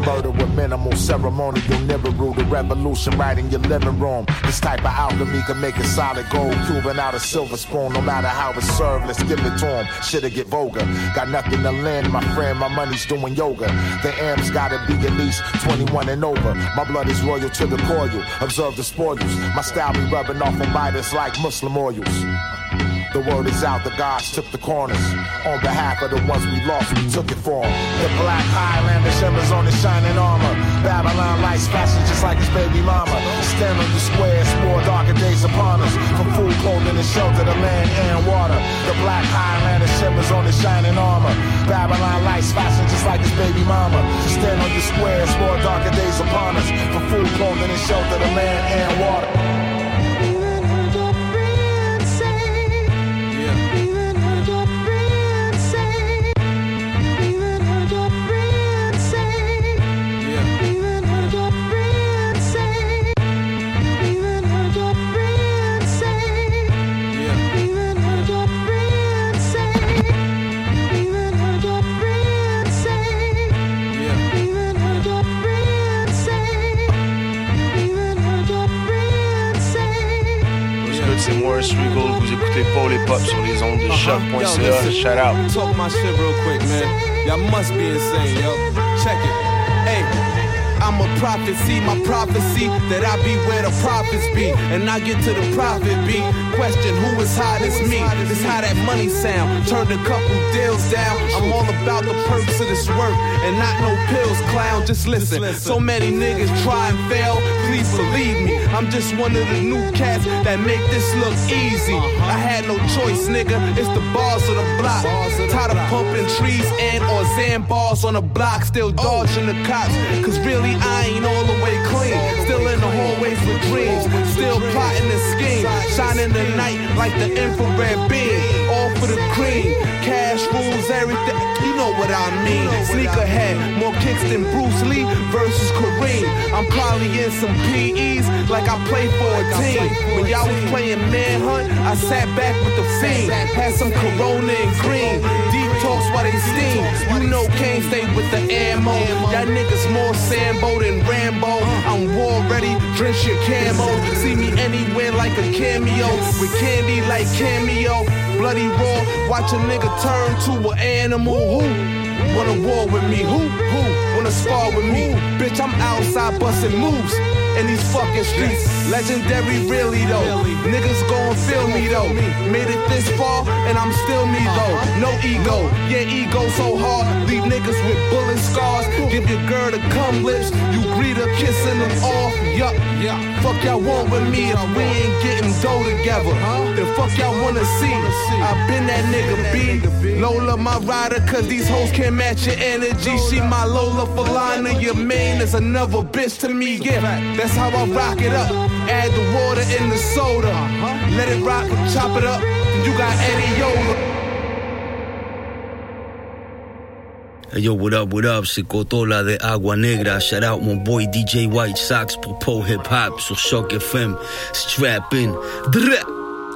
Murder with minimal ceremony, you'll never rule the revolution right in your living room. This type of alchemy can make a solid gold Cuban out of silver spoon. No matter how it's served, let's give it to him. Shit'll get vulgar. Got nothing to lend, my friend, my money's doing yoga. The M's gotta be at least 21 and over. My blood is royal to the coil, observe the spoils. My style be rubbing off on biters like Muslim oils. The word is out, the gods took the corners. On behalf of the ones we lost, we took it for them. The black Highlander shimmers on his shining armor. Babylon lights flashing just like his baby mama. Standing the squares, more darker days upon us. From food, clothing, and shelter, the land, air, and water. The black Highlander shimmers on his shining armor. Babylon lights flashing just like his baby mama. Standing the squares, more darker days upon us. From food, clothing, and shelter, the land, air, and water. Vous écoutez Paul Hip Hop sur les ondes de CHOQ.ca. Shout out. Talk my shit real quick, man. Y'all must be insane, yo. Check it. Hey, I'm a prophecy, my prophecy that I be where the prophets be, and I get to the prophet be. Question, who is hot as me? This how that money sound. Turned a couple deals down. I'm all about the purpose of this work, and not no pills, clown. Just listen. So many niggas try and fail. Please believe me, I'm just one of the new cats that make this look easy. I had no choice, nigga, it's the bars of the block. Tired of pumping trees and or Zan bars on the block. Still dodging the cops, cause really I ain't all the way clean. Still in the hallways with dreams, still plotting and scheme. Shining the night like the infrared beam. All for the cream, cash rules everything, you know what I mean. Sneak ahead, more kicks than Bruce Lee versus Kareem. I'm probably in some PEs like I play for a team. When y'all was playing manhunt, I sat back with the fiend. Had some Corona and green. Deep talks while they steam. You know can't stay with the ammo. Y'all niggas more Sambo than Rambo. I'm war ready, drench your camo. See me anywhere like a cameo. With candy like cameo. Bloody raw, watch a nigga turn to an animal. Who? Wanna war with me? Who? Wanna spar with me? Bitch, I'm outside busting moves in these fucking streets. Legendary really though. Niggas gon' feel me though. Made it this far and I'm still me though. No ego, yeah ego so hard. Leave niggas with bullet scars. Give your girl the cum lips. You greet her kissing them off. Yup, yeah. Fuck y'all want with me if we ain't getting dough together. Then fuck y'all wanna see. I been that nigga B. Lola my rider cause these hoes can't match your energy. She my Lola Falana. Your main is another bitch to me. Yeah, that's how I rock it up. Add the water in the soda. Let it rock, chop it up. You got Eddie Yoda. Hey yo, what up, c'est Cotola de Agua Negra. Shout out mon boy DJ White Sox pour Paul Hip Hop sur Choc FM. Strap in.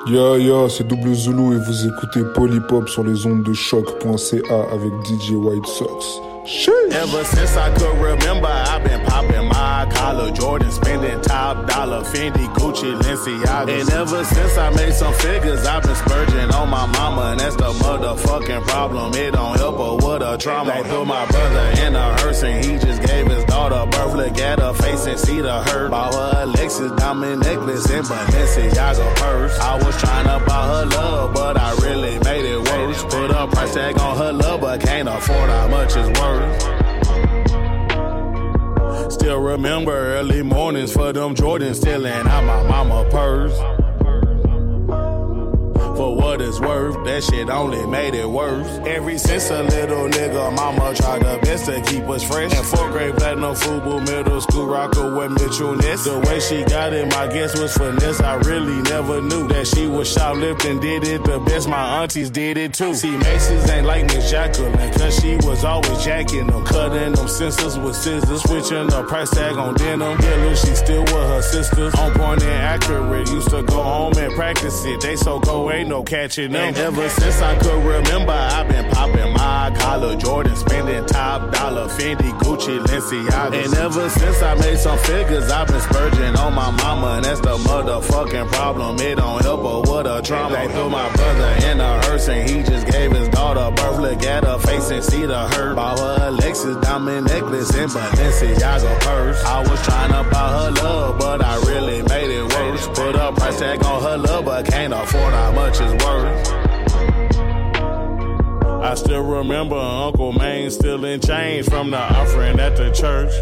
Yo, c'est Double Zulu et vous écoutez Paul Hip Hop sur les ondes de Choc.ca avec DJ White Sox. Sheesh. Ever since I could remember, I've been popping my collar, Jordan spending top dollar, Fendi, Gucci, Lenciaga. And ever since I made some figures, I've been spurging on my mama, and that's the motherfucking problem. It don't help her with her trauma. They threw my brother in a hearse, and he just gave his daughter birth. Look at her face and see the hurt. Bought her a Lexus diamond necklace and Balenciaga purse. I was trying to buy her love, but I really made it worse. Put a price tag on her love, but can't afford how much it's worth. Still remember early mornings for them Jordans stealing out my mama purse. For what it's worth, that shit only made it worse. Every since a little nigga, mama tried her best to keep us fresh. And 4th grade platinum football, middle school rocker with Mitchell Ness. The way she got it, my guess was finesse. I really never knew that she was shoplifting, did it the best. My aunties did it too. See, Macy's ain't like Miss Jacqueline, cause she was always jacking them, cutting them senseless with scissors, switching the price tag on denim. Yeah, look, she still with her sisters, on point and accurate. Used to go home and practice it. They so go away. No catching up. And ever since I could remember, I've been popping my collar, Jordan spending top dollar, Fendi, Gucci, Lenciaga. And ever since I made some figures, I've been spurging on my mama, and that's the motherfucking problem. It don't help her with her trauma. They threw my brother in a hearse, and he just gave his daughter birth. Look at her face and see the hurt. Bought her a Lexus diamond necklace and Balenciaga purse. I was trying to buy her love, but I really made it worse. Put a price tag on her love, but can't afford how much is worth. I still remember Uncle Maine still in chains from the offering at the church.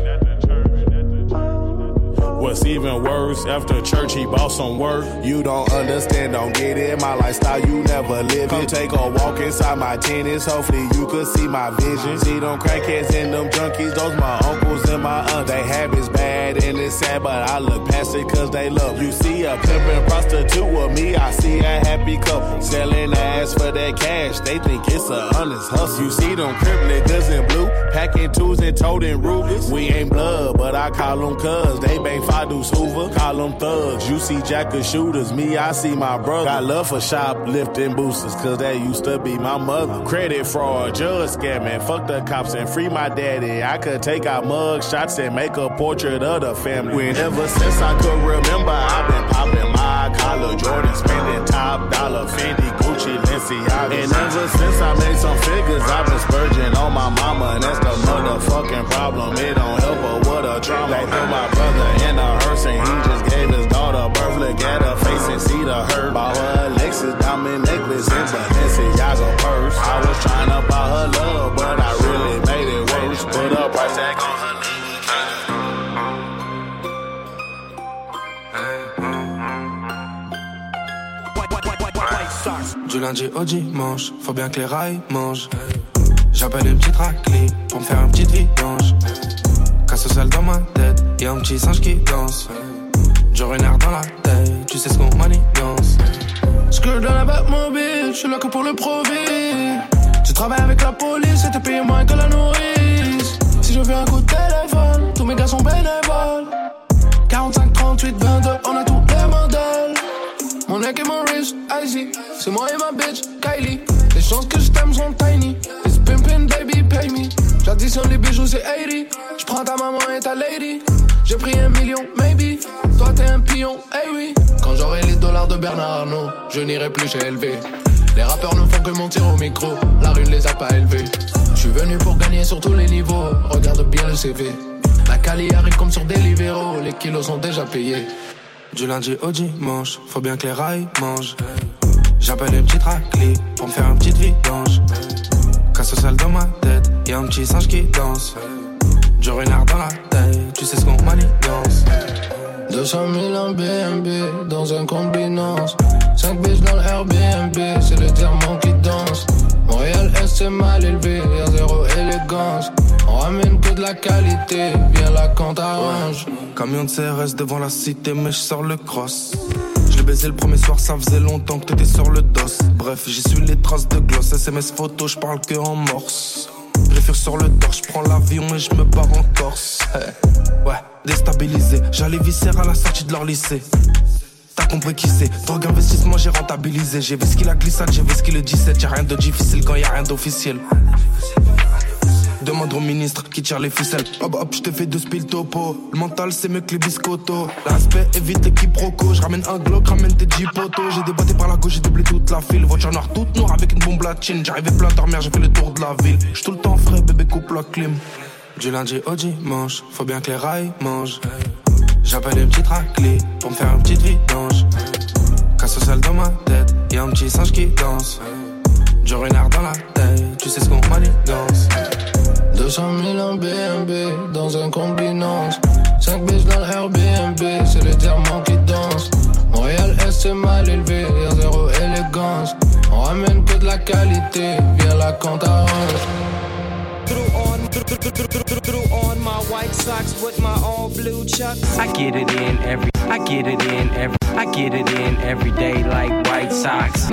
What's even worse, after church he bought some work. You don't understand, don't get it, my lifestyle you never live it. Come take a walk inside my tennis, hopefully you could see my vision. See them crackheads and them junkies, those my uncles and my aunts. They habits bad and it's sad, but I look past it cause they love. You see a pimpin' prostitute with me, I see a happy couple. Selling ass for that cash, they think it's a honest hustle. You see them crippled dozen blue, packing twos and toting rubies. We ain't blood, but I call them cuz, they bang Fadu's Hoover, call them thugs. You see jackers, shooters, me, I see my brother. Got love for shoplifting boosters, cause that used to be my mother. Credit fraud, judge scamming, fuck the cops and free my daddy. I could take out mug shots and make a portrait of the family. When ever since I could remember, I've been popping my collar, Jordan spending top dollar, Fendi, Gucci, Lenciaga. And ever since I made some figures, I've been spurging on my mama, and that's the motherfucking problem. It don't help her with her trauma. They threw my brother in a hearse, and he just gave his daughter birth. Look at her face and see the hurt. Bought her a Lexus diamond necklace and Balenciaga purse. I was trying to buy her love, but I really made it worse. Put a price tag on her nigga. Du lundi au dimanche, faut bien que les rails mangent. J'appelle une petite raclée pour me faire une petite vidange. Casse au sol dans ma tête, y'a un petit singe qui danse. J'aurais un air dans la tête, tu sais ce qu'on manigance. J'cule dans la Batmobile, j'suis là que pour le profit. Tu travailles avec la police et t'es payé moins que la nourrice. Si je veux un coup de téléphone, tous mes gars sont bénévoles. 45, 38, 22, on a tous les modèles. Mon neck et mon wrist, icy, c'est moi et ma bitch, Kylie. Les chances que j't'aime sont tiny, it's pimpin' baby, pay me. J'additionne les bijoux, c'est 80. J'prends ta maman et ta lady. J'ai pris 1 million, maybe. Toi t'es un pion, eh oui. Quand j'aurai les dollars de Bernard Arnault, je n'irai plus chez LV. Les rappeurs ne font que mentir au micro, la rue ne les a pas élevés. J'suis venu pour gagner sur tous les niveaux, regarde bien le CV. La Cali arrive comme sur Deliveroo, les kilos sont déjà payés. Du lundi au dimanche, faut bien que les rails mangent. J'appelle une petite raclée pour me faire une petite vidange. Casse au sol dans ma tête, y'a un petit singe qui danse. Du renard dans la tête, tu sais ce qu'on manigance. 200 000 en BNB, dans un combinance. 5 bitches dans l'Airbnb, c'est le diamant qui danse. Montréal Est c'est mal élevé, y'a zéro élégance. On ramène que de la qualité, viens la compte arrange. Camion de CRS devant la cité, mais j'sors le cross. J'ai baisé le premier soir, ça faisait longtemps que t'étais sur le dos. Bref, j'y suis les traces de gloss, SMS photo, j'parle que en morse. Réfure sur le torse, j'prends l'avion et j'me barre en Corse. Ouais, déstabilisé, j'allais viscère à la sortie de leur lycée. T'as compris qui c'est, drogue investissement j'ai rentabilisé. J'ai vu ce qu'il a glissade, j'ai vu ce qu'il est 17, y'a rien de difficile quand y'a rien d'officiel. Demande au ministre qui tire les ficelles. Hop hop, je te fais deux spills topo. Le mental c'est mieux que les biscottos. L'aspect évite les quiproquos. Je ramène un Glock, ramène tes 10 potos. J'ai débatté par la gauche, j'ai doublé toute la file. Voiture noire toute noire avec une bombe latine. J'arrivais plein d'armères, j'ai fait le tour de la ville. J'suis tout le temps frais, bébé coupe la clim. Du lundi au dimanche, faut bien que les rails mangent. J'appelle une petite raclée pour me faire une petite vidange. Casse au sel dans ma tête, y'a un petit singe qui danse. Du renard dans la taille, tu sais ce qu'on manigance. 200 000 en BNB, dans un combinance. 5 biches dans l'Airbnb, c'est le diamant qui danse. Montréal Est c'est mal élevé, y'a zéro élégance. On ramène que de la qualité, via la cantarance. Threw on my white socks with my all blue chucks. I get it in every day like white socks.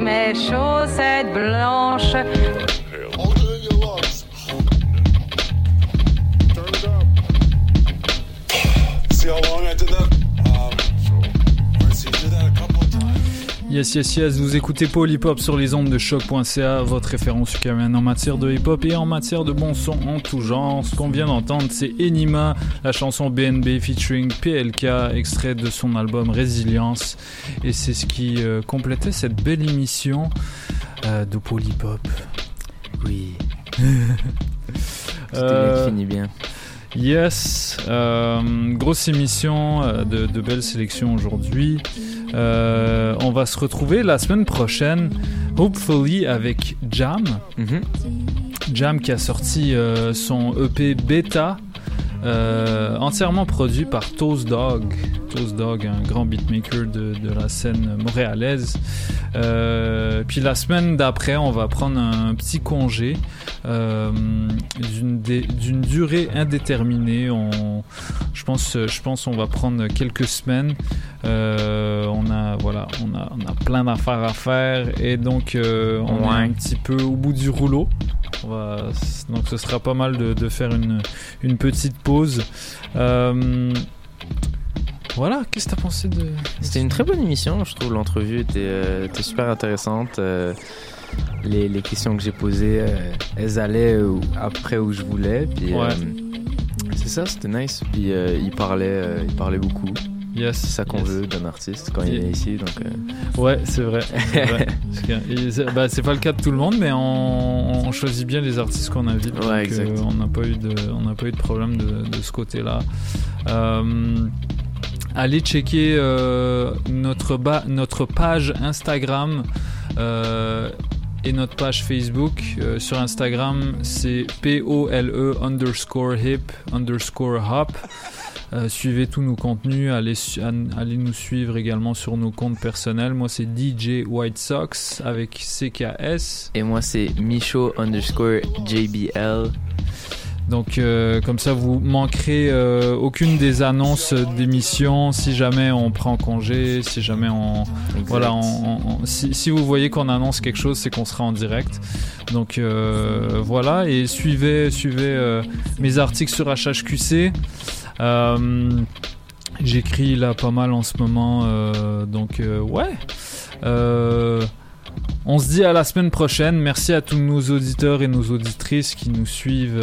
Mes chaussettes blanches. Yes, vous écoutez Paul Hip Hop sur les ondes de CHOQ.ca, votre référence ukrainienne en matière de hip hop et en matière de bon son en tout genre. Ce qu'on vient d'entendre, c'est Enima, la chanson BNB featuring PLK, extrait de son album Résilience. Et c'est ce qui complétait cette belle émission de Paul Hip Hop. Oui. C'était fini bien. Yes, grosse émission de belles sélections aujourd'hui. On va se retrouver la semaine prochaine, hopefully, avec Jam. Mm-hmm. Jam qui a sorti son EP Beta, entièrement produit par Toast Dog. Toast Dog, un grand beatmaker de la scène montréalaise. Puis la semaine d'après, on va prendre un petit congé d'une durée indéterminée. Je pense on va prendre quelques semaines. On a plein d'affaires à faire et donc on est un petit peu au bout du rouleau. Donc ce sera pas mal de faire une petite pause. Voilà, qu'est-ce que t'as pensé de... C'était une très bonne émission, je trouve. L'entrevue était super intéressante. Les questions que j'ai posées, elles allaient après où je voulais. Puis, ouais. C'est ça, c'était nice. Puis il parlait beaucoup. Yes, c'est ça qu'on veut d'un artiste quand il est ici, donc ouais, c'est vrai. C'est pas le cas de tout le monde, mais on choisit bien les artistes qu'on invite, ouais, donc exact. On n'a pas eu de problème de ce côté-là. Allez checker notre page Instagram et notre page Facebook. Sur Instagram, c'est POLE_hip_hop. Suivez tous nos contenus, allez nous suivre également sur nos comptes personnels. Moi c'est DJ White Sox avec CKS. Et moi c'est Micho_JBL. Donc comme ça vous manquerez aucune des annonces d'émissions si jamais on prend congé, si jamais si vous voyez qu'on annonce quelque chose, c'est qu'on sera en direct. Donc voilà, et suivez mes articles sur HHQC. J'écris là pas mal en ce moment, on se dit à la semaine prochaine. Merci à tous nos auditeurs et nos auditrices qui nous suivent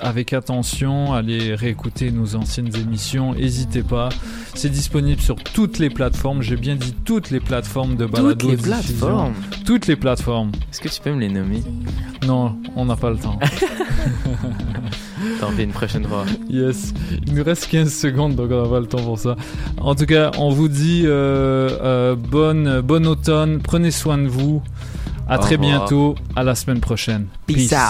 avec attention. Allez réécouter nos anciennes émissions, n'hésitez pas, c'est disponible sur toutes les plateformes. J'ai bien dit toutes les plateformes de balado, toutes les plateformes. Est-ce que tu peux me les nommer? Non, on n'a pas le temps. Tant pis, une prochaine fois. Yes, il nous reste 15 secondes, donc on n'a pas le temps pour ça. En tout cas, on vous dit bon automne, prenez soin de vous, à très bientôt, à la semaine prochaine. Peace.